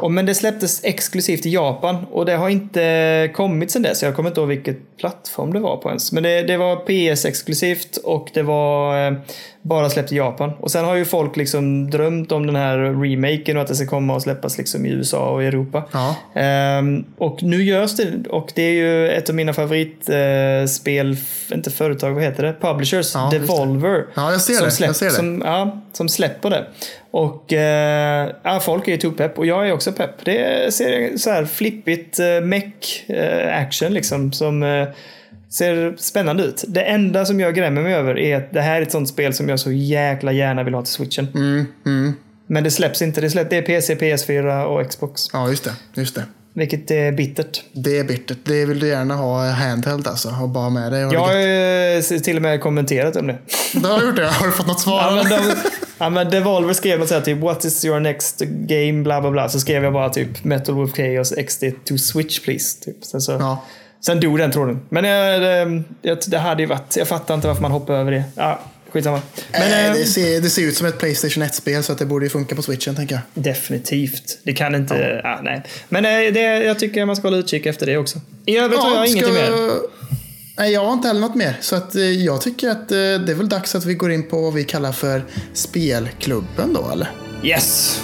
Och men det släpptes exklusivt i Japan och det har inte kommit sedan dess. Jag kommer inte ihåg vilket plattform det var på ens. Men det, det var P S-exklusivt och det var eh, bara släppt i Japan. Och sen har ju folk liksom drömt om den här remaken och att det ska komma och släppas liksom i U S A och Europa. Ja. Ehm, och nu görs det, och det är ju ett av mina favoritspel, eh, inte företag, vad heter det? Publishers, ja, Devolver. Ja, jag ser som det. Släpp, jag ser det. Som, ja, som släpper det. Och eh, ja, folk är ju tog pepp och jag är också pepp. Det ser så här flippigt eh, mech eh, action liksom som... Eh, ser spännande ut. Det enda som jag grämmer mig över är att det här är ett sånt spel som jag så jäkla gärna vill ha till Switchen. Mm, mm. Men det släpps inte. Det, släpp, det är P C, P S fyra och Xbox. Ja, just det. Just det. Vilket är bittert. Det är bittert. Det vill du gärna ha handheld alltså. Och bara med dig. Och jag har till och med kommenterat om det. Du har gjort det? Har du fått något svar? Ja, men, de, ja, men Devolver skrev något så här typ what is your next game? Bla, bla, bla. Så skrev jag bara typ Metal Wolf Chaos X D to Switch please. Typ. Sen så... Ja. Sen dog den tråden. Men jag, jag, det hade ju varit... Jag fattar inte varför man hoppar över det. Ja, skitsamma. Men, äh, det, ser, det ser ut som ett PlayStation ett-spel så att det borde ju funka på Switchen, tänker jag. Definitivt. Det kan inte... Ja. Ja, nej. Men det, jag tycker man ska hålla utkik efter det också. I övrigt ja, har jag ingenting ska... mer. Nej, jag har inte heller något mer. Så att, jag tycker att det är väl dags att vi går in på vad vi kallar för spelklubben då, eller? Yes!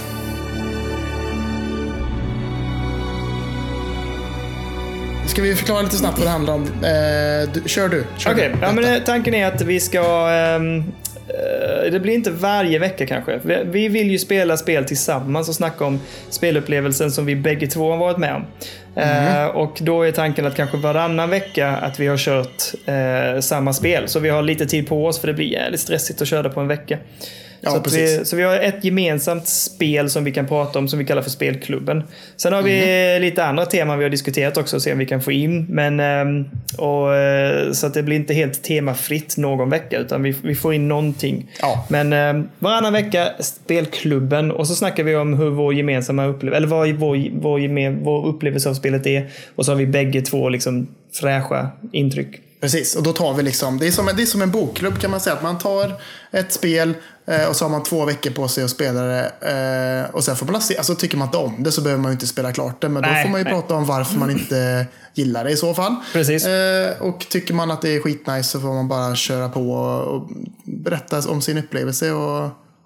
Ska vi förklara lite snabbt vad det handlar om? Eh, du, kör du. Okej, okay. Ja, men tanken är att vi ska... Eh, det blir inte varje vecka kanske. Vi, vi vill ju spela spel tillsammans och snacka om spelupplevelsen som vi bägge två har varit med om. Mm. Eh, och då är tanken att kanske varannan vecka att vi har kört eh, samma spel. Så vi har lite tid på oss för det blir jävligt stressigt att köra på en vecka. Ja, så, vi, så vi har ett gemensamt spel som vi kan prata om som vi kallar för spelklubben. Sen har vi mm. lite andra teman vi har diskuterat också och se om vi kan få in, men, och, så att det blir inte helt temafritt någon vecka utan vi, vi får in någonting. Ja. Men varannan vecka spelklubben och så snackar vi om hur vår gemensamma upplevelse eller vad vår, vår, gemen, vår upplevelse av spelet är och så har vi bägge två liksom fräscha intryck. Precis, och då tar vi liksom, det är som en, det är som en bokklubb kan man säga, att man tar ett spel eh, och så har man två veckor på sig att spela det eh, och sen får man se, alltså tycker man inte om det så behöver man ju inte spela klart det, men nej, då får man ju nej. prata om varför man inte gillar det i så fall. Precis. Eh, och tycker man att det är skitnice så får man bara köra på och, och berätta om sin upplevelse och,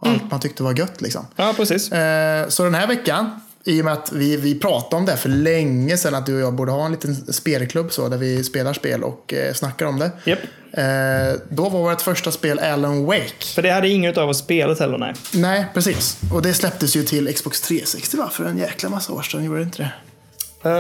och mm. allt man tyckte var gött liksom. Ja, precis. Eh, så den här veckan, i och med att vi, vi pratade om det för länge sedan att du och jag borde ha en liten spelklubb så, där vi spelar spel och eh, snackar om det. Yep. Eh, då var vårt första spel Alan Wake. För det hade ingen av oss spelat heller, nej. Nej, precis. Och det släpptes ju till Xbox tre sextio va? För en jäkla massa år sedan, gjorde det inte det? Uh,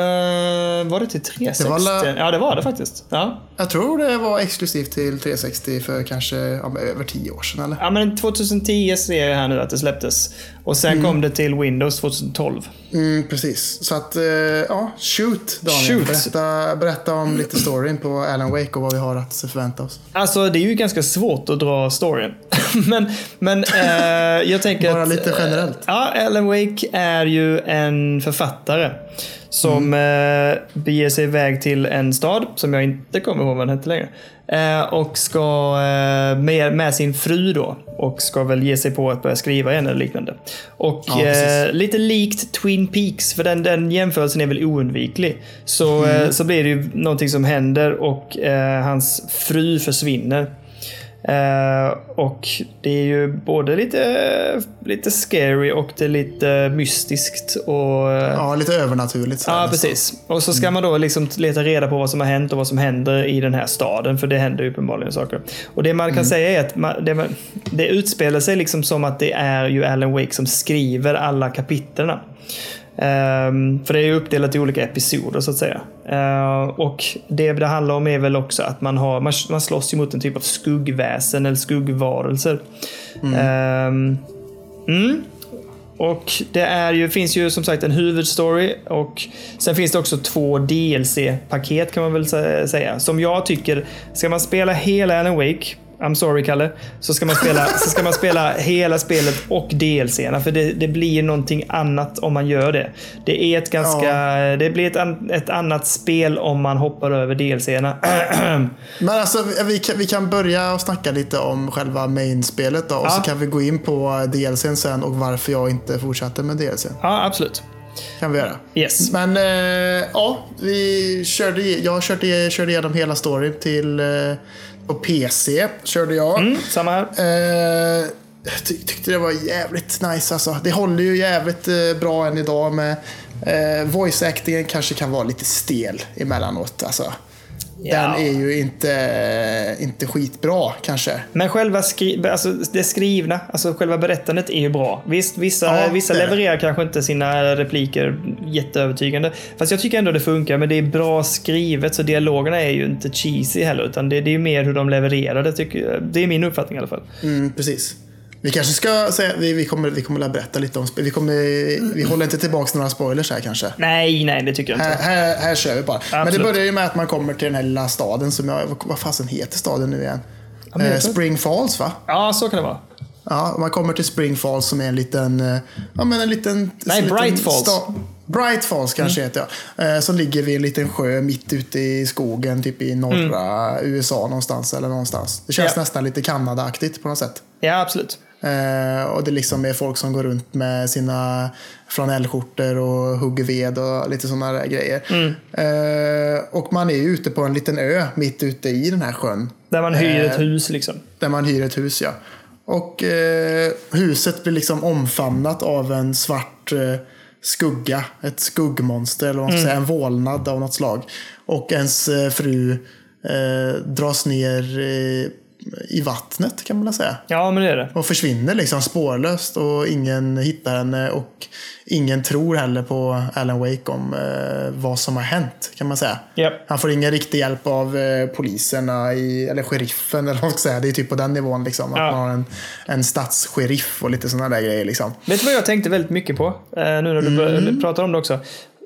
var det till tre sextio? Det var la... Ja, det var det faktiskt. Ja. Jag tror det var exklusivt till tre sextio för kanske ja, över tio år sedan eller? Ja, men tjugohundratio ser jag här nu att det släpptes. Och sen mm. kom det till Windows tjugotolv. Mm, precis. Så att, ja, shoot Daniel. Shoot. Berätta, berätta om lite storyn på Alan Wake och vad vi har att förvänta oss. Alltså, det är ju ganska svårt att dra storyn. men men eh, jag tänker bara att... Bara lite generellt. Eh, ja, Alan Wake är ju en författare som mm. eh, beger sig iväg till en stad som jag inte kommer ihåg vad den heter längre. Och ska med, med sin fru då och ska väl ge sig på att börja skriva igen eller liknande. Och ja, eh, lite likt Twin Peaks, för den, den jämförelsen är väl oundviklig. Så, mm. eh, så blir det ju någonting som händer och eh, hans fru försvinner. Eh, och det är ju både lite, lite scary och det är lite mystiskt och, ja, lite övernaturligt så. Ja, precis. Och så ska mm. man då liksom leta reda på vad som har hänt och vad som händer i den här staden, för det händer ju uppenbarligen saker. Och det man kan mm. säga är att man, det, det utspelar sig liksom som att det är ju Alan Wake som skriver alla kapitlerna. Um, för det är ju uppdelat i olika episoder så att säga. Uh, och det det handlar om är väl också att man, har, man, man slåss ju mot en typ av skuggväsen eller skuggvarelser. Mm. Um, mm. Och det är ju, finns ju som sagt en huvudstory, och sen finns det också två D L C-paket kan man väl säga. Som jag tycker, ska man spela hela Alan Wake, I'm sorry Kalle, så ska man spela, så ska man spela hela spelet och D L C-erna, för det, det blir någonting annat om man gör det. Det är ett ganska, ja. det blir ett, an, ett annat spel om man hoppar över D L C-erna. Men alltså vi kan, vi kan börja och snacka lite om själva main-spelet då, och ja. så kan vi gå in på D L C-en sen och varför jag inte fortsatte med D L C. Ja, absolut. Kan vi göra. Yes. Men eh, ja, vi körde, jag körde, körde igenom hela storyn till eh, på P C körde jag. Mm, samma här. Eh, ty- tyckte det var jävligt nice alltså. Det håller ju jävligt eh, bra än idag med eh, voice actingen kanske kan vara lite stel emellanåt alltså. Yeah. Den är ju inte, inte skitbra kanske. Men själva skri- alltså det skrivna, alltså själva berättandet är ju bra. Visst, vissa, ja, vissa levererar kanske inte sina repliker jätteövertygande. Fast jag tycker ändå det funkar, men det är bra skrivet. Så dialogerna är ju inte cheesy heller, utan det, det är ju mer hur de levererar det, tycker jag. Det är min uppfattning i alla fall. Mm, precis. Vi kanske ska säga, vi, vi kommer vi kommer att berätta lite om spel. Vi kommer vi håller inte tillbaka några spoilers här kanske. Nej, nej, det tycker jag inte. Här, här, här kör vi bara. Absolut. Men det börjar ju med att man kommer till den här lilla staden som jag, vad fasen heter staden nu igen? Ja, eh, Spring Falls, va? Ja, så kan det vara. Ja, man kommer till Spring Falls som är en liten, ja men en liten Nej, Bright liten Falls. Sta- Bright Falls kanske mm. heter jag. Eh, som ligger vid en liten sjö mitt ute i skogen, typ i norra mm. U S A någonstans eller någonstans. Det känns ja. nästan lite Kanada-aktigt på något sätt. Ja, absolut. Uh, och det liksom är folk som går runt med sina flanellskjortor och hugger ved och lite sådana där grejer. Mm. Uh, och man är ute på en liten ö mitt ute i den här sjön. Där man hyr uh, ett hus liksom. Där man hyr ett hus, ja. Och uh, huset blir liksom omfamnat av en svart uh, skugga. Ett skuggmonster eller mm. säga, en vålnad av något slag. Och ens uh, fru uh, dras ner uh, i vattnet kan man säga. Ja, men det är det. Och försvinner liksom spårlöst, och ingen hittar henne, och ingen tror heller på Alan Wake om eh, vad som har hänt kan man säga. Yep. Han får ingen riktig hjälp av eh, poliserna i, eller sheriffen eller vad ska säga. Det är typ på den nivån liksom, ja. att man har en, en stadssheriff och lite sådana där grejer liksom. Vet du vad jag tänkte väldigt mycket på eh, nu när du mm. pratar om det också?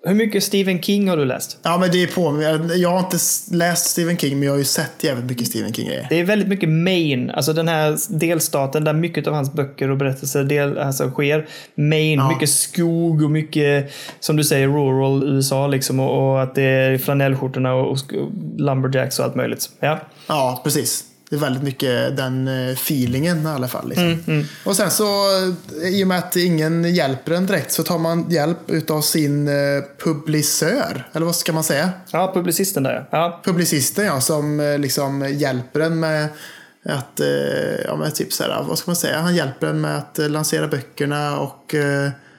Hur mycket Stephen King har du läst? Ja, men det är på mig. Jag har inte läst Stephen King, men jag har ju sett jävligt mycket Stephen King-grejer. Det är väldigt mycket Maine, alltså den här delstaten där mycket av hans böcker och berättelser del, alltså, sker. Maine, ja. mycket skog och mycket, som du säger, rural U S A liksom, och, och att det är flanellskjortorna och, och, och lumberjacks och allt möjligt. Ja, ja precis. Det är väldigt mycket den feelingen i alla fall liksom. mm, mm. Och sen så i och med att ingen hjälper en direkt, så tar man hjälp utav sin publicör, eller vad ska man säga? Ja, publicisten där ja. Publicisten ja, som liksom hjälper en med att ja, med typ så här, vad ska man säga? Han hjälper en med att lansera böckerna och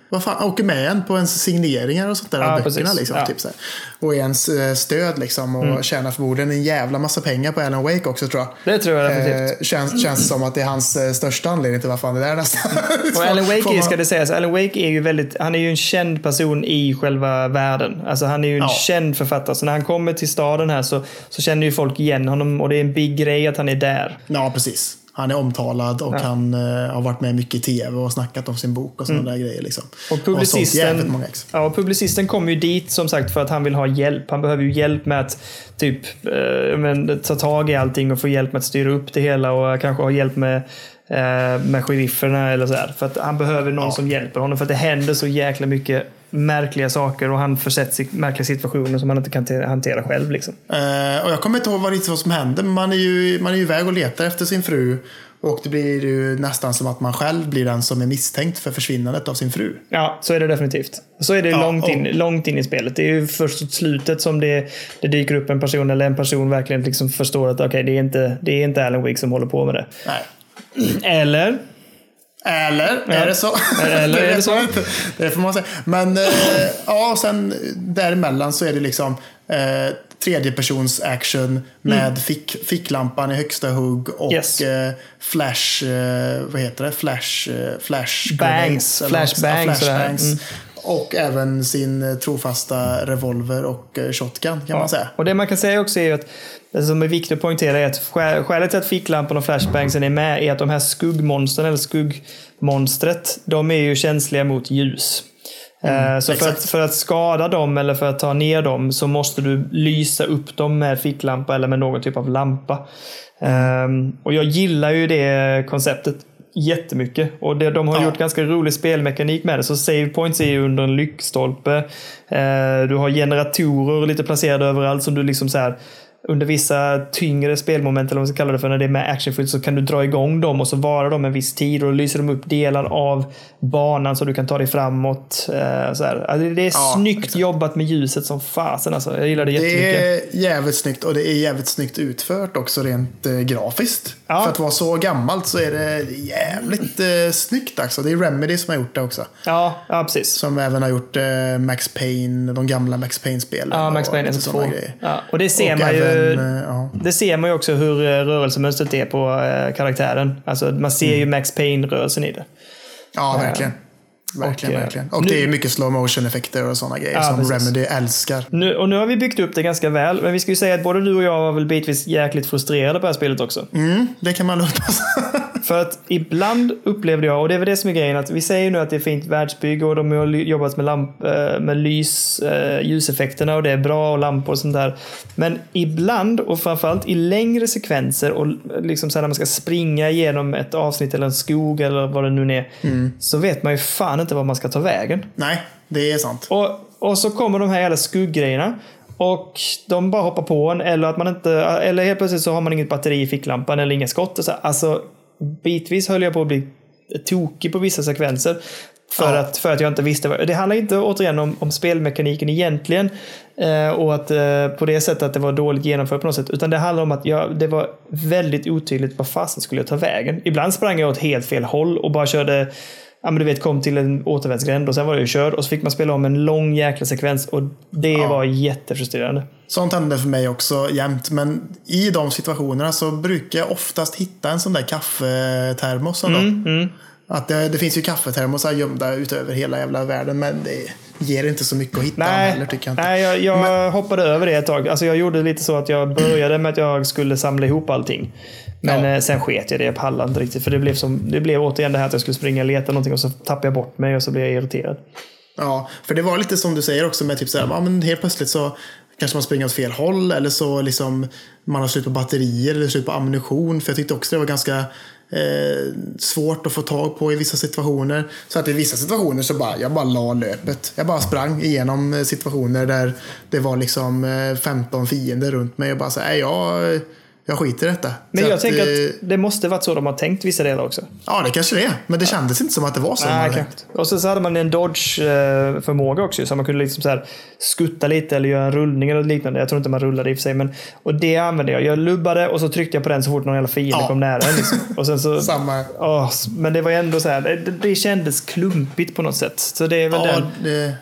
vad fan, åker med en på ens signeringar och sånt där, ja, böckerna liksom, ja. typ så här. Och ens stöd liksom, och mm. tjänar förmodligen en jävla massa pengar på Alan Wake också, tror jag. Det tror jag definitivt. Eh, känns, känns som att det är hans största anledning till varför han är där nästan. Och Alan Wake man... ska det sägas, Alan Wake är ju väldigt, han är ju en känd person i själva världen. Alltså han är ju en ja. känd författare, så när han kommer till staden här så, så känner ju folk igen honom, och det är en big grej att han är där. Ja, precis. Han är omtalad och ja. han uh, har varit med mycket i tv och snackat om sin bok och sådana mm. där grejer liksom. Och publicisten, och många ex. Ja, och publicisten kommer ju dit som sagt för att han vill ha hjälp. Han behöver ju hjälp med att typ uh, men, ta tag i allting och få hjälp med att styra upp det hela, och kanske ha hjälp med uh, med skerifferna eller sådär. För att han behöver någon ja. som hjälper honom, för att det händer så jäkla mycket märkliga saker, och han försätts i märkliga situationer som han inte kan te- hantera själv liksom. Eh, och jag kommer inte ihåg vad, vad som hände, men man är ju, man är ju iväg och letar efter sin fru, och det blir ju nästan som att man själv blir den som är misstänkt för försvinnandet av sin fru. Ja, så är det definitivt. Så är det ja, långt, in, och... långt in i spelet. Det är ju först åt slutet som det, det dyker upp en person, eller en person verkligen liksom förstår att okej, det är inte, det är inte Alan Wake som håller på med det. Nej. Eller... Eller, ja. är det så? Eller är det så? Det får man säga. Men eh, ja, och sen däremellan så är det liksom eh, tredjepersons action med mm. fick, ficklampan i högsta hugg och yes. eh, flash, eh, vad heter det? Flash, eh, flash bangs, flash bangs, flash bangs. och även sin trofasta revolver och shotgun kan ja. man säga. Och det man kan säga också är att det som är viktigt att poängtera är att skälet till att ficklampan och flashbangsen är med är att de här skuggmonstren eller skuggmonstret, de är ju känsliga mot ljus. Mm, så för att, för att skada dem eller för att ta ner dem så måste du lysa upp dem med ficklampa eller med någon typ av lampa. Mm. Um, och jag gillar ju det konceptet jättemycket. Och det, de har ja. gjort ganska rolig spelmekanik med det. Så save points är ju under en lyktstolpe. Uh, du har generatorer lite placerade överallt som du liksom så här... under vissa tyngre spelmoment eller vad man ska kalla det för, när det är med actionfyllt, så kan du dra igång dem och så varar de en viss tid och lyser de upp delar av banan så du kan ta dig framåt. Så här. Alltså det är ja, snyggt exakt. jobbat med ljuset som fasen. Alltså. Jag gillar det jättemycket. Det är jävligt snyggt, och det är jävligt snyggt utfört också rent eh, grafiskt. Ja. För att vara så gammalt så är det jävligt eh, snyggt också. Det är Remedy som har gjort det också. Ja, ja precis. Som även har gjort eh, Max Payne, de gamla Max Payne-spelen. Ja, Max Payne och, och, ja, och det ser och man ju. Det ser man ju också hur rörelsemönstret är på karaktären. Alltså man ser mm. ju Max Payne-rörelsen i det. Ja, verkligen. Verkligen, och, verkligen. Och nu, det är mycket slow motion-effekter och sådana grejer ja, som precis. Remedy älskar. Nu, och nu har vi byggt upp det ganska väl. Men vi ska ju säga att både du och jag var väl bitvis jäkligt frustrerade på det här spelet också. Mm, det kan man låta. För att ibland upplevde jag, och det är väl det som är grejen, att vi säger nu att det är fint världsbygge och de har jobbat med, lamp, med lys, ljuseffekterna och det är bra och lampor och sånt där. Men ibland, och framförallt i längre sekvenser och liksom så här när man ska springa igenom ett avsnitt eller en skog eller vad det nu är, mm. så vet man ju fan inte vad man ska ta vägen. Nej, det är sant. Och, och så kommer de här jävla skugggrejerna. Och de bara hoppar på en, eller att man inte, eller helt plötsligt så har man inget batteri i ficklampan eller inga skott och så. Alltså bitvis höll jag på att bli tokig på vissa sekvenser för, ja. att, för att jag inte visste vad. Det handlar inte återigen om, om spelmekaniken egentligen eh, och att eh, på det sättet att det var dåligt genomfört på något sätt, utan det handlar om att jag, det var väldigt otydligt vad fasen skulle jag ta vägen. Ibland sprang jag åt helt fel håll och bara körde, ja men du vet, kom till en återvändsgränd och sen var jag ju körd och så fick man spela om en lång jäkla sekvens och det ja. var jättefrustrerande. Sånt hände för mig också jämt, men i de situationerna så brukar jag oftast hitta en sån där kaffetermos ändå. Mm, mm. Att det, det finns ju kaffetermosar gömda utöver hela jävla världen, men det ger inte så mycket att hitta. Nej, heller, tycker jag inte. Nej, jag, jag men... hoppade över det ett tag. Alltså jag gjorde lite så att jag började med att jag skulle samla ihop allting. Men ja. sen sket jag det, jag pallade inte riktigt. För det blev, som, det blev återigen det här att jag skulle springa och leta någonting och så tappade jag bort mig och så blev jag irriterad. Ja, för det var lite som du säger också med typ så här, ja, men helt plötsligt så kanske man springer åt fel håll eller så liksom man har slut på batterier eller slut på ammunition. För jag tyckte också det var ganska... Eh, svårt att få tag på i vissa situationer, så att i vissa situationer så bara jag bara la löpet, jag bara sprang igenom situationer där det var liksom femton fiender runt mig och bara så här, jag, jag skiter i detta. Men så jag att, tänker att det måste varit så de har tänkt vissa delar också. Ja, det kanske det är, men det kändes ja. inte som att det var så. Nej, okay. Och så, så hade man en dodge förmåga också, så man kunde liksom så här skutta lite eller göra en rullning eller liknande. Jag tror inte man rullade i och för sig, men och det använde jag. Jag lubbade och så tryckte jag på den så fort någon jävla fiende ja. kom nära liksom. Och sen så samma. Åh, men det var ändå så här, det, det kändes klumpigt på något sätt. Så det är väl ja, den det...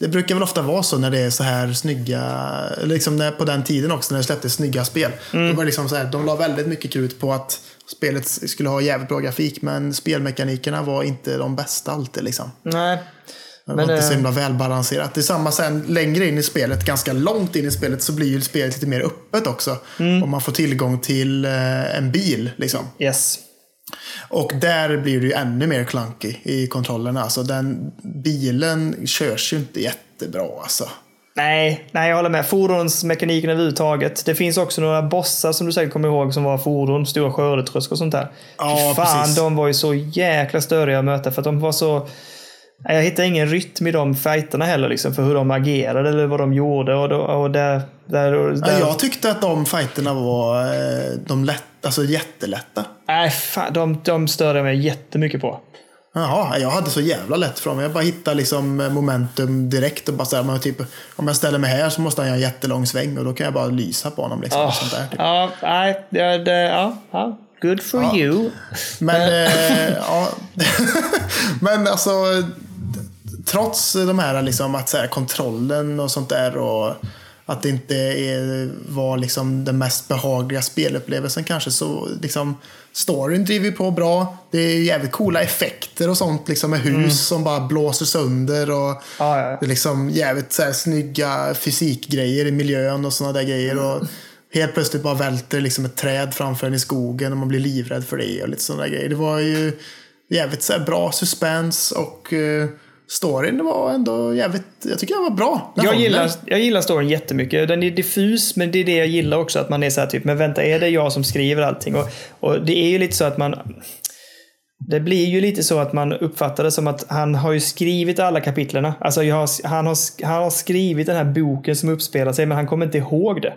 Det brukar väl ofta vara så när det är så här snygga, liksom när, på den tiden också när det släpptes snygga spel. Mm. De var liksom så här, de la väldigt mycket krut på att spelet skulle ha jävligt bra grafik, men spelmekanikerna var inte de bästa alltid liksom. Nej. Det var men, inte så himla välbalanserat. Det är samma sen längre in i spelet, ganska långt in i spelet, så blir ju spelet lite mer öppet också. Mm. Och man får tillgång till en bil liksom. Yes. Och där blir det ju ännu mer clunky i kontrollerna. Alltså den bilen körs ju inte jättebra alltså. Nej, nej, jag håller med. Fordonsmekaniken överhuvudtaget. Det finns också några bossar som du säkert kommer ihåg som var fordon, stora skördetröskor och sånt där. Ja, fan, precis. De var ju så jäkla störiga att möta för att de var så... Jag hittade ingen rytm i de fighterna heller liksom, för hur de agerade eller vad de gjorde och, då, och där... Där och där. Ja, jag tyckte att de fighterna var de lätt, alltså jättelätta. Nej, fan, de, de störde mig jättemycket på. Jaha, jag hade så jävla lätt för dem. Jag bara hittade liksom momentum direkt och bara så här, man typ, om jag ställer mig här så måste han göra en jättelång sväng och då kan jag bara lysa på honom liksom, oh, och sånt där, typ. Ja, nej, det, det, ja, ja. Good for ja. you. Men eh, ja. Men alltså trots de här liksom att så här, kontrollen och sånt där och att det inte är, var liksom den mest behagliga spelupplevelsen kanske, så liksom storyn driver på bra, det är jävligt coola effekter och sånt liksom med hus mm. som bara blåser sönder och ah, ja. Det är liksom jävligt så här snygga fysikgrejer i miljön och såna där grejer mm. och helt plötsligt bara välter liksom ett träd framför en i skogen och man blir livrädd för det och lite såna där grejer. Det var ju jävligt så här bra suspens och uh, storyn, det var ändå jävligt, jag tycker det var bra. Jag gillar, jag gillar storyn jättemycket. Den är diffus, men det är det jag gillar också, att man är så här typ, men vänta, är det jag som skriver allting? Och, och det är ju lite så att man, det blir ju lite så att man uppfattar det som att han har ju skrivit alla kapitlerna. Alltså jag har, han, har, han har skrivit den här boken som uppspelar sig, men han kommer inte ihåg det.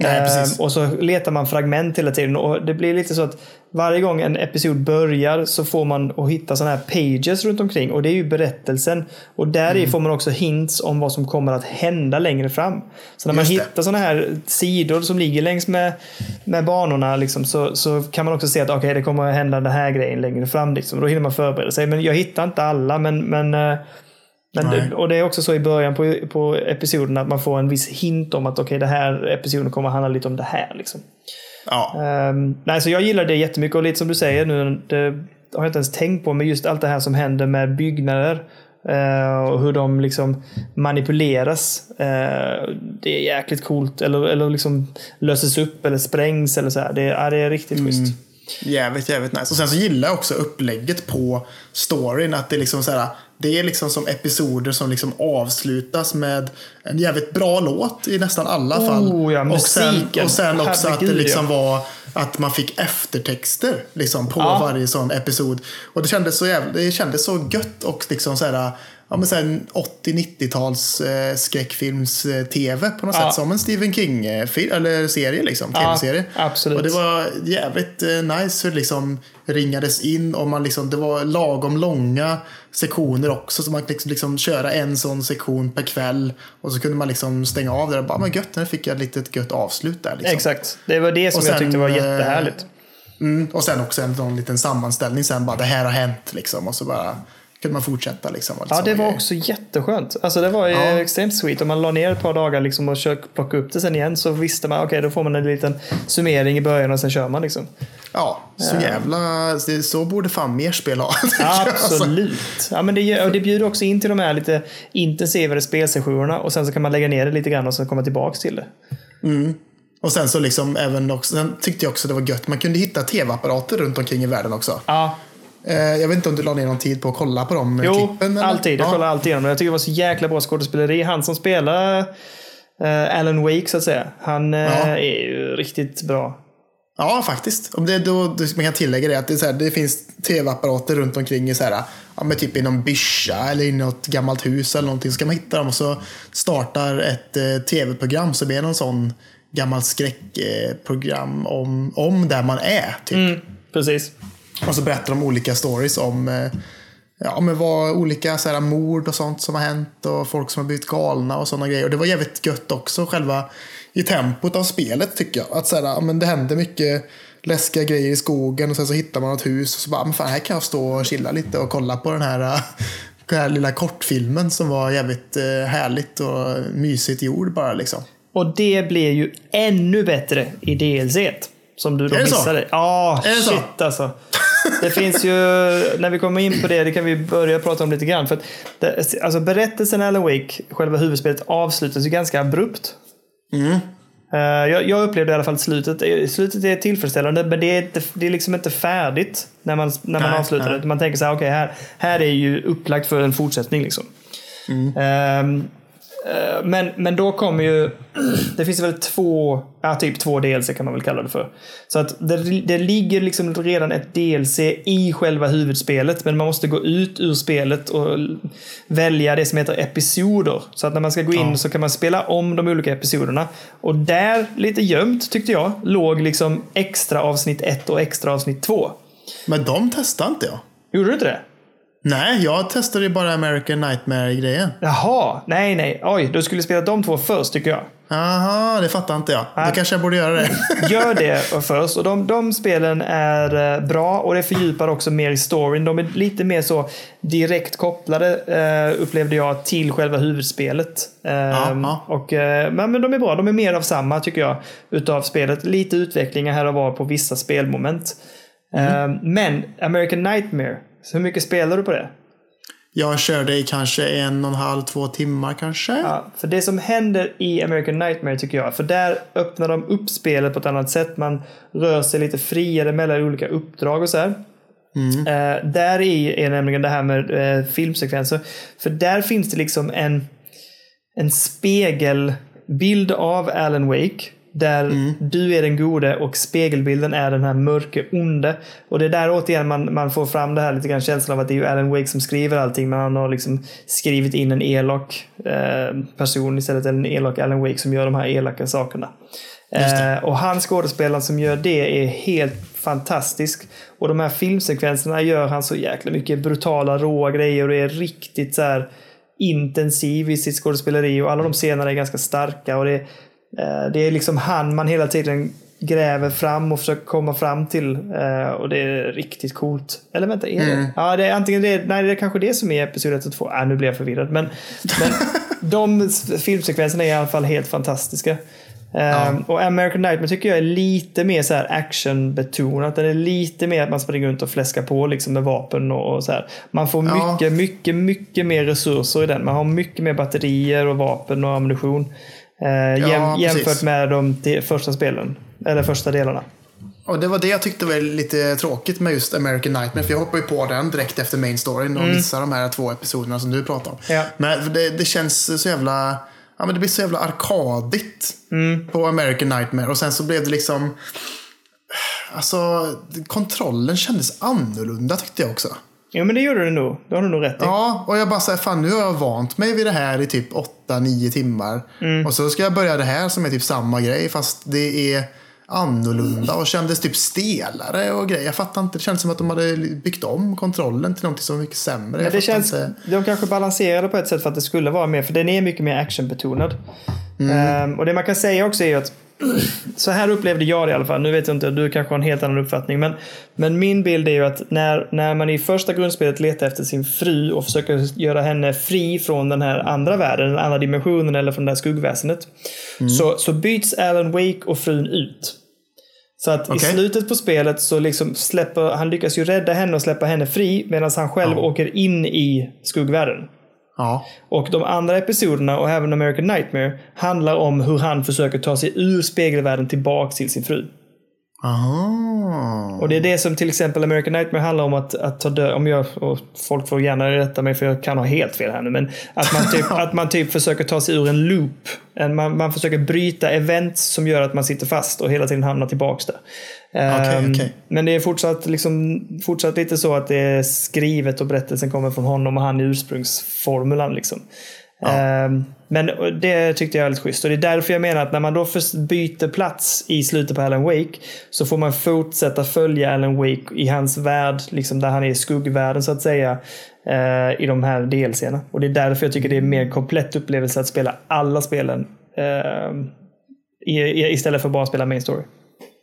Nej, precis. Och så letar man fragment hela tiden, och det blir lite så att varje gång en episod börjar så får man att hitta såna här pages runt omkring, och det är ju berättelsen, och där mm. får man också hints om vad som kommer att hända längre fram. Så när man hittar såna här sidor som ligger längs med, med banorna liksom, så, så kan man också se att okej, okay, det kommer att hända den här grejen längre fram liksom. Då hinner man förbereda sig, men jag hittar inte alla, men, men Men, och det är också så i början på, på episoden att man får en viss hint om att okej, okay, det här episoden kommer att handla lite om det här liksom. Ja. Um, nej, så jag gillar det jättemycket, och lite som du säger nu, det har jag inte ens tänkt på, men just allt det här som händer med byggnader uh, och hur de liksom manipuleras, uh, det är jäkligt coolt, eller, eller liksom löses upp eller sprängs eller så här. Det, ja, det är riktigt schysst. Mm. Jävligt, jävligt nice. Och sen så gillar jag också upplägget på storyn, att det är liksom så här, det är liksom som episoder som liksom avslutas med en jävligt bra låt i nästan alla fall. Oh, ja, och sen, och sen också att det liksom var att man fick eftertexter liksom på ja. varje sån episod, och det kändes så jävligt, det kändes så gött, och liksom så här, ja, men sen åttio-nittio-tals eh, skräckfilms eh, tv på något ja. sätt, som en Stephen King eh, fil- eller serie liksom, tv-serie. Ja, absolut. Och det var jävligt eh, nice hur liksom ringades in, och man liksom, det var lagom långa sektioner också, så man kunde liksom, liksom köra en sån sektion per kväll, och så kunde man liksom stänga av det och bara, men gött, nu fick jag ett litet gött avslut där liksom. Exakt, det var det som sen, jag tyckte var jättehärligt. Mm, och sen också en någon liten sammanställning sen, bara det här har hänt liksom, och så bara kunde man fortsätta liksom. Ja, det var grejer. Också jätteskönt. Alltså det var ja. extremt sweet. Om man la ner ett par dagar liksom och försökte plocka upp det sen igen, så visste man, okej, okay, då får man en liten summering i början och sen kör man liksom. Ja, så ja. jävla... Så borde fan mer spel ha. Absolut. Ja, men det, och det bjuder också in till de här lite intensivare spelsessionerna, och sen så kan man lägga ner det lite grann och sen komma tillbaka till det. Mm. Och sen så liksom även också... Sen tyckte jag också det var gött. Man kunde hitta tv-apparater runt omkring i världen också. Ja. Jag vet inte om du la ner någon tid på att kolla på de jo, klippen? Jo, alltid. Jag kollar ja. alltid igenom. Jag tycker det var så jäkla bra skådespeleri. Han som spelar uh, Alan Wake så att säga, han uh, ja. är ju riktigt bra. Ja, faktiskt. Om det, då, man kan tillägga det att det, så här, det finns tv-apparater runt omkring i så här, ja, men typ i någon byscha eller i något gammalt hus eller någonting, så kan man hitta dem, och så startar ett eh, tv-program som är någon sån gammal skräckprogram om, om där man är typ. Mm, precis. Och så berättar de olika stories om, ja, men vad olika så här mord och sånt som har hänt, och folk som har blivit galna och sådana grejer. Och det var jävligt gött också själva i tempot av spelet tycker jag. Att så här, ja, men det hände mycket läskiga grejer i skogen, och sen så hittar man ett hus, och så bara, men fan, här kan jag stå och chilla lite och kolla på den här, den här lilla kortfilmen som var jävligt härligt och mysigt gjord bara liksom. Och det blir ju ännu bättre i D L C-et. Som du då missade. Ja, oh, shit alltså. Det finns ju, när vi kommer in på det, det kan vi börja prata om lite grann. För att det, alltså berättelsen Alan Wake, själva huvudspelet, avslutas ju ganska abrupt. Mm. Uh, jag, jag upplevde i alla fall slutet. Slutet är tillfredsställande, men det är, inte, det är liksom inte färdigt när man, när man nej, avslutar nej. det. Man tänker så här, okej, okay, här, här är ju upplagt för en fortsättning liksom. Mm. Uh, Men, men då kommer ju, det finns väl två, ja, typ två D L C kan man väl kalla det för. Så att det, det ligger liksom redan ett D L C i själva huvudspelet, men man måste gå ut ur spelet och välja det som heter episoder. Så att när man ska gå in ja. så kan man spela om de olika episoderna. Och där, lite gömt tyckte jag, låg liksom extra avsnitt ett och extra avsnitt två. Men de testade inte jag. Gjorde du inte det? Nej, jag testade bara American Nightmare-grejen. Jaha, nej, nej. Oj, du skulle spela de två först tycker jag. Aha, det fattar inte jag. Ja. Då kanske jag borde göra det. Gör det först. Och de, de spelen är bra och det fördjupar också mer i storyn. De är lite mer så direkt kopplade, eh, upplevde jag, till själva huvudspelet. Eh, och, eh, men de är bra. De är mer av samma, tycker jag, utav spelet. Lite utvecklingar här och var på vissa spelmoment. Mm. Eh, men American Nightmare, hur mycket spelar du på det? Jag körde i kanske en och en halv, två timmar kanske. Ja, för det som händer i American Nightmare, tycker jag, för där öppnar de upp spelet på ett annat sätt. Man rör sig lite friare mellan olika uppdrag och så här. Mm. Eh, där i är nämligen det här med eh, filmsekvenser. För där finns det liksom en, en spegelbild av Alan Wake. Där mm. du är den gode och spegelbilden är den här mörke onde. Och det är där återigen man, man får fram det här lite grann känslan av att det är ju Alan Wake som skriver allting. Men han har liksom skrivit in en elak eh, person istället, eller en elak Alan Wake som gör de här elaka sakerna. Eh, och han, skådespelaren som gör det, är helt fantastisk. Och de här filmsekvenserna gör han så jäkla mycket brutala, råa grejer. Och det är riktigt så här intensiv i sitt skådespeleri. Och alla de scenerna är ganska starka och det är det är liksom han man hela tiden gräver fram och försöker komma fram till, och det är riktigt coolt. Eller vänta, är det? Mm. Ja, det är antingen det, nej, det är kanske det som är episod ett och två. Ja, nu blir jag förvirrad, men, men de filmsekvenserna är i alla fall helt fantastiska. Ja. Um, och American Nightmare tycker jag är lite mer så här actionbetonat. Det är lite mer att man springer runt och fläskar på liksom med vapen och, och så här. Man får ja. mycket, mycket, mycket mer resurser i den. Man har mycket mer batterier och vapen och ammunition. Eh, ja, jäm, jämfört precis. med de te- första spelen eller första delarna. Och det var det jag tyckte var lite tråkigt med just American Nightmare, för jag hoppar ju på den direkt efter main storyn och mm. missar de här två episoderna som du pratar om. Ja. Men det, det känns så jävla, ja, men det blir så jävla arkadigt mm. på American Nightmare, och sen så blev det liksom, alltså kontrollen kändes annorlunda, tyckte jag också. Ja, men det gjorde du nog. Det har du nog rätt i. Ja, och jag bara säger, fan, nu har jag vant mig vid det här i typ åtta nio timmar. Mm. Och så ska jag börja det här som är typ samma grej, fast det är annorlunda och kändes typ stelare och grejer. Jag fattar inte, det känns som att de hade byggt om kontrollen till någonting som var mycket sämre. Men det känns, inte... de kanske balanserade på ett sätt för att det skulle vara mer, för den är mycket mer actionbetonad. Mm. Ehm, och det man kan säga också är ju att så här upplevde jag det i alla fall. Nu vet jag inte, du kanske har en helt annan uppfattning, men, men min bild är ju att när, när man i första grundspelet letar efter sin fru och försöker göra henne fri från den här andra världen, den andra dimensionen, eller från det här skuggväsendet, mm. så, så byts Alan Wake och frun ut. Så att okay. i slutet på spelet så liksom släpper, han lyckas ju rädda henne och släppa henne fri, medan han själv ja. åker in i skuggvärlden. Ja. Och de andra episoderna, och även American Nightmare, handlar om hur han försöker ta sig ur spegelvärlden tillbaka till sin fru. Aha. Och det är det som till exempel American Nightmare handlar om, att, att ta död, om jag, och folk får gärna rätta mig för jag kan ha helt fel här nu, men att man typ, att man typ försöker ta sig ur en loop. Man, man försöker bryta events som gör att man sitter fast och hela tiden hamnar tillbaka där. Okay, okay. Men det är fortsatt, liksom, fortsatt lite så att det är skrivet och berättelsen kommer från honom och han är ursprungsformulan liksom. Ja. Men det tyckte jag är lite schysst, och det är därför jag menar att när man då byter plats i slutet på Alan Wake, så får man fortsätta följa Alan Wake i hans värld liksom, där han är i skuggvärlden så att säga, i de här D L C-erna. Och det är därför jag tycker det är en mer komplett upplevelse att spela alla spelen istället för bara att spela main story.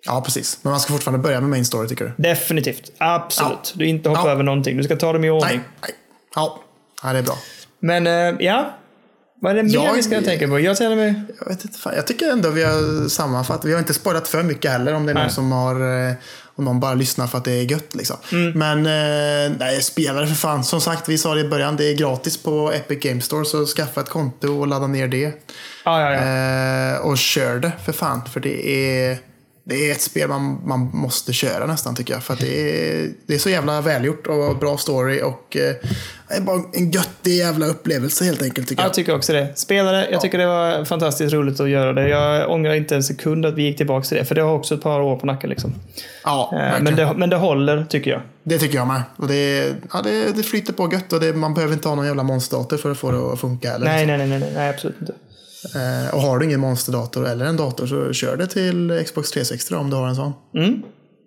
Ja, precis. Men man ska fortfarande börja med main story, tycker du? Definitivt, absolut. Ja. Du inte hoppa ja. över någonting, du ska ta dem i ordning. Nej, nej. Ja. ja, det är bra. Men ja, vad är det mer jag, vi ska tänka på? Jag, mig... jag vet inte, fan. Jag tycker ändå vi har sammanfattat. Vi har inte spoilat för mycket heller, om det är nej. någon som har, om någon bara lyssnar för att det är gött liksom. Mm. Men nej, spelare för fan. Som sagt, vi sa det i början, det är gratis på Epic Games Store, så skaffa ett konto och ladda ner det. Ah, ja, ja. Och kör det för fan, för det är det är ett spel man, man måste köra nästan, tycker jag, för att det är, det är så jävla välgjort och bra story, och eh, bara en göttig jävla upplevelse helt enkelt, tycker jag. Jag tycker också det. Spelare, jag ja. tycker det var fantastiskt roligt att göra det. Jag ångrar inte en sekund att vi gick tillbaka till det, för det har också ett par år på nacken liksom. Ja, eh, men, det, men det håller, tycker jag. Det tycker jag med. Och det, ja, det, det flyter på gött, och det, man behöver inte ha någon jävla monsterdator för att få det att funka eller nej, nej, nej, nej, nej, absolut inte. Och har du ingen monsterdator eller en dator, så kör det till Xbox tre sextio om du har en sån. Mm,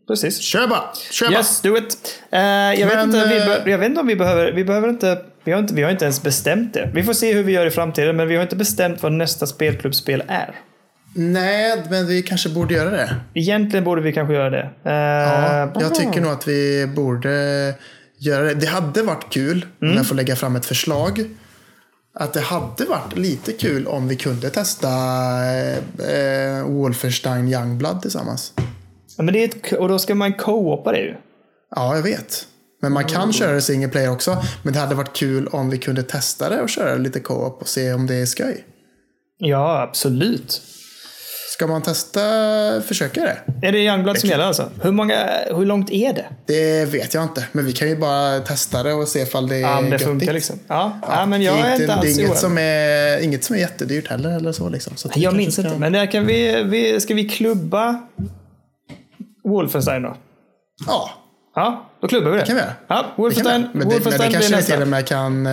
precis. Kör bara, kör bara. Yes, do it. Uh, jag, Men, vet inte, vi be- jag vet inte om vi behöver, vi behöver inte... Vi har, inte, vi har inte ens bestämt det. Vi får se hur vi gör i framtiden, men vi har inte bestämt vad nästa spelklubbspel är. Nej, men vi kanske borde göra det. Egentligen borde vi kanske göra det. Uh, ja, jag tycker nog att vi borde göra det. Det hade varit kul, mm. om jag får lägga fram ett förslag, att det hade varit lite kul om vi kunde testa uh, Wolfenstein Youngblood tillsammans. Ja, men det är ett, och då ska man co-opa det ju. Ja, jag vet. Men man kan köra det single player också. Men det hade varit kul om vi kunde testa det och köra lite co-op och se om det är skoj. Ja, absolut. Ska man testa, försöka det? Är det Youngblood som gäller alltså? Hur, många, hur långt är det? Det vet jag inte. Men vi kan ju bara testa det och se ifall det är ja, det göttigt. Funkar liksom. Ja, ja, ja men jag är inte, inte alls inget som är, inget som är jättedyrt heller eller så liksom. Så jag minns inte. Kan... Men där kan vi, vi, ska vi klubba Wolfenstein då? Ja. Ja, då klubbar vi det. Det kan vi göra. Ja, Wolfenstein, det kan vi. Men det, Wolfenstein men det kanske till och med kan,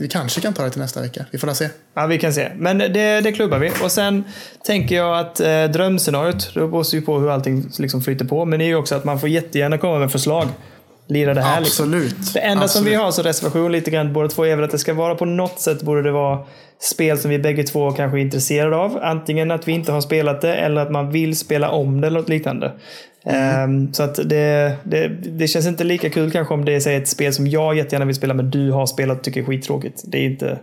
vi kanske kan ta det till nästa vecka. Vi får se. Ja, vi kan se. Men det, det klubbar vi. Och sen tänker jag att eh, drömscenariot, då måste ju på hur allting liksom flyter på. Men det är ju också att man får jättegärna komma med förslag. Lira det här. Absolut. Liksom. Det enda Absolut. som vi har så reservation lite grann båda två är väl att det ska vara på något sätt, borde det vara spel som vi bägge två kanske är intresserade av. Antingen att vi inte har spelat det eller att man vill spela om det eller något liknande. Mm. Så att det, det, det känns inte lika kul kanske om det är ett spel som jag jättegärna vill spela men du har spelat och tycker är skittråkigt. Det är inte...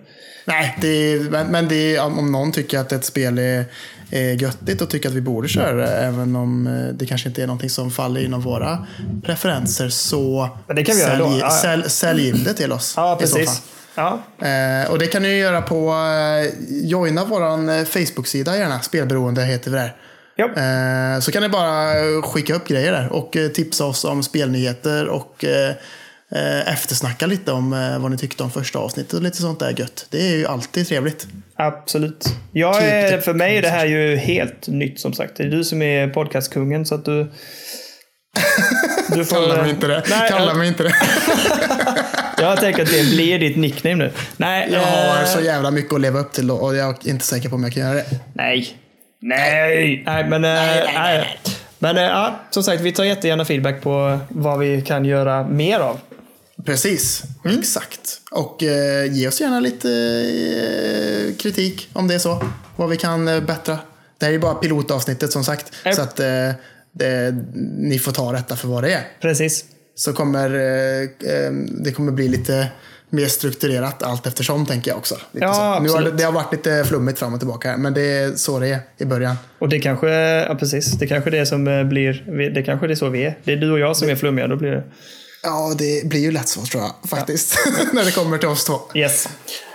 Nej, det är, men det är, om någon tycker att ett spel är, är göttigt och tycker att vi borde köra det, även om det kanske inte är någonting som faller inom våra preferenser, så men det kan vi sälj, göra då. Ja. sälj, sälj in det till oss. Ja, precis. Ja. Eh, och det kan ni göra på joina våran Facebook-sida gärna, Spelberoende heter vi där. Ja. Så kan ni bara skicka upp grejer där och tipsa oss om spelnyheter och eftersnacka lite om vad ni tyckte om första avsnittet och lite sånt där gött. Det är ju alltid trevligt. Absolut. Jag typ är, för mig är det här ju helt nytt som sagt. Det är du som är podcastkungen så att du... du får... Kalla mig inte det. Nej, Kalla jag... mig inte det. Jag tänker att det blir ditt nickname nu. Nej, jag har äh... så jävla mycket att leva upp till och jag är inte säker på om jag kan göra det. Nej. Nej, nej, men, nej, nej, nej, nej. men ja, som sagt, vi tar jättegärna feedback på vad vi kan göra mer av. Precis, mm. exakt. Och eh, ge oss gärna lite eh, kritik om det är så. Vad vi kan eh, bättra. Det här är bara pilotavsnittet som sagt. Ä- så att eh, det, ni får ta detta för vad det är. Precis. Så kommer eh, det kommer bli lite... mer strukturerat allt eftersom, tänker jag också. Ja, nu har det, det har varit lite flummigt fram och tillbaka här, men det är så det är i början. Och det kanske, ja precis, det kanske det som blir, det kanske det är så vi är. Det är du och jag som är flummiga, då blir det... Ja, det blir ju lätt så tror jag, faktiskt. Ja. När det kommer till oss två. Yes.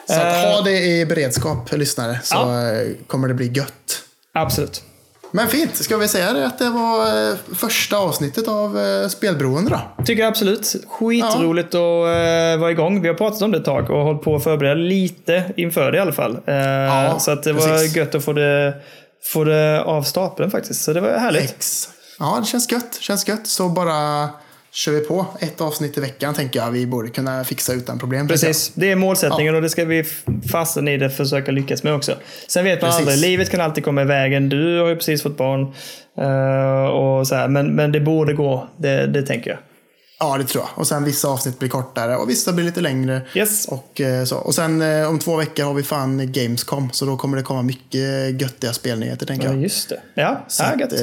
Så att ha det i beredskap, lyssnare, så ja. kommer det bli gött. Absolut. Men fint, ska vi säga det att det var första avsnittet av Spelberoende då? Tycker jag absolut. Skitroligt ja. att vara igång. Vi har pratat om det ett tag och hållit på att förbereda lite inför det i alla fall. Ja, så att det precis. var gött att få det, få det av stapeln faktiskt. Så det var härligt. Ex. Ja, det känns gött. känns gött. Så bara kör vi på ett avsnitt i veckan tänker jag. Vi borde kunna fixa utan problem. Precis, det är målsättningen ja. och det ska vi fastna i det och försöka lyckas med också. Sen vet man aldrig, livet kan alltid komma i vägen. Du har ju precis fått barn och så här. Men, men det borde gå, det, det tänker jag. Ja, det tror jag. Och sen vissa avsnitt blir kortare och vissa blir lite längre. Yes. Och, så. och sen om två veckor har vi fan Gamescom. Så då kommer det komma mycket göttiga spelnyheter, tänker jag. Ja, just det. Ja, så ja, gött. Att,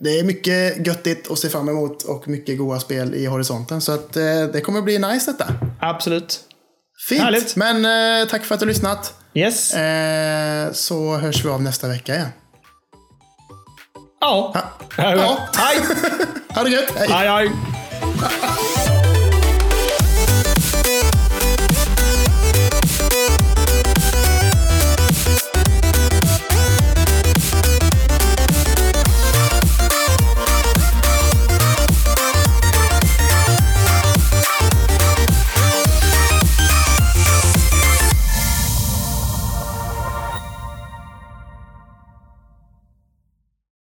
det är mycket göttigt att se fram emot och mycket goda spel i horisonten. Så att, det kommer bli nice detta. Absolut. Fint. Härligt. Men tack för att du har lyssnat. Yes. Så hörs vi av nästa vecka igen. Ja. Ja. Ja. Hej. Ha det gött. Hej. Hej, hej. Ha ha ha